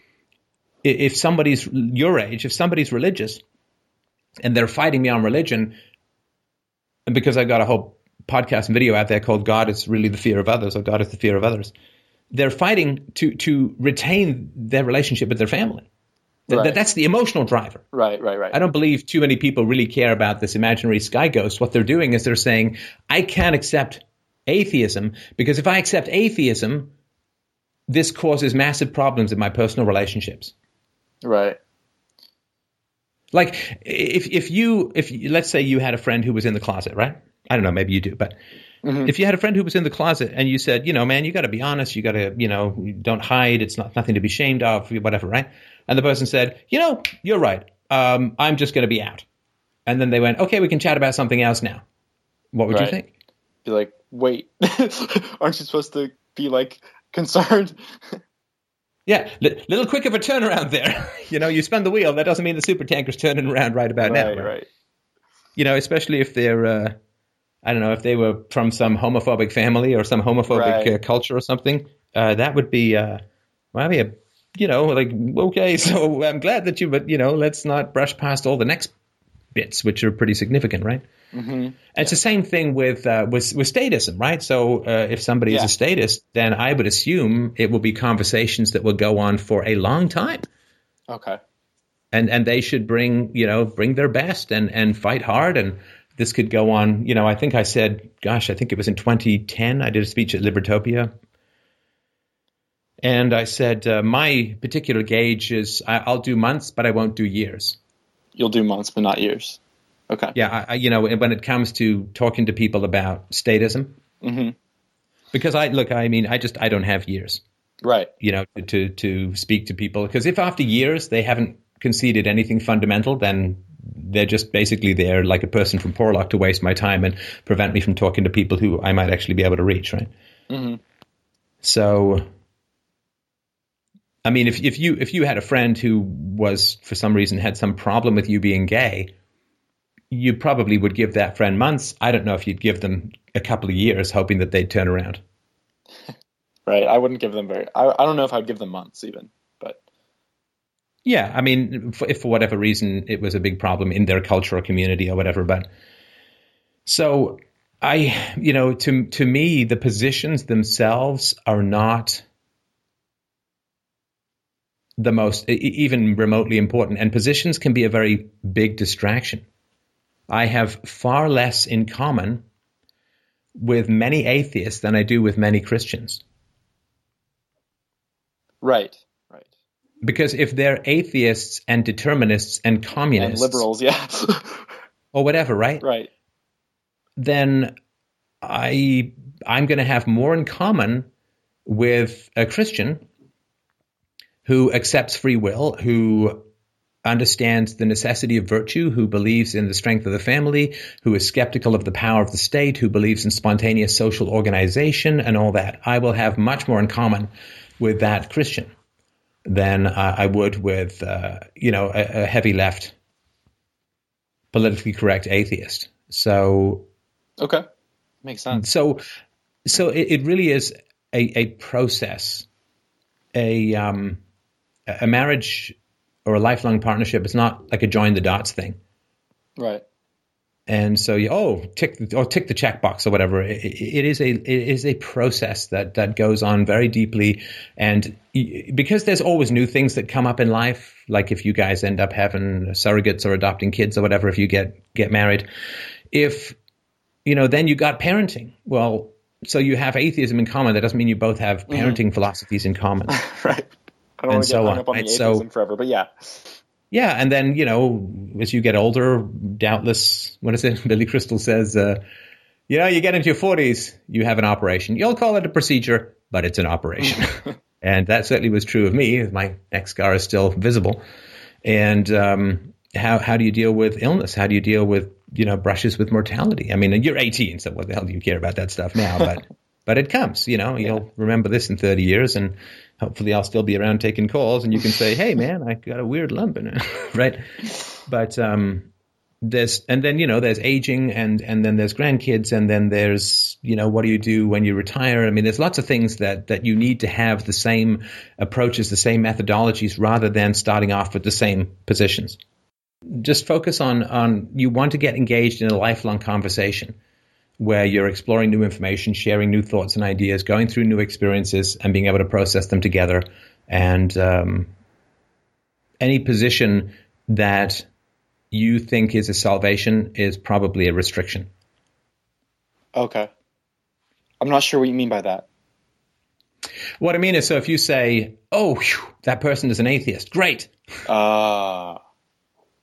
if somebody's your age, if somebody's religious, and they're fighting me on religion, and because I've got a whole podcast and video out there called "God is really the fear of others" or "God is the fear of others," they're fighting to to retain their relationship with their family. Right. Th- that's the emotional driver. Right, right, right. I don't believe too many people really care about this imaginary sky ghost. What they're doing is they're saying, I can't accept atheism because if I accept atheism, this causes massive problems in my personal relationships. Right. Like if if you – if let's say you had a friend who was in the closet, right? I don't know. Maybe you do, but – Mm-hmm. If you had a friend who was in the closet and you said, you know, man, you got to be honest, you got to, you know, don't hide, it's not nothing to be ashamed of, whatever, right? And the person said, you know, you're right, um, I'm just going to be out. And then they went, okay, we can chat about something else now. What would right. you think? Be like, wait, aren't you supposed to be like concerned? Yeah, li- little quick of a turnaround there. You know, you spin the wheel, that doesn't mean the super tanker's turning around right about right, now. Right, right. You know, especially if they're... Uh, I don't know, if they were from some homophobic family or some homophobic right. uh, culture or something, uh, that would be, uh, well, I mean, you know, like, okay, so I'm glad that you, but, you know, let's not brush past all the next bits, which are pretty significant, right? Mm-hmm. And yeah. It's the same thing with uh, with, with statism, right? So uh, if somebody yeah. is a statist, then I would assume it will be conversations that will go on for a long time. Okay. And and they should bring, you know, bring their best and, and fight hard and, this could go on, you know, I think I said, gosh, I think it was in twenty ten, I did a speech at Libertopia And I said, uh, my particular gauge is I, I'll do months, but I won't do years. You'll do months, but not years. Okay. Yeah. I, I, you know, when it comes to talking to people about statism, mm-hmm. because I look, I mean, I just, I don't have years. Right. You know, to, to, to speak to people, because if after years they haven't conceded anything fundamental, then they're just basically there like a person from Porlock to waste my time and prevent me from talking to people who I might actually be able to reach. Right. Mm-hmm. So, I mean, if if you if you had a friend who was, for some reason, had some problem with you being gay, you probably would give that friend months. I don't know if you'd give them a couple of years, hoping that they'd turn around. Right. I wouldn't give them very. I, I don't know if I'd give them months even. But yeah, I mean, if, if for whatever reason it was a big problem in their culture or community or whatever. But so I, you know, to to me, the positions themselves are not the most even remotely important, and positions can be a very big distraction. I have far less in common with many atheists than I do with many Christians. Right, right. Because if they're atheists and determinists and communists, and liberals, yeah, or whatever, right? Right. Then I I'm going to have more in common with a Christian who accepts free will, who understands the necessity of virtue, who believes in the strength of the family, who is skeptical of the power of the state, who believes in spontaneous social organization and all that. I will have much more in common with that Christian than uh, I would with, uh, you know, a, a heavy left, politically correct atheist. So, okay, makes sense. So, so it, it really is a, a process. A um, a marriage or a lifelong partnership is not like a join the dots thing, right? And so you oh tick or tick the checkbox or whatever. It, it is a it is a process that that goes on very deeply, and because there's always new things that come up in life. Like if you guys end up having surrogates or adopting kids or whatever, if you get get married, if you know, then you got parenting. Well. So you have atheism in common. That doesn't mean you both have parenting mm-hmm. philosophies in common. Right. I don't want to get hung up on the atheism forever, but yeah. Yeah, and then, you know, as you get older, doubtless, what is it? Billy Crystal says, uh, you know, you get into your forties, you have an operation. You'll call it a procedure, but it's an operation. And that certainly was true of me. My neck scar is still visible. And um, how how do you deal with illness? How do you deal with you know, brushes with mortality. I mean, you're eighteen, so what the hell do you care about that stuff now? But but it comes, you know, you'll yeah. remember this in thirty years, and hopefully I'll still be around taking calls, and you can say, hey, man, I got a weird lump in it, right? But um, there's, and then, you know, there's aging, and, and then there's grandkids, and then there's, you know, what do you do when you retire? I mean, there's lots of things that, that you need to have the same approaches, the same methodologies, rather than starting off with the same positions. Just focus on, on you want to get engaged in a lifelong conversation where you're exploring new information, sharing new thoughts and ideas, going through new experiences and being able to process them together. And um, any position that you think is a salvation is probably a restriction. Okay. I'm not sure what you mean by that. What I mean is, so if you say, oh, whew, that person is an atheist. Great. Ah. Uh...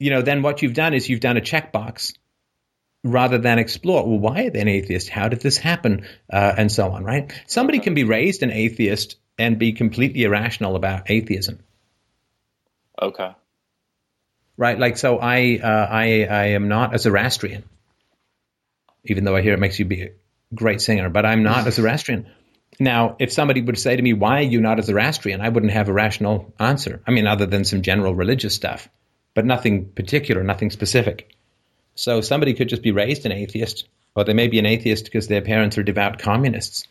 You know, then what you've done is you've done a checkbox rather than explore, well, why are they an atheist? How did this happen? Uh, and so on, right? Somebody okay. can be raised an atheist and be completely irrational about atheism. Okay. Right? Like, so I, uh, I, I am not a Zoroastrian, even though I hear it makes you be a great singer, but I'm not a Zoroastrian. Now, if somebody would say to me, why are you not a Zoroastrian? I wouldn't have a rational answer. I mean, other than some general religious stuff. But nothing particular, nothing specific. So somebody could just be raised an atheist, or they may be an atheist because their parents are devout communists,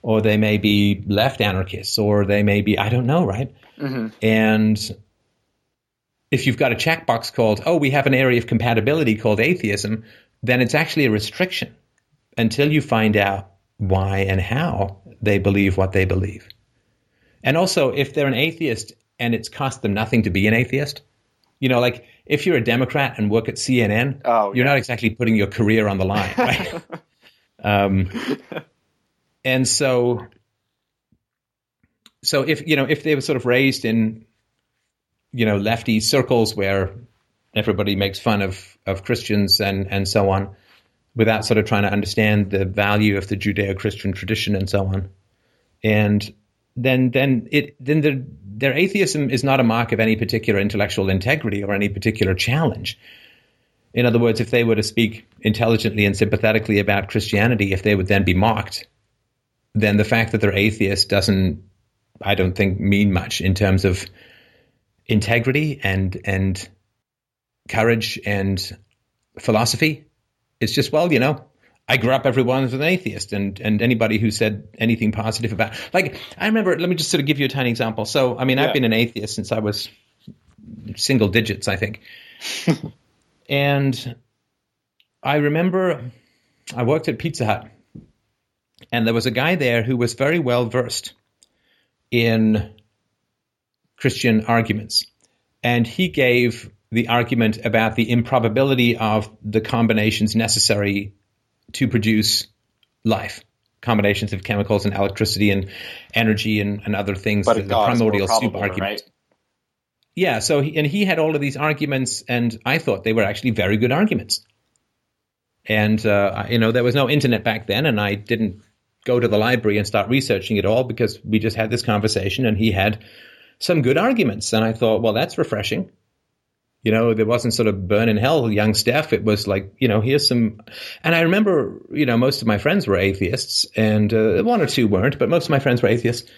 or they may be left anarchists, or they may be, I don't know, right? Mm-hmm. And if you've got a checkbox called, oh, we have an area of compatibility called atheism, then it's actually a restriction until you find out why and how they believe what they believe. And also, if they're an atheist and it's cost them nothing to be an atheist, you know, like if you're a Democrat and work at C N N, oh, you're yeah. not exactly putting your career on the line, right? um, and so So if, you know, if they were sort of raised in, you know, lefty circles where everybody makes fun of, of Christians and, and so on, without sort of trying to understand the value of the Judeo-Christian tradition and so on. And then then it then the, their atheism is not a mark of any particular intellectual integrity or any particular challenge. In other words, if they were to speak intelligently and sympathetically about Christianity, if they would then be mocked, then the fact that they're atheists doesn't, I don't think, mean much in terms of integrity and and courage and philosophy. It's just, well, you know, I grew up, everyone was an atheist, and, and anybody who said anything positive about, like, I remember, let me just sort of give you a tiny example. So, I mean, yeah. I've been an atheist since I was single digits, I think. And I remember I worked at Pizza Hut, and there was a guy there who was very well versed in Christian arguments. And he gave the argument about the improbability of the combinations necessary to produce life, combinations of chemicals and electricity and energy and, and other things, but the, the primordial soup argument. Right? Yeah, so he, and he had all of these arguments, and I thought they were actually very good arguments. And, uh, you know, there was no internet back then, and I didn't go to the library and start researching it all because we just had this conversation, and he had some good arguments. And I thought, well, that's refreshing. You know, there wasn't sort of burn in hell, young Steph. It was like, you know, here's some. And I remember, you know, most of my friends were atheists, and uh, one or two weren't, but most of my friends were atheists.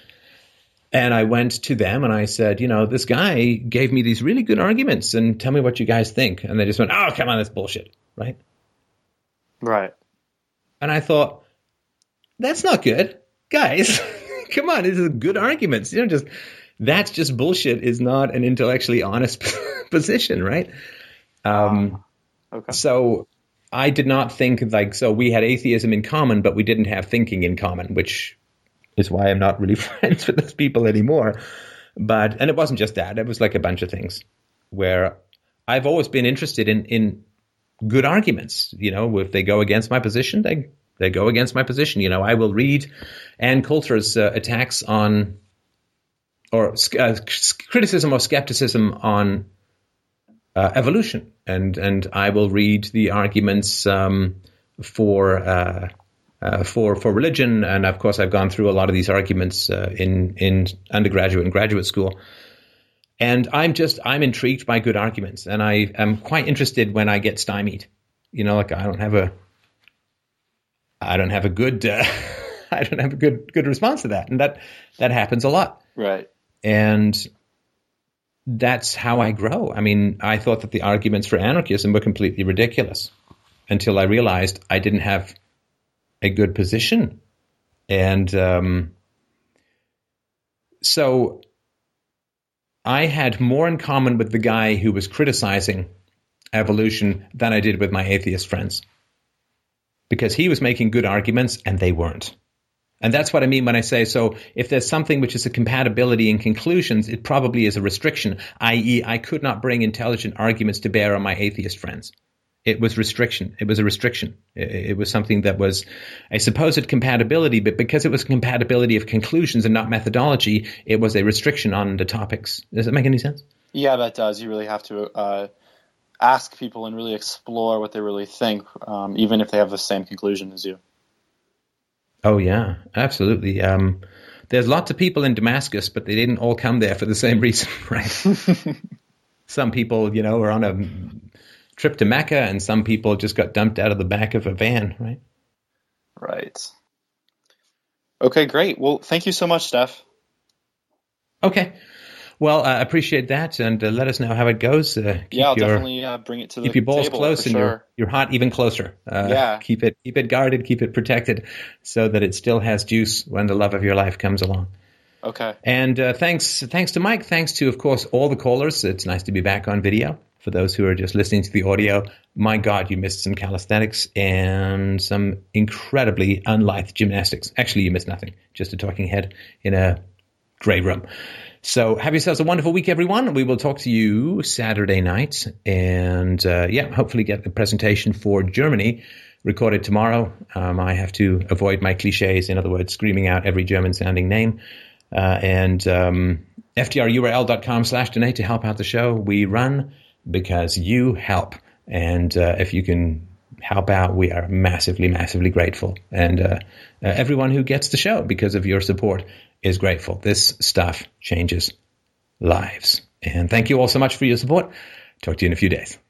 And I went to them and I said, you know, this guy gave me these really good arguments, and tell me what you guys think. And they just went, oh, come on, that's bullshit. Right. Right. And I thought, that's not good. Guys, come on, these are good arguments. You don't just, that's just bullshit is not an intellectually honest position, right? Um, okay. So I did not think like, so we had atheism in common, but we didn't have thinking in common, which is why I'm not really friends with those people anymore. But, and it wasn't just that, it was like a bunch of things where I've always been interested in, in good arguments. You know, if they go against my position, they, they go against my position. You know, I will read Ann Coulter's uh, attacks on, or uh, criticism or skepticism on Uh, evolution, and and I will read the arguments um, for uh, uh, for for religion, and of course I've gone through a lot of these arguments uh, in in undergraduate and graduate school, and I'm just I'm intrigued by good arguments, and I am quite interested when I get stymied, you know, like I don't have a I don't have a good uh, I don't have a good good response to that, and that that happens a lot, right, and. That's how I grow. I mean, I thought that the arguments for anarchism were completely ridiculous until I realized I didn't have a good position. And um, so I had more in common with the guy who was criticizing evolution than I did with my atheist friends, because he was making good arguments and they weren't. And that's what I mean when I say, so if there's something which is a compatibility in conclusions, it probably is a restriction, that is I could not bring intelligent arguments to bear on my atheist friends. It was restriction. It was a restriction. It was something that was a supposed compatibility, but because it was compatibility of conclusions and not methodology, it was a restriction on the topics. Does that make any sense? Yeah, that does. You really have to uh, ask people and really explore what they really think, um, even if they have the same conclusion as you. Oh, yeah, absolutely. Um, there's lots of people in Damascus, but they didn't all come there for the same reason, right? Some people, you know, were on a trip to Mecca, and some people just got dumped out of the back of a van, right? Right. Okay, great. Well, thank you so much, Steph. Okay. Well, I uh, appreciate that, and uh, let us know how it goes. Uh, keep yeah, I'll your, definitely uh, bring it to the table. Keep your balls table, close and sure. your, your heart even closer. Uh, yeah. Keep it, keep it guarded, keep it protected so that it still has juice when the love of your life comes along. Okay. And uh, thanks thanks to Mike. Thanks to, of course, all the callers. It's nice to be back on video. For those who are just listening to the audio, my God, you missed some calisthenics and some incredibly unlithe gymnastics. Actually, you missed nothing. Just a talking head in a gray room. So have yourselves a wonderful week, everyone. We will talk to you Saturday night. And, uh, yeah, hopefully get the presentation for Germany recorded tomorrow. Um, I have to avoid my cliches, in other words, screaming out every German-sounding name. uh, and um, F D R U R L dot com slash donate to help out the show. We run because you help. And uh, if you can help out, we are massively, massively grateful. And uh, uh, everyone who gets the show because of your support is grateful. This stuff changes lives. And thank you all so much for your support. Talk to you in a few days.